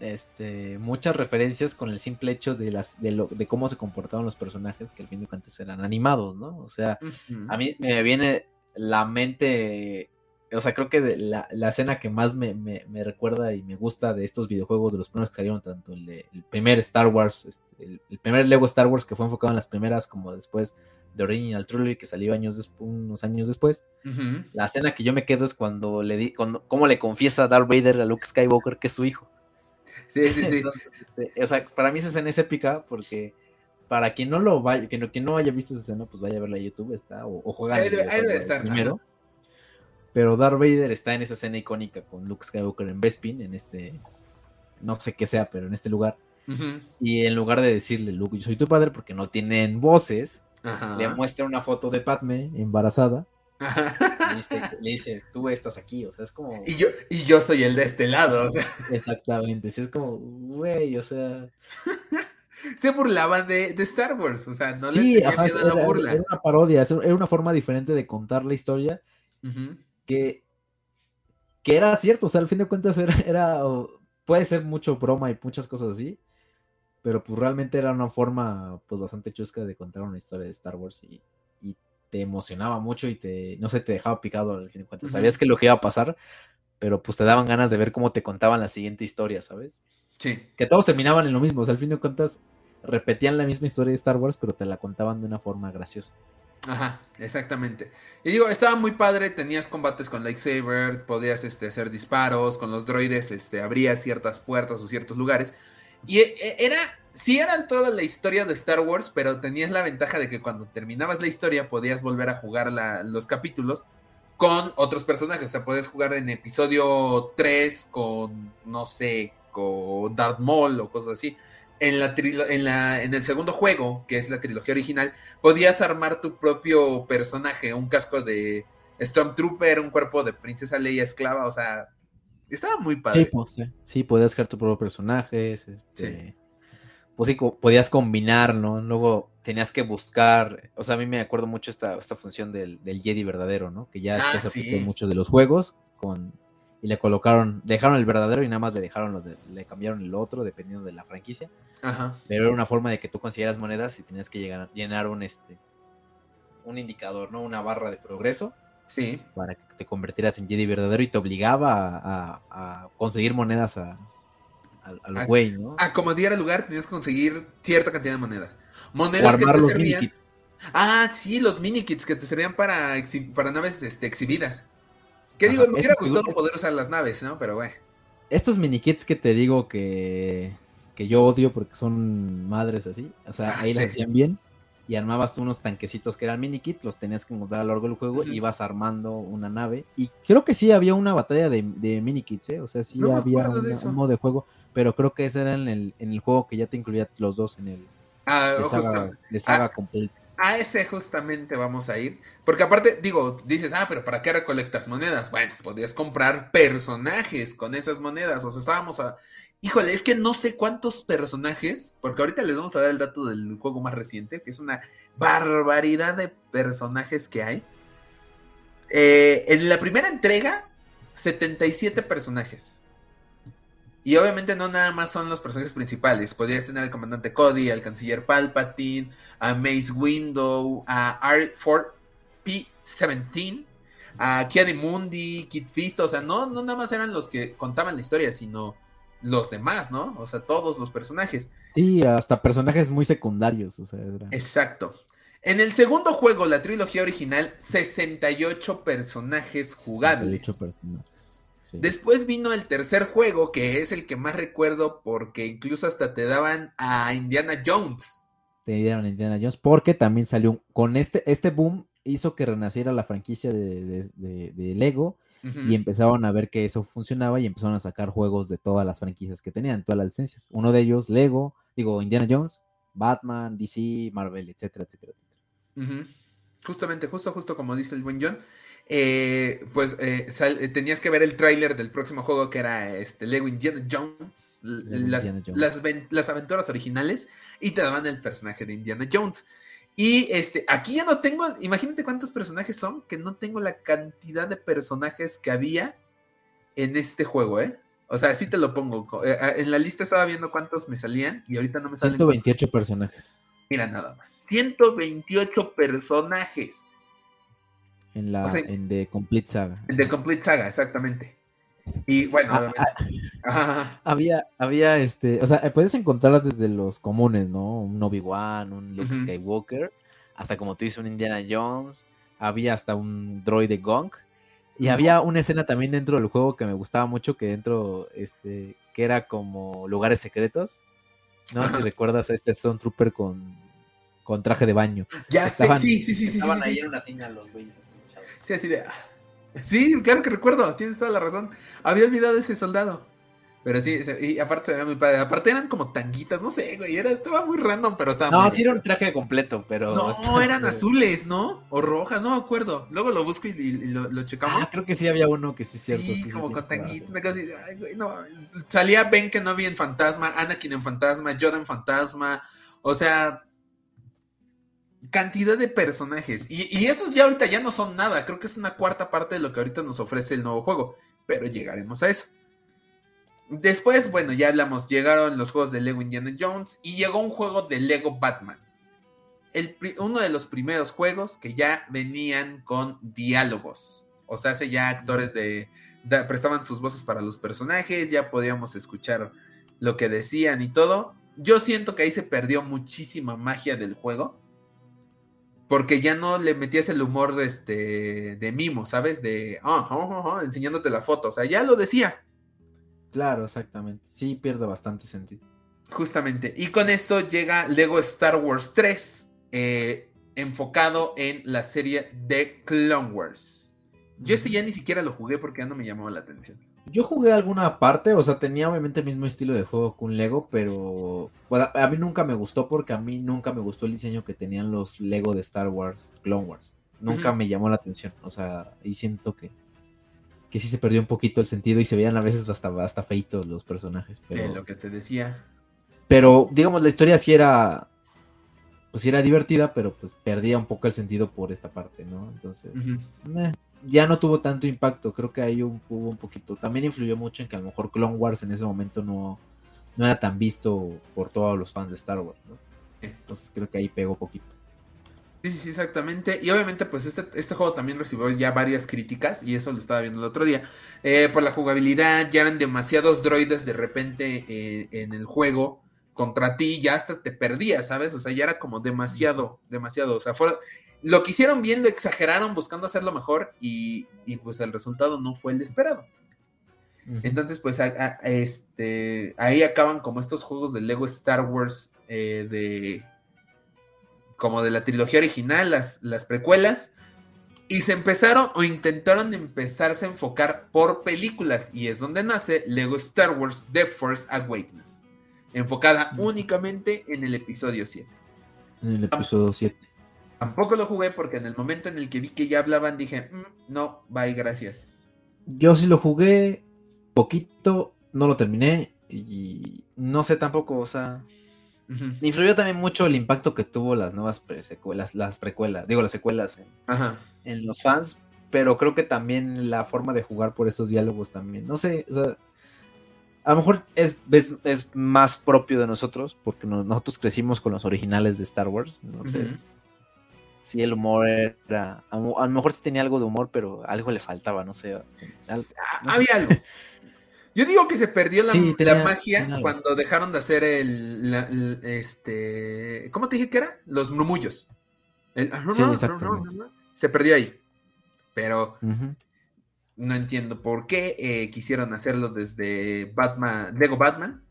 este, muchas referencias con el simple hecho de, las, de, lo, de cómo se comportaban los personajes, que al fin de cuentas eran animados, ¿no? O sea, uh-huh. a mí me viene la mente... O sea, creo que de la, la escena que más me, me, me recuerda y me gusta de estos videojuegos, de los primeros que salieron, tanto el, de, el primer Star Wars, este, el, el primer Lego Star Wars que fue enfocado en las primeras, como después de Original Trilogy, que salió años después, unos años después. Uh-huh. La escena que yo me quedo es cuando le di, cuando, cómo le confiesa Darth Vader a Luke Skywalker que es su hijo. Sí, sí, sí. Entonces, este, o sea, para mí esa escena es épica porque... Para quien no lo vaya, quien, quien no haya visto esa escena, pues vaya a verla en YouTube, está, o, o juega. Ahí debe estar, primero. Ajá. Pero Darth Vader está en esa escena icónica con Luke Skywalker en Bespin, en este, no sé qué sea, pero en este lugar. Uh-huh. Y en lugar de decirle, Luke, yo soy tu padre, porque no tienen voces, uh-huh. le muestra una foto de Padme embarazada. Uh-huh. Le, dice, le dice, tú estás aquí, o sea, es como... Y yo, y yo soy el de este lado, o sea. Exactamente, sí, es como, güey, o sea... Se burlaba de, de Star Wars, o sea, no sí, le ajá, era, la burla. Era una parodia, era una forma diferente de contar la historia. Uh-huh. Que, que era cierto, o sea, al fin de cuentas era, era puede ser mucho broma y muchas cosas así, pero pues realmente era una forma pues bastante chusca de contar una historia de Star Wars y, y te emocionaba mucho y te, no sé, te dejaba picado al fin de cuentas, uh-huh. sabías que lo que iba a pasar, pero pues te daban ganas de ver cómo te contaban la siguiente historia, ¿sabes? Sí. Que todos terminaban en lo mismo, o sea, al fin de cuentas repetían la misma historia de Star Wars, pero te la contaban de una forma graciosa. Ajá, exactamente. Y digo, estaba muy padre, tenías combates con lightsaber, podías este, hacer disparos, con los droides este, abrías ciertas puertas o ciertos lugares. Y era, sí eran toda la historia de Star Wars, pero tenías la ventaja de que cuando terminabas la historia podías volver a jugar la, los capítulos con otros personajes. O sea, podías jugar en episodio tres con, no sé, con Darth Maul o cosas así. En la, trilo- en, la en el segundo juego, que es la trilogía original, podías armar tu propio personaje, un casco de Stormtrooper, un cuerpo de princesa Leia esclava, o sea, estaba muy padre. Sí, pues, sí. sí podías crear tu propio personaje, este, sí. pues sí, co- podías combinar, ¿no? Luego tenías que buscar, o sea, a mí me acuerdo mucho esta, esta función del, del Jedi verdadero, ¿no? Que ya ah, se sí. en muchos de los juegos, con... y le colocaron, dejaron el verdadero y nada más le dejaron, lo de, le cambiaron el otro dependiendo de la franquicia. Ajá. Pero era una forma de que tú consiguieras monedas y tenías que llegar, llenar un este un indicador, ¿no? Una barra de progreso. Sí. Para que te convirtieras en Jedi verdadero y te obligaba a, a, a conseguir monedas a, a, al güey, ¿no? A como diera lugar tenías que conseguir cierta cantidad de monedas. Monedas que te servían. Mini-kits. Ah, sí, los minikits que te servían para, exhi- para naves este, exhibidas. ¿Qué digo? Me hubiera gustado que... poder usar las naves, ¿no? Pero, güey. Estos minikits que te digo que, que yo odio porque son madres así. O sea, ah, ahí sí. las hacían bien. Y armabas tú unos tanquecitos que eran minikits. Los tenías que encontrar a lo largo del juego. Uh-huh. Ibas armando una nave. Y creo que sí había una batalla de, de minikits, ¿eh? O sea, sí no había una, un modo de juego. Pero creo que ese era en el, en el juego que ya te incluía los dos en el... Ah, de saga, de saga ah. completa. A ese justamente vamos a ir, porque aparte, digo, dices, ah, pero ¿para qué recolectas monedas? Bueno, podías comprar personajes con esas monedas, o sea, estábamos a... Híjole, es que no sé cuántos personajes, porque ahorita les vamos a dar el dato del juego más reciente, que es una barbaridad de personajes que hay. Eh, en la primera entrega, setenta y siete personajes. Y obviamente no nada más son los personajes principales. Podrías tener al comandante Cody, al canciller Palpatine, a Mace Windu, a R cuatro P diecisiete, a Kiadi Mundi, Kit Fisto. O sea, no, no nada más eran los que contaban la historia, sino los demás, ¿no? O sea, todos los personajes. Sí, hasta personajes muy secundarios. O sea, era... Exacto. En el segundo juego, la trilogía original, sesenta y ocho personajes jugables. sesenta y ocho personajes. Sí. Después vino el tercer juego, que es el que más recuerdo porque incluso hasta te daban a Indiana Jones. Te dieron a Indiana Jones porque también salió con este, este boom hizo que renaciera la franquicia de, de, de, de Lego. Uh-huh. Y empezaron a ver que eso funcionaba y empezaron a sacar juegos de todas las franquicias que tenían, todas las licencias. Uno de ellos, Lego, digo, Indiana Jones, Batman, D C, Marvel, etcétera, etcétera, etcétera. Uh-huh. Justamente, justo, justo como dice el buen John. Eh, pues eh, sal, eh, tenías que ver el tráiler del próximo juego que era este Lego Indiana Jones, Lego las, Indiana Jones. Las, ven, las aventuras originales y te daban el personaje de Indiana Jones y este aquí ya no tengo, imagínate cuántos personajes son que no tengo la cantidad de personajes que había en este juego, eh o sea, así te lo pongo, en la lista estaba viendo cuántos me salían y ahorita no me salen ciento veintiocho cuántos. Personajes, mira nada más, ciento veintiocho personajes. En la, o sea, en The Complete Saga. En The Complete Saga, exactamente. Y bueno, ah, ah, había, había este, o sea, puedes encontrar desde los comunes, ¿no? Un Obi-Wan, un Luke uh-huh. Skywalker, hasta como tú dices, un Indiana Jones, había hasta un droide Gonk, y uh-huh. había una escena también dentro del juego que me gustaba mucho, que dentro, este, que era como lugares secretos. No sé uh-huh. si recuerdas a este Stormtrooper con, con traje de baño. Ya estaban, sé, sí, sí, sí, sí. Estaban sí, sí, ahí sí. en una tienda los güeyes así. Sí, así de... Sí, claro que recuerdo, tienes toda la razón. Había olvidado ese soldado. Pero sí, se... y aparte se veía muy padre. Aparte eran como tanguitas, no sé, güey. Era... Estaba muy random, pero estaba No, muy sí rico. Era un traje completo, pero... No, estaba... eran azules, ¿no? O rojas, no me acuerdo. Luego lo busco y, y, y lo, lo checamos. Ah, creo que sí había uno que sí es cierto. Sí, sí como con tanguita, una cosa así. Ay, güey, no. Salía Ben Kenobi en fantasma, Anakin en fantasma, Yoda en fantasma. O sea... Cantidad de personajes. Y, y esos ya ahorita ya no son nada. Creo que es una cuarta parte de lo que ahorita nos ofrece el nuevo juego. Pero llegaremos a eso. Después, bueno, ya hablamos. Llegaron los juegos de Lego Indiana Jones. Y llegó un juego de Lego Batman. El, uno de los primeros juegos que ya venían con diálogos. O sea, hace ya actores de, de... Prestaban sus voces para los personajes. Ya podíamos escuchar lo que decían y todo. Yo siento que ahí se perdió muchísima magia del juego. Porque ya no le metías el humor de, este, de mimo, ¿sabes? De oh, oh, oh, enseñándote la foto. O sea, ya lo decía. Claro, exactamente. Sí, pierde bastante sentido. Justamente. Y con esto llega Lego Star Wars tres, eh, enfocado en la serie de Clone Wars. Yo este ya ni siquiera lo jugué porque ya no me llamaba la atención. Yo jugué alguna parte, o sea, tenía obviamente el mismo estilo de juego que un Lego, pero a mí nunca me gustó porque a mí nunca me gustó el diseño que tenían los Lego de Star Wars, Clone Wars. Nunca uh-huh. me llamó la atención, o sea, y siento que, que sí se perdió un poquito el sentido y se veían a veces hasta, hasta feitos los personajes. Pero, eh, lo que te decía. Pero, digamos, la historia sí era, pues sí era divertida, pero pues perdía un poco el sentido por esta parte, ¿no? Entonces, uh-huh. meh. Ya no tuvo tanto impacto, creo que ahí hubo un poquito, también influyó mucho en que a lo mejor Clone Wars en ese momento no, no era tan visto por todos los fans de Star Wars, ¿no? Entonces creo que ahí pegó poquito. Sí, sí, exactamente, y obviamente pues este, este juego también recibió ya varias críticas, y eso lo estaba viendo el otro día, eh, por la jugabilidad, ya eran demasiados droides de repente eh, en el juego contra ti, ya hasta te perdías, ¿sabes? O sea, ya era como demasiado, demasiado, o sea, fueron... Lo que hicieron bien, lo exageraron buscando hacerlo mejor y, y pues el resultado no fue el esperado. Uh-huh. Entonces pues a, a, este, ahí acaban como estos juegos de Lego Star Wars, eh, de como de la trilogía original, las, las precuelas, y se empezaron o intentaron empezarse a enfocar por películas y es donde nace Lego Star Wars The Force Awakens, enfocada uh-huh. únicamente en el episodio siete. En el episodio siete. Tampoco lo jugué porque en el momento en el que vi que ya hablaban dije, mm, no, bye, gracias. Yo sí lo jugué poquito, no lo terminé y no sé tampoco, o sea... Uh-huh. Influyó también mucho el impacto que tuvo las nuevas pre- secuelas, las precuelas, digo las secuelas en, Ajá. en los fans, pero creo que también la forma de jugar por esos diálogos también, no sé, o sea... A lo mejor es, es, es más propio de nosotros porque no, nosotros crecimos con los originales de Star Wars, entonces... Uh-huh. Sí, el humor era... A lo mejor sí tenía algo de humor, pero algo le faltaba, no sé. Algo, no Había sé. algo. Yo digo que se perdió la, sí, tenía, la magia cuando dejaron de hacer el... La, el este, ¿cómo te dije que era? Los murmullos. El, sí, se perdió ahí. Pero uh-huh. no entiendo por qué eh, quisieron hacerlo desde Batman, Lego Batman.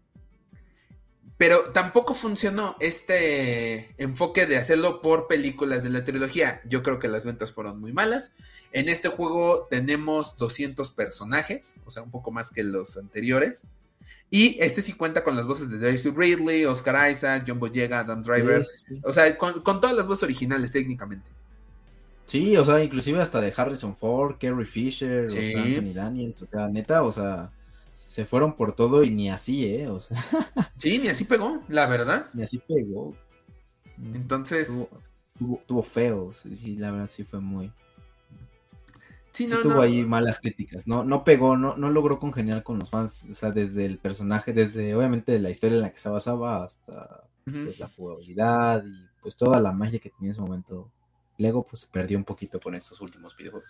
Pero tampoco funcionó este enfoque de hacerlo por películas de la trilogía. Yo creo que las ventas fueron muy malas. En este juego tenemos doscientos personajes, o sea, un poco más que los anteriores. Y este sí cuenta con las voces de Daisy Ridley, Oscar Isaac, John Boyega, Adam Driver. Sí, sí. O sea, con, con todas las voces originales técnicamente. Sí, o sea, inclusive hasta de Harrison Ford, Carrie Fisher, sí. o sea, Anthony Daniels, o sea, neta, o sea... Se fueron por todo y ni así, ¿eh? O sea... Sí, ni así pegó, la verdad. Ni así pegó. Entonces... Tuvo, tuvo, tuvo feo, sí, la verdad sí fue muy... Sí, sí no, tuvo no. ahí malas críticas, no no pegó, no, no logró congeniar con los fans, o sea, desde el personaje, desde obviamente la historia en la que se basaba hasta uh-huh. pues, la jugabilidad y pues toda la magia que tenía en ese momento. Lego pues se perdió un poquito con estos últimos videojuegos.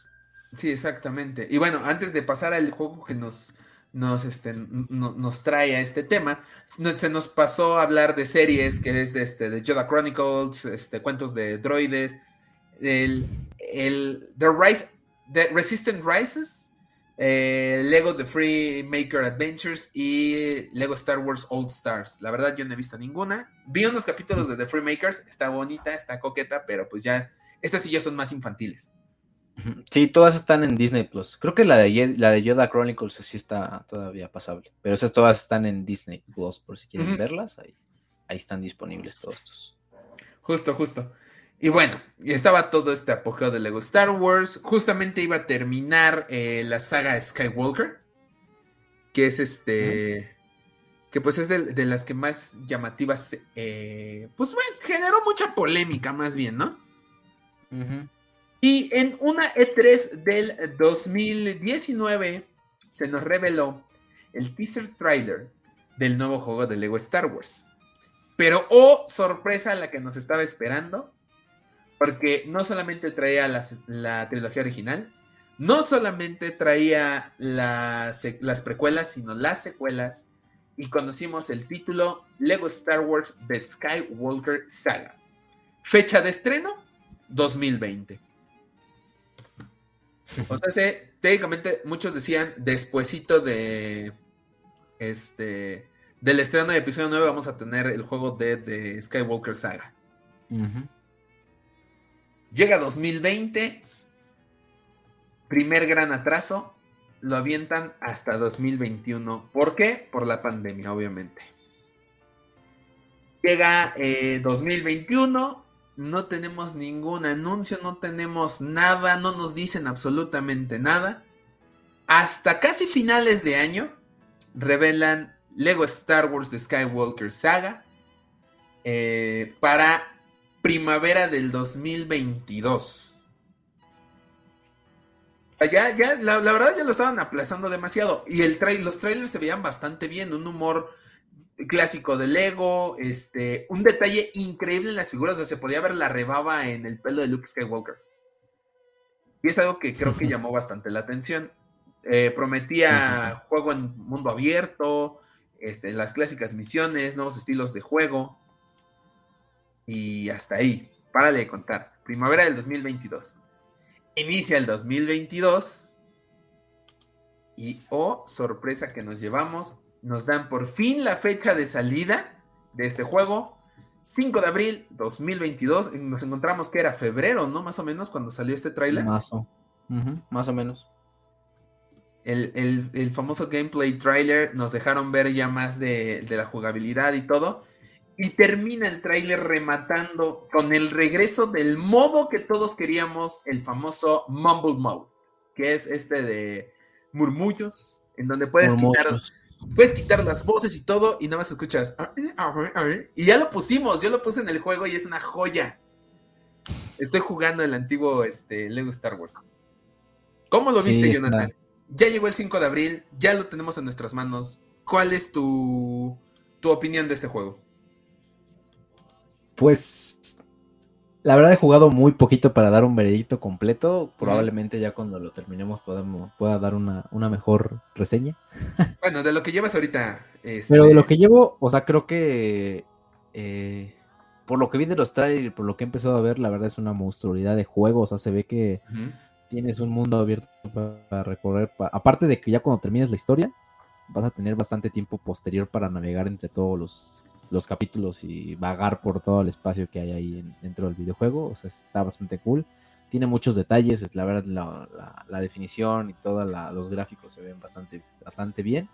Sí, exactamente. Y bueno, antes de pasar al juego que nos... Nos, este, no, nos trae a este tema. Se nos pasó a hablar de series, que es de, este, de Yoda Chronicles, este, cuentos de droides, el, el The Rise, The Resistance Rises, eh, Lego The Free Maker Adventures y Lego Star Wars All Stars. La verdad yo no he visto ninguna. Vi unos capítulos de The Free Makers, está bonita, está coqueta, pero pues ya estas sí ya son más infantiles. Sí, todas están en Disney Plus. Creo que la de, Ye- la de Yoda Chronicles sí está todavía pasable. Pero esas todas están en Disney Plus, por si quieren uh-huh. verlas. Ahí, ahí están disponibles todos estos. Justo, justo. Y bueno, estaba todo este apogeo de Lego Star Wars. Justamente iba a terminar eh, la saga Skywalker. Que es este... Uh-huh. Que pues es de, de las que más llamativas... Eh, pues bueno, generó mucha polémica más bien, ¿no? Ajá. Uh-huh. Y en una E tres del dos mil diecinueve se nos reveló el teaser trailer del nuevo juego de Lego Star Wars. Pero, oh, sorpresa la que nos estaba esperando, porque no solamente traía la, la trilogía original, no solamente traía la, las precuelas, sino las secuelas, y conocimos el título Lego Star Wars The Skywalker Saga. Fecha de estreno, dos mil veinte. O sea, se, técnicamente muchos decían despuesito de este del estreno de episodio nueve vamos a tener el juego de, de Skywalker Saga. Uh-huh. Llega dos mil veinte, primer gran atraso, lo avientan hasta dos mil veintiuno. ¿Por qué? Por la pandemia, obviamente. Llega eh, dos mil veintiuno, no tenemos ningún anuncio, no tenemos nada, no nos dicen absolutamente nada. Hasta casi finales de año revelan Lego Star Wars The Skywalker Saga eh, para primavera del dos mil veintidós. Ya, ya, la, la verdad ya lo estaban aplazando demasiado. Y el tra- los trailers se veían bastante bien, un humor clásico de Lego, este, un detalle increíble en las figuras, o sea, se podía ver la rebaba en el pelo de Luke Skywalker. Y es algo que creo que llamó bastante la atención. Eh, prometía juego en mundo abierto, este, las clásicas misiones, nuevos estilos de juego. Y hasta ahí, párale de contar. Primavera del dos mil veintidós. Inicia el dos mil veintidós y, oh, sorpresa que nos llevamos, nos dan por fin la fecha de salida de este juego, cinco de abril dos mil veintidós, nos encontramos que era febrero, ¿no? Más o menos cuando salió este tráiler. Más o, uh-huh, más o menos. El, el, el famoso gameplay tráiler, nos dejaron ver ya más de, de la jugabilidad y todo. Y termina el tráiler rematando con el regreso del modo que todos queríamos, el famoso Mumble Mode, que es este de murmullos, en donde puedes quitar, puedes quitar las voces y todo, y nada más escuchas. Y ya lo pusimos, yo lo puse en el juego y es una joya. Estoy jugando el antiguo este, Lego Star Wars. ¿Cómo lo viste, sí, Jonathan? Está. Ya llegó el cinco de abril, ya lo tenemos en nuestras manos. ¿Cuál es tu, tu opinión de este juego? Pues, la verdad he jugado muy poquito para dar un veredicto completo. Probablemente ya cuando lo terminemos podamos, pueda dar una, una mejor reseña. Bueno, de lo que llevas ahorita... Este... Pero de lo que llevo, o sea, creo que... Eh, por lo que vi de los trailers, por lo que he empezado a ver, la verdad es una monstruosidad de juego. O sea, se ve que uh-huh. tienes un mundo abierto para recorrer. Pa... Aparte de que ya cuando termines la historia, vas a tener bastante tiempo posterior para navegar entre todos los... los capítulos y vagar por todo el espacio que hay ahí en, dentro del videojuego. O sea, está bastante cool. Tiene muchos detalles, es la verdad, la, la, la definición y todos los gráficos se ven bastante, bastante bien.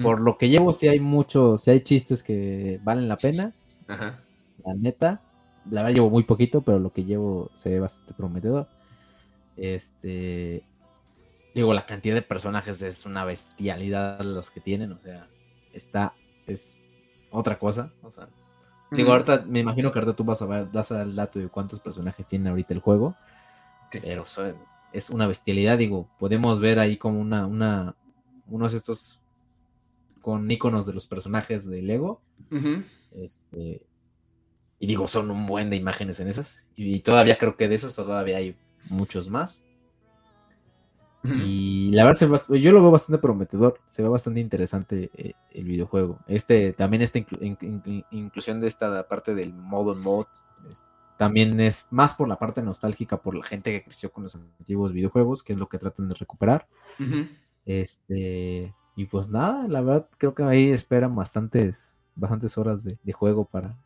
Por lo que llevo, sí hay mucho, sí hay chistes que valen la pena. Ajá. La neta, la verdad llevo muy poquito, pero lo que llevo se ve bastante prometedor. Este, digo, la cantidad de personajes es una bestialidad los que tienen, o sea, está, es otra cosa, o sea, uh-huh. digo, ahorita me imagino que ahorita tú vas a ver, vas a dar el dato de cuántos personajes tiene ahorita el juego, sí. pero o sea, es una bestialidad, digo, podemos ver ahí como una, una, unos estos con iconos de los personajes de Lego, uh-huh. este, y digo, son un buen de imágenes en esas, y, y todavía creo que de esos todavía hay muchos más, y la verdad se, yo lo veo bastante prometedor, se ve bastante interesante eh, el videojuego. Este también esta inclu- in- in- inclusión de esta parte del modo mod es, también es más por la parte nostálgica, por la gente que creció con los antiguos videojuegos, que es lo que tratan de recuperar. Uh-huh. Este y pues nada, la verdad creo que ahí esperan bastantes bastantes horas de, de juego para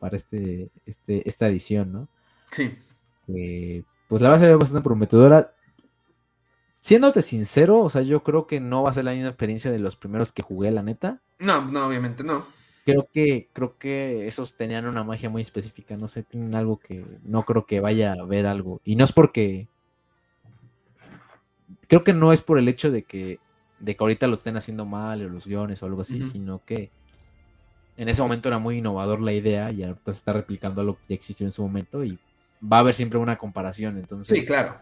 para este, este esta edición, ¿no? Sí. Eh, pues la verdad se ve bastante prometedora. Siéndote sincero, o sea, yo creo que no va a ser la misma experiencia de los primeros que jugué, la neta. No, no, obviamente no. Creo que, creo que esos tenían una magia muy específica, no sé, tienen algo que no creo que vaya a haber algo. Y no es porque... Creo que no es por el hecho de que, de que ahorita lo estén haciendo mal o los guiones o algo así, uh-huh. sino que en ese momento era muy innovador la idea y ahorita se está replicando lo que ya existió en su momento y va a haber siempre una comparación, entonces... Sí, claro.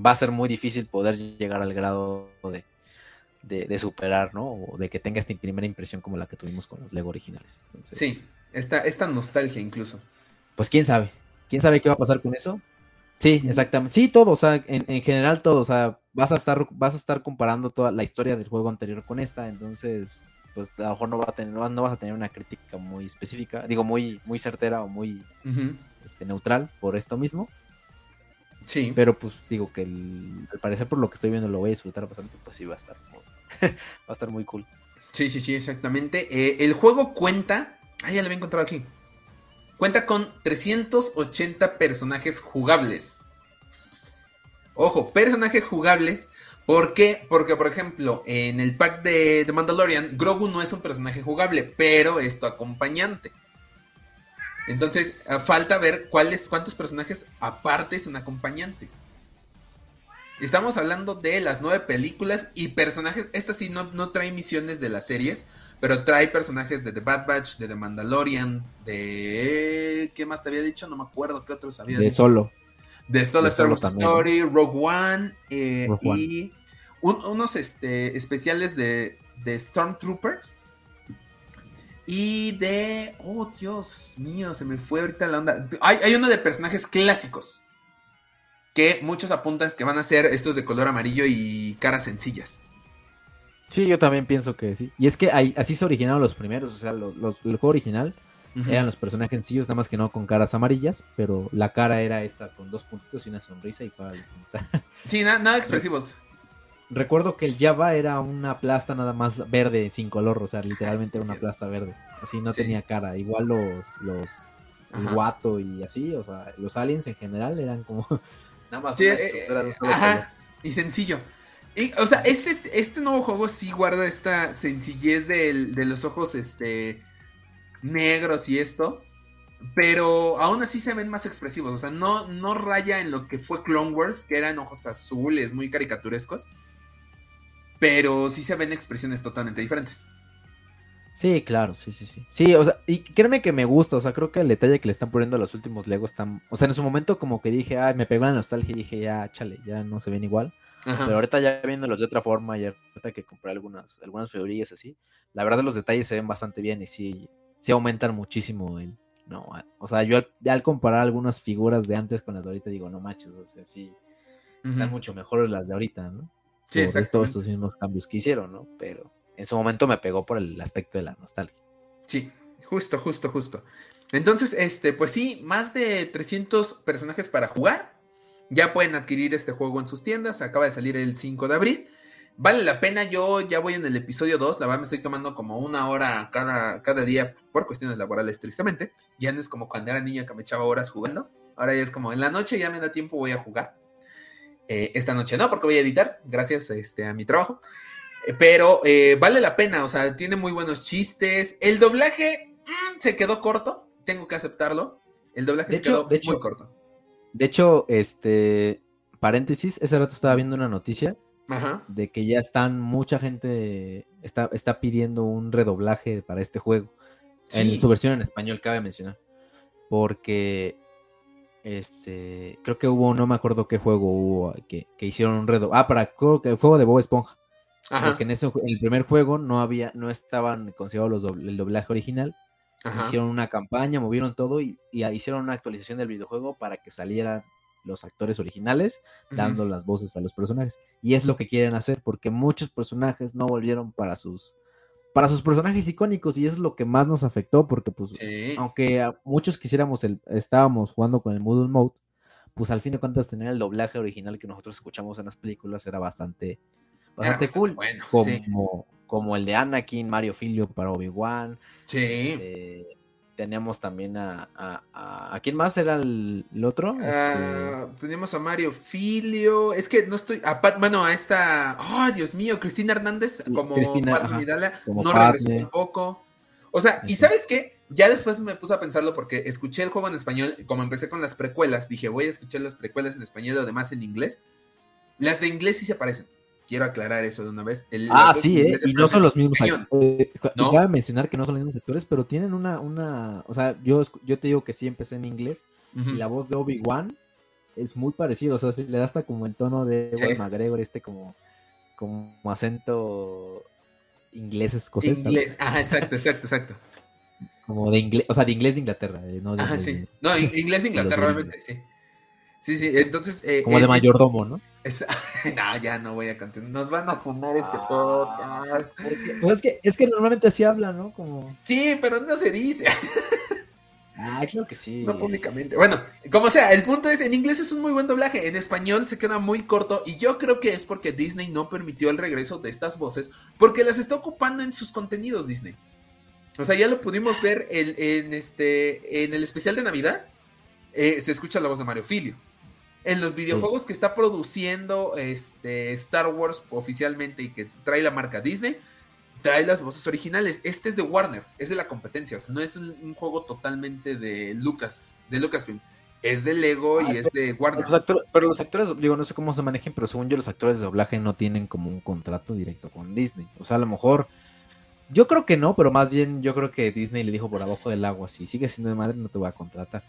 Va a ser muy difícil poder llegar al grado de, de, de superar, ¿no? O de que tenga esta primera impresión como la que tuvimos con los Lego originales. Entonces, sí, esta, esta nostalgia incluso. Pues quién sabe. ¿Quién sabe qué va a pasar con eso? Sí, exactamente. Sí, todo, o sea, en, en general todo. O sea, vas a estar, vas a estar comparando toda la historia del juego anterior con esta. Entonces, pues a lo mejor no, va a tener, no, no vas a tener una crítica muy específica. Digo, muy, muy certera o muy... Uh-huh. este, neutral por esto mismo. Sí. Pero pues digo que el, al parecer por lo que estoy viendo lo voy a disfrutar bastante, pues sí va a estar muy, va a estar muy cool. Sí, sí, sí, exactamente. Eh, el juego cuenta, ah, ya lo había encontrado aquí, cuenta con trescientos ochenta personajes jugables. Ojo, personajes jugables. ¿Por qué? Porque, por ejemplo, en el pack de The Mandalorian, Grogu no es un personaje jugable, pero es tu acompañante. Entonces, falta ver cuáles, cuántos personajes aparte son acompañantes. Estamos hablando de las nueve películas y personajes. Esta sí no, no trae misiones de las series, pero trae personajes de The Bad Batch, de The Mandalorian, de... ¿Qué más te había dicho? No me acuerdo qué otros había de dicho. De Solo. De Solo Star Wars Story, Rogue One, eh, Rogue One. y un, unos este, especiales de, de Stormtroopers y de... Oh, Dios mío, se me fue ahorita la onda. Hay, hay uno de personajes clásicos que muchos apuntan que van a ser estos de color amarillo y caras sencillas. Sí, yo también pienso que sí. Y es que hay, así se originaron los primeros, o sea, los, los, el juego original... Uh-huh. Eran los personajes sencillos, nada más que no con caras amarillas, pero la cara era esta con dos puntitos y una sonrisa y para sí, nada, nada expresivos. Recuerdo que el Java era una plasta nada más verde, sin color, o sea, literalmente ah, sí, era una sí. plasta verde. Así no sí. tenía cara. Igual los, los Guato y así, o sea, los aliens en general eran como nada más sí, eh, eh, ajá, y sencillo. Y, o sea, este, este nuevo juego sí guarda esta sencillez del, de los ojos, este... negros y esto, pero aún así se ven más expresivos, o sea, no, no raya en lo que fue Clone Wars, que eran ojos azules, muy caricaturescos, pero sí se ven expresiones totalmente diferentes. Sí, claro, sí, sí, sí. Sí, o sea, y créeme que me gusta, o sea, creo que el detalle que le están poniendo a los últimos Legos tan... O sea, en su momento como que dije, ay, me pegó la nostalgia y dije, ya, chale, ya no se ven igual. Ajá. Pero ahorita ya viéndolos de otra forma, ya ahorita que compré algunas, algunas figurillas así, la verdad los detalles se ven bastante bien y sí... sí aumentan muchísimo el... No, o sea, yo al, al comparar algunas figuras de antes con las de ahorita digo, no manches, o sea, sí, uh-huh. están mucho mejores las de ahorita, ¿no? Sí, exacto. Todos estos mismos cambios que hicieron, ¿no? Pero en su momento me pegó por el aspecto de la nostalgia. Sí, justo, justo, justo. Entonces, este, pues sí, más de trescientos personajes para jugar. Ya pueden adquirir este juego en sus tiendas. Acaba de salir el cinco de abril. Vale la pena, yo ya voy en el episodio dos, la verdad me estoy tomando como una hora cada, cada día por cuestiones laborales, tristemente. Ya no es como cuando era niño que me echaba horas jugando, ahora ya es como en la noche ya me da tiempo, voy a jugar. Eh, esta noche no, porque voy a editar, gracias este, a mi trabajo, eh, pero eh, vale la pena, o sea, tiene muy buenos chistes. El doblaje mmm, se quedó corto, tengo que aceptarlo, el doblaje se quedó muy corto. De hecho, este, paréntesis, ese rato estaba viendo una noticia. Ajá. De que ya están, mucha gente está, está pidiendo un redoblaje para este juego, sí. En su versión en español, cabe mencionar, porque este creo que hubo, no me acuerdo qué juego hubo que, que hicieron un redoblaje, ah, para creo que el juego de Bob Esponja. Ajá. Porque en ese, en el primer juego no había, no estaban considerados los doble, el doblaje original. Ajá. Hicieron una campaña, movieron todo y, y hicieron una actualización del videojuego para que saliera los actores originales, dando uh-huh. las voces a los personajes, y es lo que quieren hacer porque muchos personajes no volvieron para sus, para sus personajes icónicos, y eso es lo que más nos afectó porque pues, sí. aunque a muchos quisiéramos el, estábamos jugando con el Moodle Mode, pues al fin de cuentas tener el doblaje original que nosotros escuchamos en las películas era bastante, bastante, era bastante cool, bueno, como, sí. como el de Anakin, Mario Filio para Obi-Wan, sí. eh, teníamos también a, a, a... ¿A quién más era el, el otro? Uh, este... Teníamos a Mario Filio... Es que no estoy... A Pat, bueno, a esta... ¡Oh, Dios mío! Cristina Hernández, sí, como Cristina, Pat Vidala, no regresó un poco. O sea, sí. ¿Y sabes qué? Ya después me puse a pensarlo porque escuché el juego en español, como empecé con las precuelas, dije, voy a escuchar las precuelas en español y lo demás en inglés. Las de inglés sí se parecen. Quiero aclarar eso de una vez. El, ah, sí, ¿eh? Y no son los mismos actores. No. Cabe mencionar que no son los mismos actores, pero tienen una... una o sea, yo, yo te digo que sí empecé en inglés, uh-huh. y la voz de Obi-Wan es muy parecida, o sea, se le da hasta como el tono de Ewan sí. McGregor, este como, como acento inglés-escocés. Inglés, ajá, exacto, exacto, exacto. Como de inglés, o sea, de inglés de Inglaterra. Eh, no de, ajá, sí. De, no, inglés de Inglaterra, obviamente, sí. Sí, sí, entonces... Eh, como eh, de mayordomo, ¿no? Es... No, ya no voy a continuar. Nos van a fumar este podcast. Porque... Pues es que, es que normalmente así habla, ¿no? Como... Sí, pero no se dice. Ah, creo que sí. No públicamente. Bueno, como sea, el punto es, en inglés es un muy buen doblaje, en español se queda muy corto, y yo creo que es porque Disney no permitió el regreso de estas voces, porque las está ocupando en sus contenidos Disney. O sea, ya lo pudimos ver en, en, este, en el especial de Navidad, eh, se escucha la voz de Mario Filio. En los videojuegos sí. que está produciendo este, Star Wars oficialmente y que trae la marca Disney, trae las voces originales. Este es de Warner, es de la competencia, o sea, no es un, un juego totalmente de Lucas, de Lucasfilm, es de Lego ah, y es de Warner. Los actor, pero los actores, digo, no sé cómo se manejen, pero según yo los actores de doblaje no tienen como un contrato directo con Disney, o sea, a lo mejor, yo creo que no, pero más bien yo creo que Disney le dijo por abajo del agua, si sigue siendo de madre no te voy a contratar.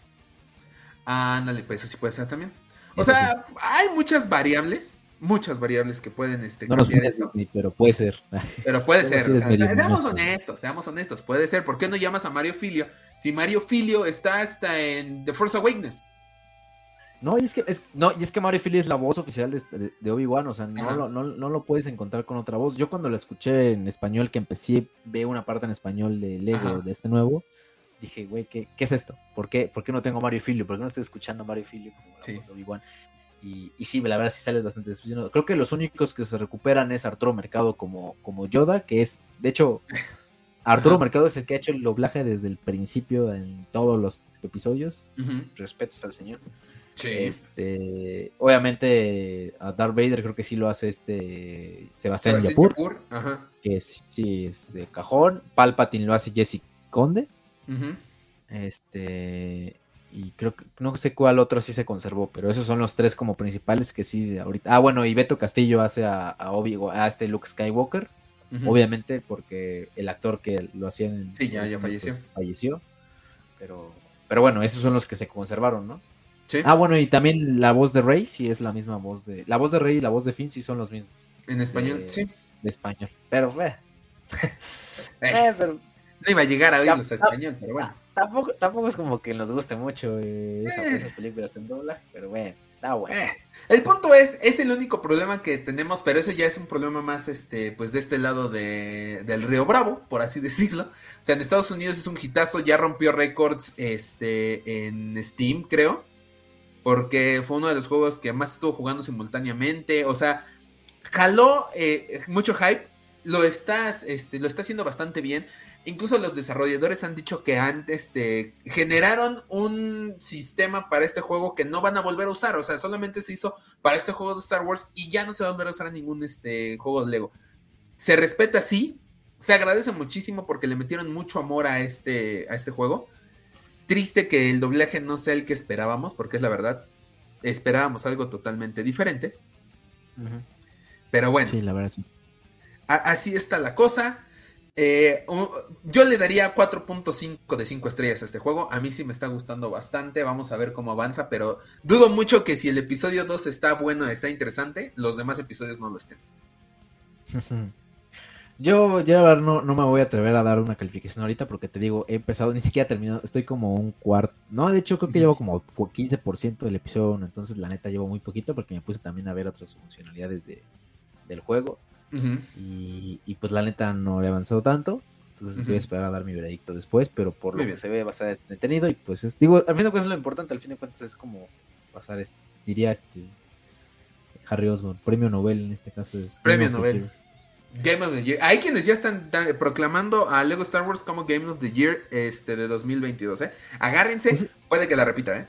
Ándale, pues eso sí puede ser también. O eso sea, sí. hay muchas variables, muchas variables que pueden este, no cambiar nos esto. Ni, pero puede ser. Pero puede ser, sí o sea, seamos honestos, seamos honestos, puede ser. ¿Por qué no llamas a Mario Filio? Si Mario Filio está hasta en The Force Awakens. No, y es que, es, no, y es que Mario Filio es la voz oficial de, de, de Obi-Wan, o sea, no lo, no, no lo puedes encontrar con otra voz. Yo cuando la escuché en español, que empecé, veo una parte en español de Lego, Ajá. de este nuevo... Dije, güey, ¿qué, ¿qué es esto? ¿Por qué, ¿Por qué no tengo Mario Filio? ¿Por qué no estoy escuchando Mario Filio? Sí. Y, y sí, la verdad sí sales bastante decepcionado. Creo que los únicos que se recuperan es Arturo Mercado como, como Yoda, que es, de hecho, Arturo Ajá. Mercado es el que ha hecho el doblaje desde el principio en todos los episodios. Uh-huh. Respetos al señor. Sí. Este, obviamente a Darth Vader creo que sí lo hace este Sebastián Yapur. Ajá. Que es, sí, es de cajón. Palpatine lo hace Jesse Conde. Uh-huh. Este, y creo que no sé cuál otro sí se conservó, pero esos son los tres como principales que sí ahorita. Ah, bueno, y Beto Castillo hace a, a Obi, a este Luke Skywalker, uh-huh. obviamente porque el actor que lo hacía en, sí, ya, ya falleció. Pues, falleció. Pero, pero bueno, esos son los que se conservaron, ¿no? Sí. Ah, bueno, y también la voz de Rey sí es la misma voz de, la voz de Rey y la voz de Finn sí son los mismos. En español, de, sí. De español, pero eh. eh, pero no iba a llegar a oírlos a español, pero bueno. Tampoco, tampoco es como que nos guste mucho eh, esas, eh. esas películas en doblaje, pero bueno, está bueno. Eh. El punto es, es el único problema que tenemos, pero eso ya es un problema más este, pues de este lado de, del Río Bravo, por así decirlo. O sea, en Estados Unidos es un hitazo, ya rompió récords este, en Steam, creo, porque fue uno de los juegos que más estuvo jugando simultáneamente, o sea, jaló eh, mucho hype, lo estás, este, lo está haciendo bastante bien. Incluso los desarrolladores han dicho que antes de, generaron un sistema para este juego que no van a volver a usar. O sea, solamente se hizo para este juego de Star Wars y ya no se va a volver a usar en ningún este, juego de Lego. Se respeta, sí. Se agradece muchísimo porque le metieron mucho amor a este, a este juego. Triste que el doblaje no sea el que esperábamos, porque es la verdad. Esperábamos algo totalmente diferente. Uh-huh. Pero bueno. Sí, la verdad sí. A- así está la cosa. Eh, yo le daría cuatro punto cinco de cinco estrellas a este juego. A mí sí me está gustando bastante. Vamos a ver cómo avanza, pero dudo mucho que si el episodio dos está bueno, está interesante, los demás episodios no lo estén. Yo ya no, no me voy a atrever a dar una calificación ahorita porque te digo, he empezado, ni siquiera he terminado, estoy como un cuarto. No, de hecho creo que llevo como quince por ciento del episodio uno, entonces la neta llevo muy poquito porque me puse también a ver otras funcionalidades de, del juego. Uh-huh. Y, y pues la neta no le he avanzado tanto. Entonces uh-huh. voy a esperar a dar mi veredicto después. Pero por Muy lo bien. Que se ve va a ser detenido. Y pues es, digo, al fin de cuentas es lo importante. Al fin de cuentas es como pasar este, diría este Harry Osborn, premio Nobel en este caso es Premio Game Nobel of the Game of the Year. Hay quienes ya están da, proclamando a Lego Star Wars como Game of the Year este, de dos mil veintidós, ¿eh? Agárrense, pues, puede que la repita, ¿eh?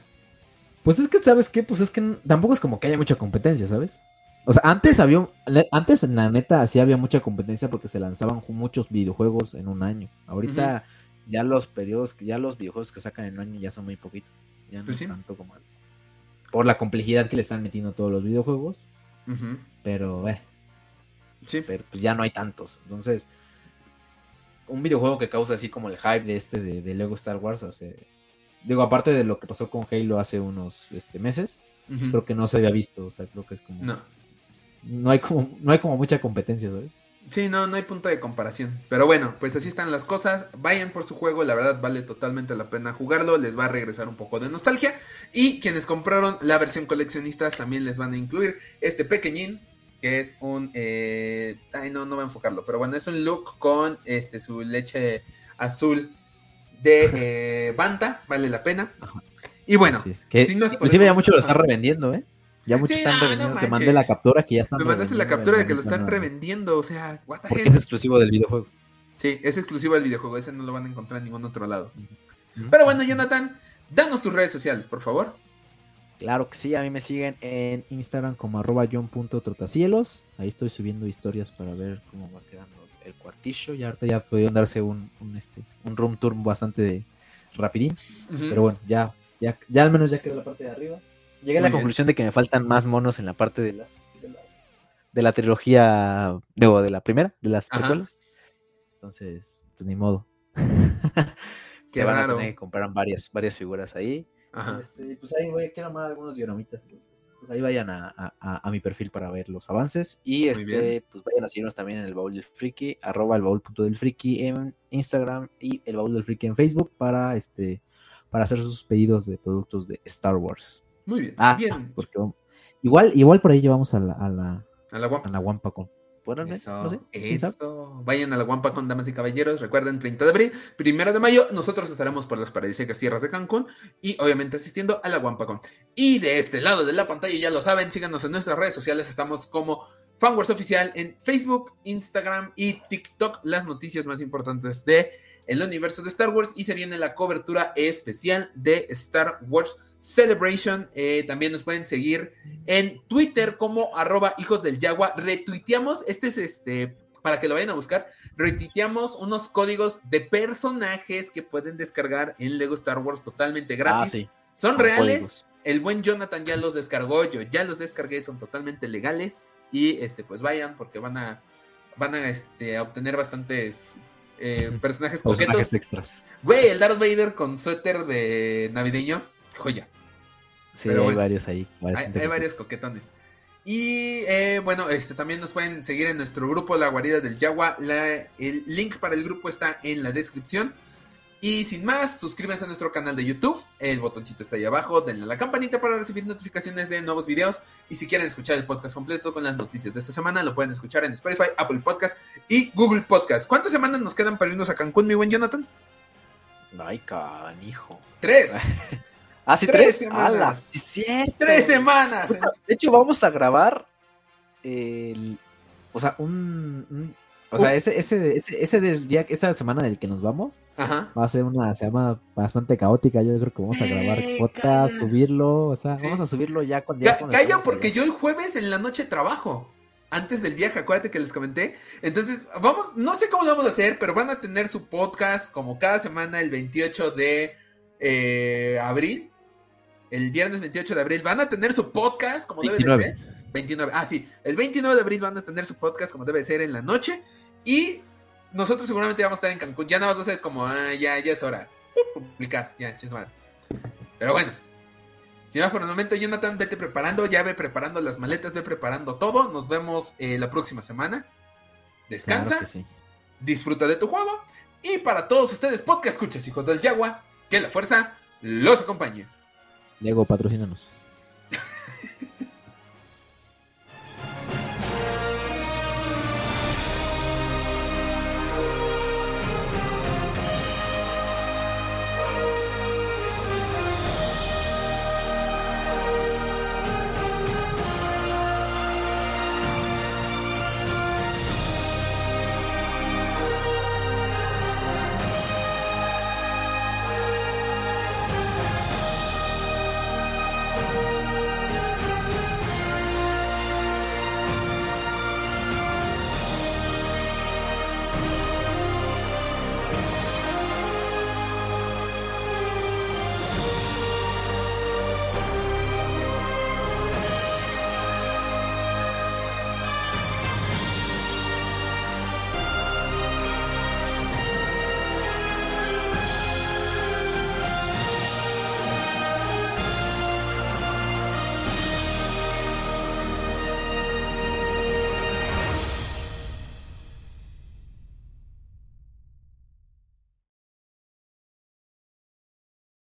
Pues es que, ¿sabes qué? Pues es que tampoco es como que haya mucha competencia, ¿sabes? O sea, antes había, antes en la neta sí había mucha competencia porque se lanzaban muchos videojuegos en un año. Ahorita uh-huh. ya los periodos, ya los videojuegos que sacan en un año ya son muy poquitos. Ya no pues es sí. tanto como antes. Por la complejidad que le están metiendo todos los videojuegos. Uh-huh. Pero, eh, sí. pero pues ya no hay tantos. Entonces, un videojuego que causa así como el hype de este de, de Lego Star Wars hace... Digo, aparte de lo que pasó con Halo hace unos este, meses, uh-huh. creo que no se había visto. O sea, creo que es como... No. No hay como, no hay como mucha competencia, ¿sabes? Sí, no, no hay punto de comparación. Pero bueno, pues así están las cosas. Vayan por su juego, la verdad vale totalmente la pena jugarlo. Les va a regresar un poco de nostalgia. Y quienes compraron la versión coleccionistas también les van a incluir este pequeñín, que es un... Eh... Ay, no, no voy a enfocarlo. Pero bueno, es un look con este, su leche azul de eh, Banta, vale la pena. Y bueno, es que si nos podemos... inclusive ya muchos lo están revendiendo, ¿eh? Ya muchos sí, están no, revendiendo, no te mandé la captura que ya están. Me mandaste la captura de que lo están revendiendo, o sea, what the hell. Porque es exclusivo del videojuego. Sí, es exclusivo del videojuego, ese no lo van a encontrar en ningún otro lado. Uh-huh. Pero bueno, Jonathan, danos tus redes sociales, por favor. Claro que sí, a mí me siguen en Instagram como arroba john punto trotacielos. Ahí estoy subiendo historias para ver cómo va quedando el cuartillo. Y ahorita ya pudieron darse un, un, este, un room tour bastante de, rapidín. Uh-huh. Pero bueno, ya, ya, ya al menos ya quedó la parte de arriba. Llegué a la conclusión de que me faltan más monos en la parte de las, de, las, de la trilogía, digo, de la primera, de las precuelas. Entonces, pues ni modo. Qué Se van raro. A tener que comprar varias, varias figuras ahí. Ajá. Este, pues ahí voy a quedar más algunos dionomitas. Entonces, pues ahí vayan a, a, a mi perfil para ver los avances. Y este, pues vayan a seguirnos también en el baúl del friki, arroba el baúl punto del friki en Instagram y el baúl del friki en Facebook para este, para hacer sus pedidos de productos de Star Wars. Muy bien, ah, bien. Porque igual, igual por ahí llevamos a la a la, a la, Wampa. A la Wampa Con. Eso, no sé, eso. Vayan a la Wampa Con, damas y caballeros. Recuerden, treinta de abril, primero de mayo, nosotros estaremos por las paradisíacas tierras de Cancún y obviamente asistiendo a la Wampa Con. Y de este lado de la pantalla, ya lo saben, síganos en nuestras redes sociales. Estamos como Fan Wars Oficial en Facebook, Instagram y TikTok. Las noticias más importantes de el universo de Star Wars y se viene la cobertura especial de Star Wars Celebration. Eh, también nos pueden seguir en Twitter como arroba hijos del yagua. Retuiteamos, este es este, para que lo vayan a buscar, retuiteamos unos códigos de personajes que pueden descargar en Lego Star Wars totalmente gratis. Ah, sí. Son Con reales, códigos. El buen Jonathan ya los descargó, yo ya los descargué, son totalmente legales y este, pues vayan porque van a, van a, este, a obtener bastantes... Eh, personajes coquetos. Personajes extras. Güey, el Darth Vader con suéter de navideño, joya. Sí, pero hay bueno, varios ahí. Varios hay, hay varios coquetones. Y eh, bueno, este también nos pueden seguir en nuestro grupo, La Guarida del Yagua. La, el link para el grupo está en la descripción. Y sin más, suscríbanse a nuestro canal de YouTube. El botoncito está ahí abajo. Denle a la campanita para recibir notificaciones de nuevos videos. Y si quieren escuchar el podcast completo con las noticias de esta semana, lo pueden escuchar en Spotify, Apple Podcast y Google Podcast. ¿Cuántas semanas nos quedan para irnos a Cancún, mi buen Jonathan? Ay, canijo. Tres. ¿Ah, sí, tres? tres semanas. Ala, tres semanas. O sea, de hecho, vamos a grabar el... O sea, un... un... O sea, ese, ese, ese, ese del día, esa semana del que nos vamos, ajá, va a ser una semana bastante caótica. Yo creo que vamos a grabar eh, podcast, subirlo, o sea, sí, vamos a subirlo ya cuando ya. Calla, porque allá. Yo el jueves en la noche trabajo, antes del viaje, acuérdate que les comenté. Entonces, vamos, no sé cómo lo vamos a hacer, pero van a tener su podcast como cada semana el veintiocho de abril. El viernes veintiocho de abril van a tener su podcast como veintinueve. Debe de ser. veintinueve, ah, sí, el veintinueve de abril van a tener su podcast como debe ser en la noche. Y nosotros seguramente vamos a estar en Cancún. Ya nada más va a ser como, ah, ya, ya es hora. Publicar, ya, chis mal. Pero bueno, si más por el momento, Jonathan, vete preparando. Ya ve preparando las maletas, ve preparando todo. Nos vemos eh, la próxima semana. Descansa, claro sí. Disfruta de tu juego. Y para todos ustedes, podcast escuchas, hijos del Yagua, que la fuerza los acompañe. Lego, patrocínanos.